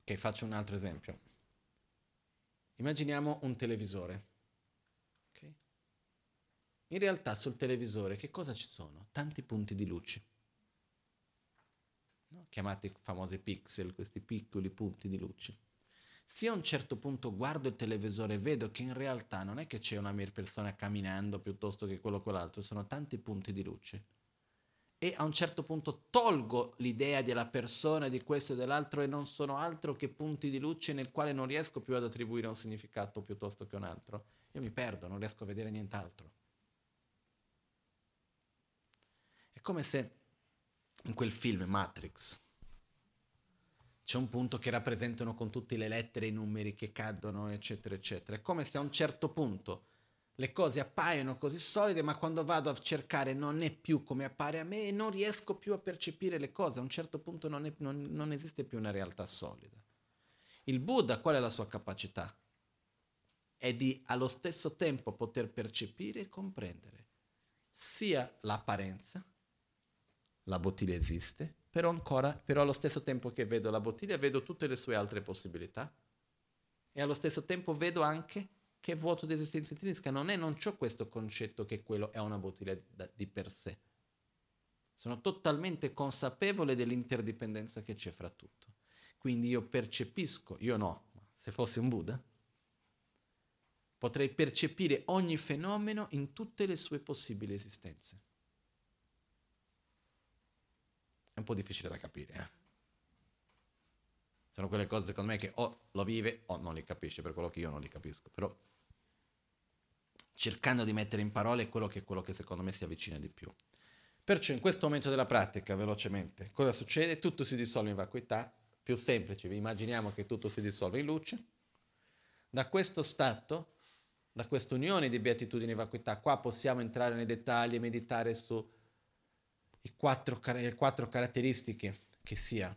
Ok, faccio un altro esempio. Immaginiamo un televisore. Okay. In realtà sul televisore che cosa ci sono? Tanti punti di luce. No? Chiamati famosi pixel, questi piccoli punti di luce. Se a un certo punto guardo il televisore e vedo che in realtà non è che c'è una persona camminando piuttosto che quello o quell'altro, sono tanti punti di luce. E a un certo punto tolgo l'idea della persona, di questo e dell'altro, e non sono altro che punti di luce nel quale non riesco più ad attribuire un significato piuttosto che un altro. Io mi perdo, non riesco a vedere nient'altro. È come se in quel film Matrix c'è un punto che rappresentano con tutte le lettere, i numeri che cadono, eccetera, eccetera. È come se a un certo punto... le cose appaiono così solide, ma quando vado a cercare non è più come appare a me e non riesco più a percepire le cose. A un certo punto non esiste più una realtà solida. Il Buddha, qual è la sua capacità? È di allo stesso tempo poter percepire e comprendere sia l'apparenza, la bottiglia esiste, però allo stesso tempo che vedo la bottiglia vedo tutte le sue altre possibilità e allo stesso tempo vedo anche che vuoto di esistenza intrinseca non c'ho questo concetto che quello è una bottiglia di per sé. Sono totalmente consapevole dell'interdipendenza che c'è fra tutto. Quindi io percepisco, io no, ma se fossi un Buddha, potrei percepire ogni fenomeno in tutte le sue possibili esistenze. È un po' difficile da capire, Sono quelle cose, secondo me, che o lo vive o non le capisce, per quello che io non le capisco, però... cercando di mettere in parole quello che secondo me si avvicina di più. Perciò in questo momento della pratica, velocemente, cosa succede? Tutto si dissolve in vacuità, più semplice, immaginiamo che tutto si dissolve in luce. Da questo stato, da questa unione di beatitudine e vacuità, qua possiamo entrare nei dettagli e meditare su le quattro caratteristiche che sia.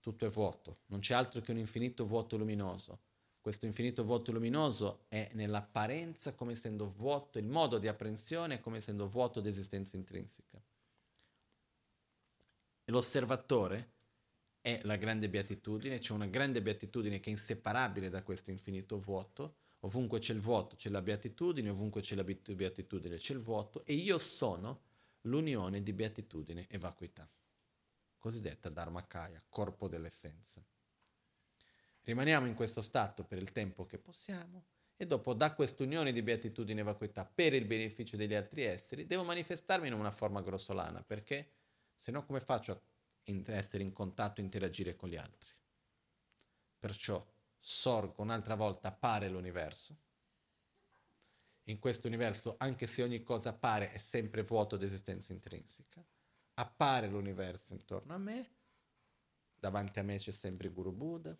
Tutto è vuoto, non c'è altro che un infinito vuoto luminoso. Questo infinito vuoto luminoso è nell'apparenza come essendo vuoto, il modo di apprensione è come essendo vuoto di esistenza intrinseca. E l'osservatore è la grande beatitudine, c'è una grande beatitudine che è inseparabile da questo infinito vuoto, ovunque c'è il vuoto c'è la beatitudine, ovunque c'è la beatitudine c'è il vuoto, e io sono l'unione di beatitudine e vacuità. Cosiddetta Dharmakaya, corpo dell'essenza. Rimaniamo in questo stato per il tempo che possiamo e dopo, da quest'unione di beatitudine e vacuità per il beneficio degli altri esseri, devo manifestarmi in una forma grossolana, perché se no come faccio a essere in contatto e interagire con gli altri? Perciò sorgo un'altra volta, appare l'universo. In questo universo, anche se ogni cosa appare, è sempre vuoto di esistenza intrinseca. Appare l'universo intorno a me, davanti a me c'è sempre il Guru Buddha,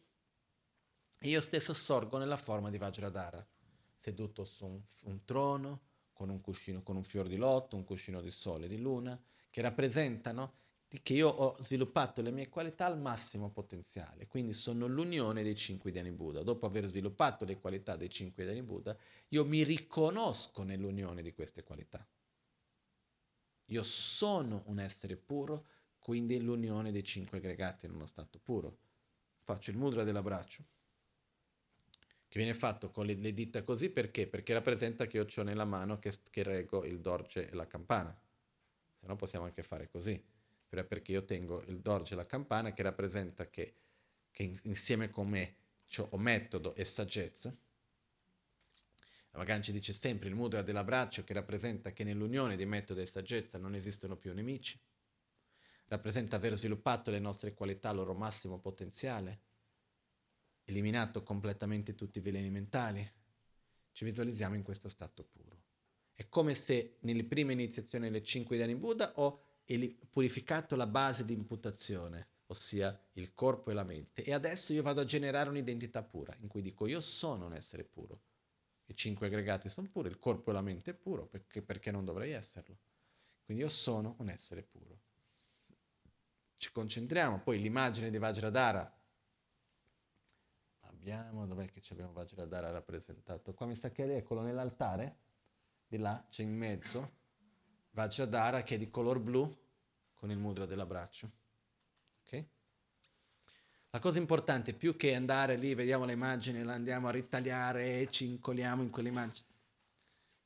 e io stesso sorgo nella forma di Vajradhara, seduto su un trono, con un cuscino, con un fior di lotto, un cuscino di sole, di luna, che rappresentano che io ho sviluppato le mie qualità al massimo potenziale, quindi sono l'unione dei 5 Dhyani Buddha. Dopo aver sviluppato le qualità dei 5 Dhyani Buddha, io mi riconosco nell'unione di queste qualità. Io sono un essere puro, quindi l'unione dei 5 aggregati in uno stato puro. Faccio il mudra dell'abbraccio, che viene fatto con le dita così, perché? Perché rappresenta che io ho nella mano che reggo il dorje e la campana. Se no possiamo anche fare così, però perché io tengo il dorje e la campana, che rappresenta che insieme con me ho metodo e saggezza. Vaganci dice sempre il mudra dell'abbraccio che rappresenta che nell'unione di metodo e saggezza non esistono più nemici, rappresenta aver sviluppato le nostre qualità al loro massimo potenziale, eliminato completamente tutti i veleni mentali. Ci visualizziamo in questo stato puro. È come se nelle prime iniziazioni alle 5 idee in Buddha ho purificato la base di imputazione, ossia il corpo e la mente, e adesso io vado a generare un'identità pura in cui dico io sono un essere puro. I 5 aggregati sono puri, il corpo e la mente è puro, perché non dovrei esserlo? Quindi io sono un essere puro. Ci concentriamo, poi l'immagine di Vajradhara. Abbiamo, dov'è che abbiamo Vajradhara rappresentato? Qua mi sta che eccolo nell'altare, di là c'è in mezzo Vajradhara che è di color blu con il mudra dell'abbraccio. Ok? La cosa importante, più che andare lì, vediamo l'immagine, la andiamo a ritagliare e ci incolliamo in quell'immagine,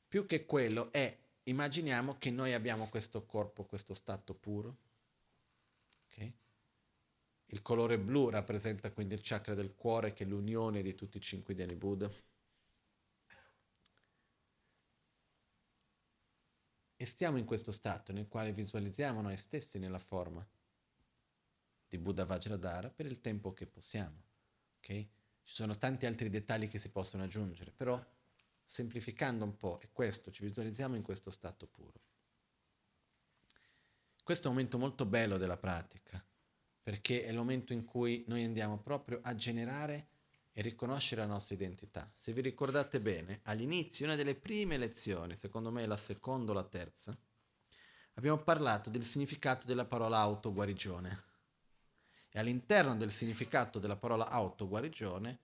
più che quello è, immaginiamo che noi abbiamo questo corpo, questo stato puro, ok? Il colore blu rappresenta quindi il chakra del cuore, che è l'unione di tutti i 5 dhyani Buddha. E stiamo in questo stato nel quale visualizziamo noi stessi nella forma di Buddha Vajradhara per il tempo che possiamo, ok? Ci sono tanti altri dettagli che si possono aggiungere, però semplificando un po' è questo, ci visualizziamo in questo stato puro. Questo è un momento molto bello della pratica, perché è il momento in cui noi andiamo proprio a generare e riconoscere la nostra identità. Se vi ricordate bene, all'inizio, una delle prime lezioni, secondo me la seconda o la terza, abbiamo parlato del significato della parola autoguarigione. E all'interno del significato della parola autoguarigione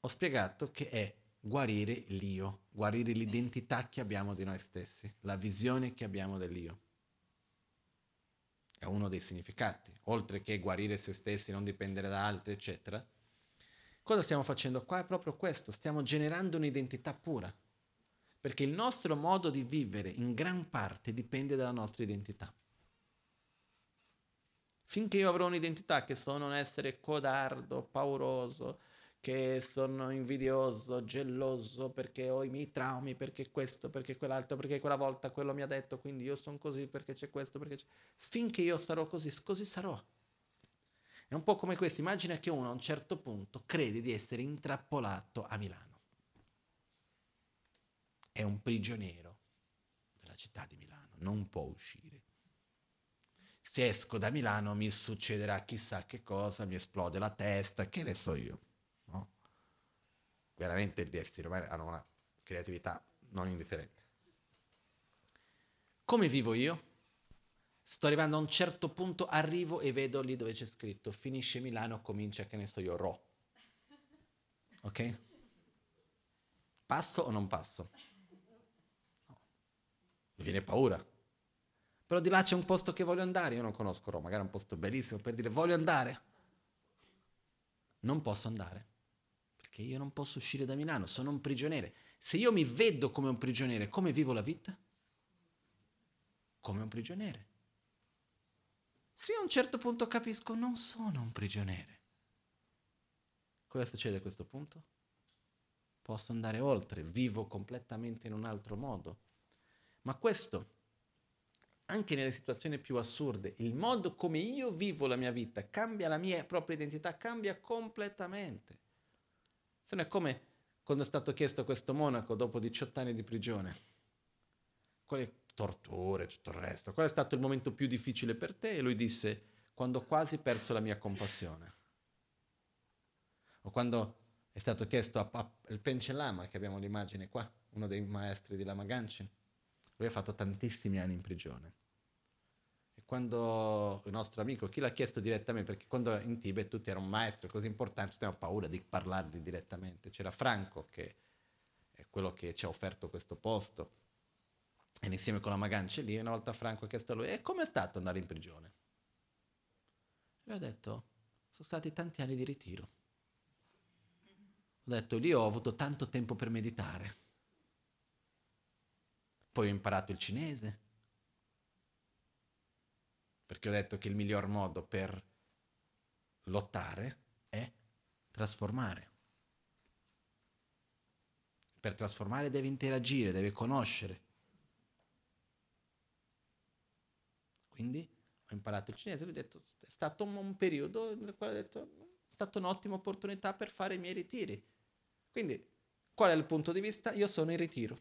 ho spiegato che è guarire l'io, guarire l'identità che abbiamo di noi stessi, la visione che abbiamo dell'io. È uno dei significati, oltre che guarire se stessi, non dipendere da altri, eccetera. Cosa stiamo facendo qua? È proprio questo, stiamo generando un'identità pura, perché il nostro modo di vivere in gran parte dipende dalla nostra identità. Finché io avrò un'identità che sono un essere codardo, pauroso, che sono invidioso, geloso, perché ho i miei traumi, perché questo, perché quell'altro, perché quella volta quello mi ha detto, quindi io sono così, perché c'è questo, perché c'è... Finché io sarò così, così sarò. È un po' come questo, immagina che uno a un certo punto crede di essere intrappolato a Milano. È un prigioniero della città di Milano, non può uscire. Se esco da Milano mi succederà chissà che cosa, mi esplode la testa, che ne so io, no? Veramente gli esseri umani hanno una creatività non indifferente. Come vivo io? Sto arrivando a un certo punto, arrivo e vedo lì dove c'è scritto finisce Milano, comincia, che ne so io, Rho. Ok? Passo o non passo? No. Mi viene paura. Però di là c'è un posto che voglio andare, io non conosco Roma, magari è un posto bellissimo per dire voglio andare. Non posso andare, perché io non posso uscire da Milano, sono un prigioniero. Se io mi vedo come un prigioniero, come vivo la vita? Come un prigioniero. Se a un certo punto capisco, non sono un prigioniero. Cosa succede a questo punto? Posso andare oltre, vivo completamente in un altro modo. Ma questo... anche nelle situazioni più assurde, il modo come io vivo la mia vita cambia, la mia propria identità cambia completamente. Se non è come quando è stato chiesto a questo monaco dopo 18 anni di prigione, quali torture, tutto il resto, qual è stato il momento più difficile per te? E lui disse, quando ho quasi perso la mia compassione. O quando è stato chiesto al Panchen Lama, che abbiamo l'immagine qua, uno dei maestri di Lama Ganchen, lui ha fatto tantissimi anni in prigione. Quando il nostro amico, chi l'ha chiesto direttamente, perché quando in Tibet tutti erano maestri così importanti, tutti avevano paura di parlarli direttamente. C'era Franco, che è quello che ci ha offerto questo posto, e insieme con la Magancia lì, una volta Franco ha chiesto a lui, e com'è stato andare in prigione? Lui ha detto, sono stati tanti anni di ritiro. Ho detto, lì ho avuto tanto tempo per meditare. Poi ho imparato il cinese, perché ho detto che il miglior modo per lottare è trasformare. Per trasformare deve interagire, deve conoscere. Quindi ho imparato il cinese, lui ha detto, è stato un periodo nel quale ho detto, è stata un'ottima opportunità per fare i miei ritiri. Quindi, qual è il punto di vista? Io sono in ritiro.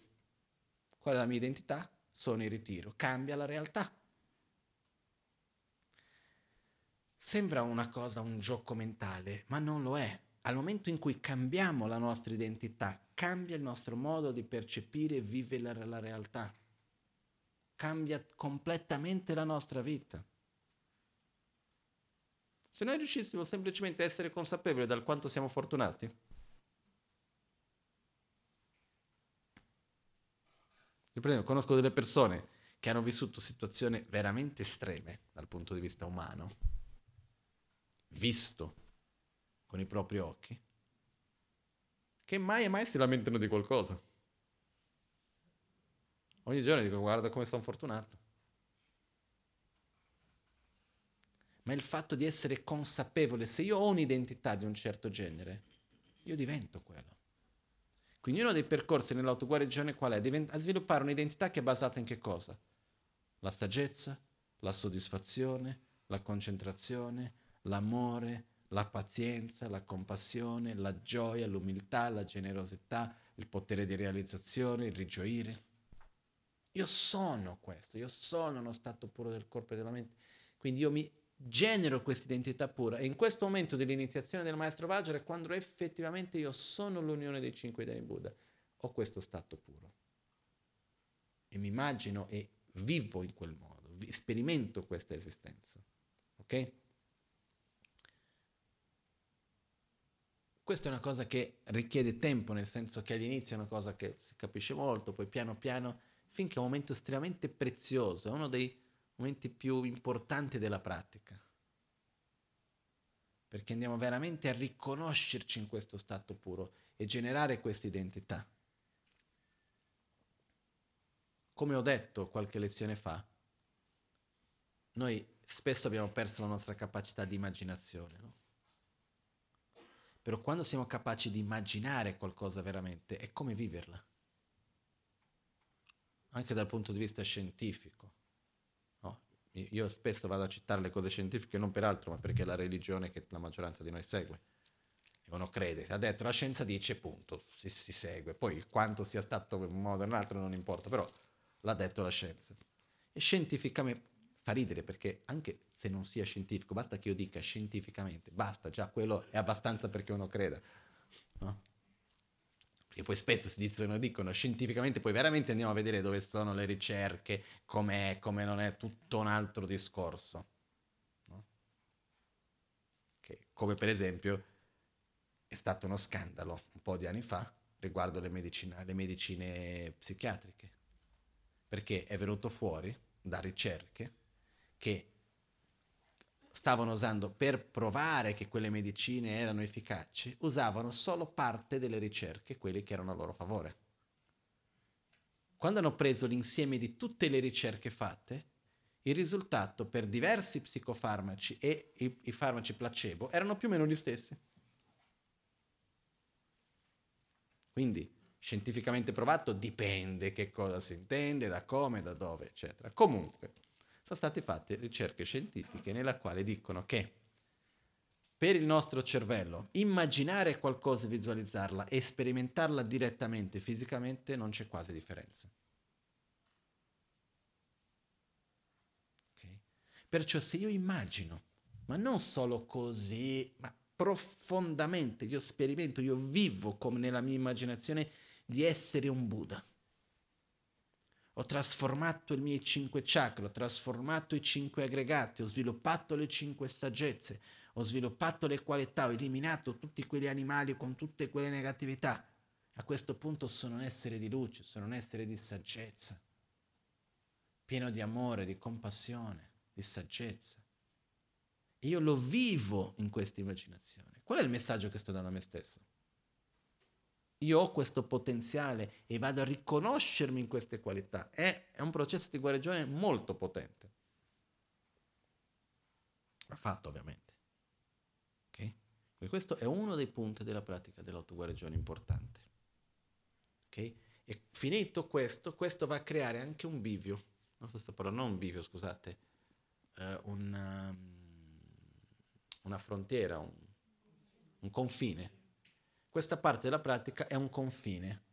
Qual è la mia identità? Sono in ritiro. Cambia la realtà. Sembra una cosa, un gioco mentale, ma non lo è. Al momento in cui cambiamo la nostra identità, cambia il nostro modo di percepire e vivere la realtà. Cambia completamente la nostra vita. Se noi riuscissimo semplicemente a essere consapevoli del quanto siamo fortunati, per esempio, conosco delle persone che hanno vissuto situazioni veramente estreme dal punto di vista umano, visto con i propri occhi, che mai e mai si lamentano di qualcosa. Ogni giorno dico, guarda come sono fortunato. Ma il fatto di essere consapevole, se io ho un'identità di un certo genere, io divento quello. Quindi uno dei percorsi nell'autoguarigione qual è? A sviluppare un'identità che è basata in che cosa? La saggezza, la soddisfazione, la concentrazione, l'amore, la pazienza, la compassione, la gioia, l'umiltà, la generosità, il potere di realizzazione, il rigioire. Io sono questo, io sono uno stato puro del corpo e della mente. Quindi io mi genero questa identità pura. E in questo momento dell'iniziazione del maestro Vajra è quando effettivamente io sono l'unione dei 5 Dhyani Buddha. Ho questo stato puro. E mi immagino e vivo in quel modo, sperimento questa esistenza. Ok? Questa è una cosa che richiede tempo, nel senso che all'inizio è una cosa che si capisce molto, poi piano piano, finché è un momento estremamente prezioso, è uno dei momenti più importanti della pratica. Perché andiamo veramente a riconoscerci in questo stato puro e generare questa identità. Come ho detto qualche lezione fa, noi spesso abbiamo perso la nostra capacità di immaginazione, no? Però quando siamo capaci di immaginare qualcosa veramente, è come viverla. Anche dal punto di vista scientifico. No? Io spesso vado a citare le cose scientifiche, non per altro, ma perché è la religione che la maggioranza di noi segue. E uno crede, ha detto, la scienza dice, punto, si segue. Poi il quanto sia stato in un modo o in un altro non importa, però l'ha detto la scienza. E scientificamente fa ridere, perché anche se non sia scientifico, basta che io dica scientificamente, basta, già quello è abbastanza perché uno creda, no? Perché poi spesso si dicono scientificamente, poi veramente andiamo a vedere dove sono le ricerche, com'è, come non è, tutto un altro discorso, no? Che, come per esempio è stato uno scandalo un po' di anni fa riguardo le medicine psichiatriche, perché è venuto fuori da ricerche che stavano usando, per provare che quelle medicine erano efficaci, usavano solo parte delle ricerche, quelle che erano a loro favore. Quando hanno preso l'insieme di tutte le ricerche fatte, il risultato per diversi psicofarmaci e i farmaci placebo erano più o meno gli stessi. Quindi, scientificamente provato, dipende che cosa si intende, da come, da dove, eccetera. Comunque, sono state fatte ricerche scientifiche nella quale dicono che per il nostro cervello immaginare qualcosa, visualizzarla e sperimentarla direttamente, fisicamente, non c'è quasi differenza. Okay? Perciò se io immagino, ma non solo così, ma profondamente, io sperimento, io vivo come nella mia immaginazione di essere un Buddha. Ho trasformato i miei 5 chakra, ho trasformato i 5 aggregati, ho sviluppato le 5 saggezze, ho sviluppato le qualità, ho eliminato tutti quegli animali con tutte quelle negatività. A questo punto sono un essere di luce, sono un essere di saggezza, pieno di amore, di compassione, di saggezza. E io lo vivo in questa immaginazione. Qual è il messaggio che sto dando a me stesso? Io ho questo potenziale e vado a riconoscermi in queste qualità. È un processo di guarigione molto potente. Va fatto, ovviamente. Okay? E questo è uno dei punti della pratica dell'autoguarigione importante. ok? E finito questo va a creare anche un bivio, una frontiera, un confine. Questa parte della pratica è un confine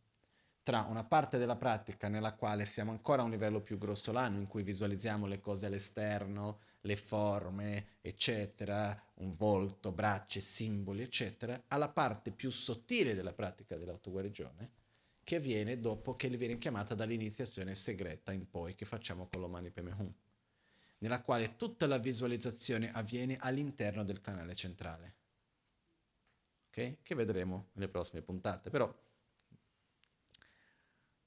tra una parte della pratica nella quale siamo ancora a un livello più grossolano, in cui visualizziamo le cose all'esterno, le forme, eccetera, un volto, braccia, simboli, eccetera, alla parte più sottile della pratica dell'autoguarigione, che avviene dopo, che viene chiamata dall'iniziazione segreta in poi, che facciamo con l'Omani Padme Hum, nella quale tutta la visualizzazione avviene all'interno del canale centrale, ok? Che vedremo nelle prossime puntate, però...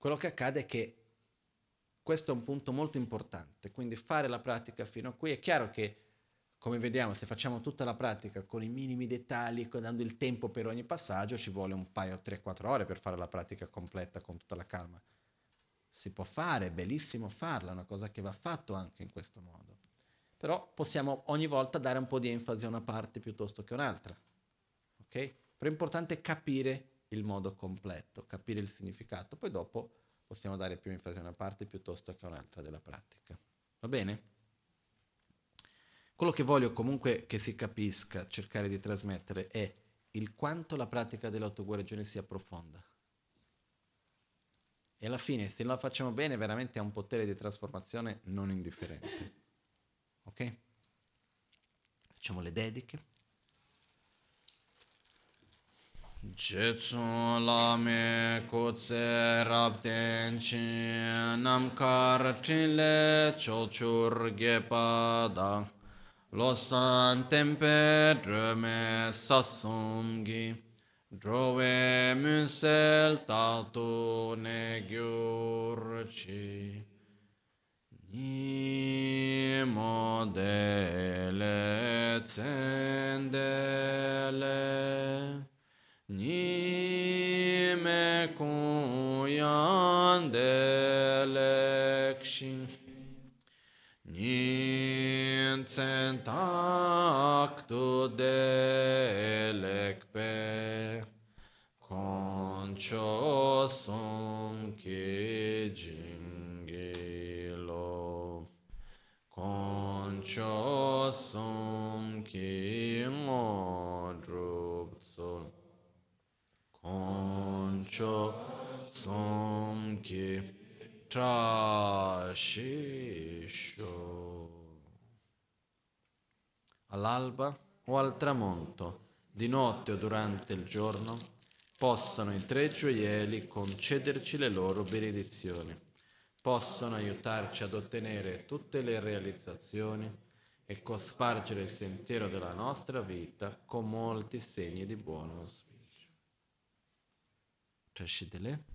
Quello che accade è che questo è un punto molto importante, quindi fare la pratica fino a qui. È chiaro che, come vediamo, se facciamo tutta la pratica con i minimi dettagli, dando il tempo per ogni passaggio, ci vuole un paio, 3-4 ore per fare la pratica completa con tutta la calma. Si può fare, è bellissimo farla, è una cosa che va fatto anche in questo modo. Però possiamo ogni volta dare un po' di enfasi a una parte piuttosto che un'altra, ok? Però è importante capire il modo completo, capire il significato, poi dopo possiamo dare più enfasi a una parte piuttosto che a un'altra della pratica. Va bene? Quello che voglio comunque che si capisca, cercare di trasmettere, è il quanto la pratica dell'autoguarigione sia profonda. E alla fine, se la facciamo bene, veramente ha un potere di trasformazione non indifferente. Ok? Facciamo le dediche. Jetsun lame kutse rabden chin namkar trile cholchur gepada losan tempe drume sasumgi drove munsel tatu negyurchi ni modele tsendele Ni me kuyan delekshin Ni tsentak tu delekpe Koncho som ki jingilo Koncho som ki modrupzol Koncho somki trashisho. All'alba o al tramonto, di notte o durante il giorno, possano i tre gioielli concederci le loro benedizioni, possano aiutarci ad ottenere tutte le realizzazioni e cospargere il sentiero della nostra vita con molti segni di buono auspicio. Trascedele.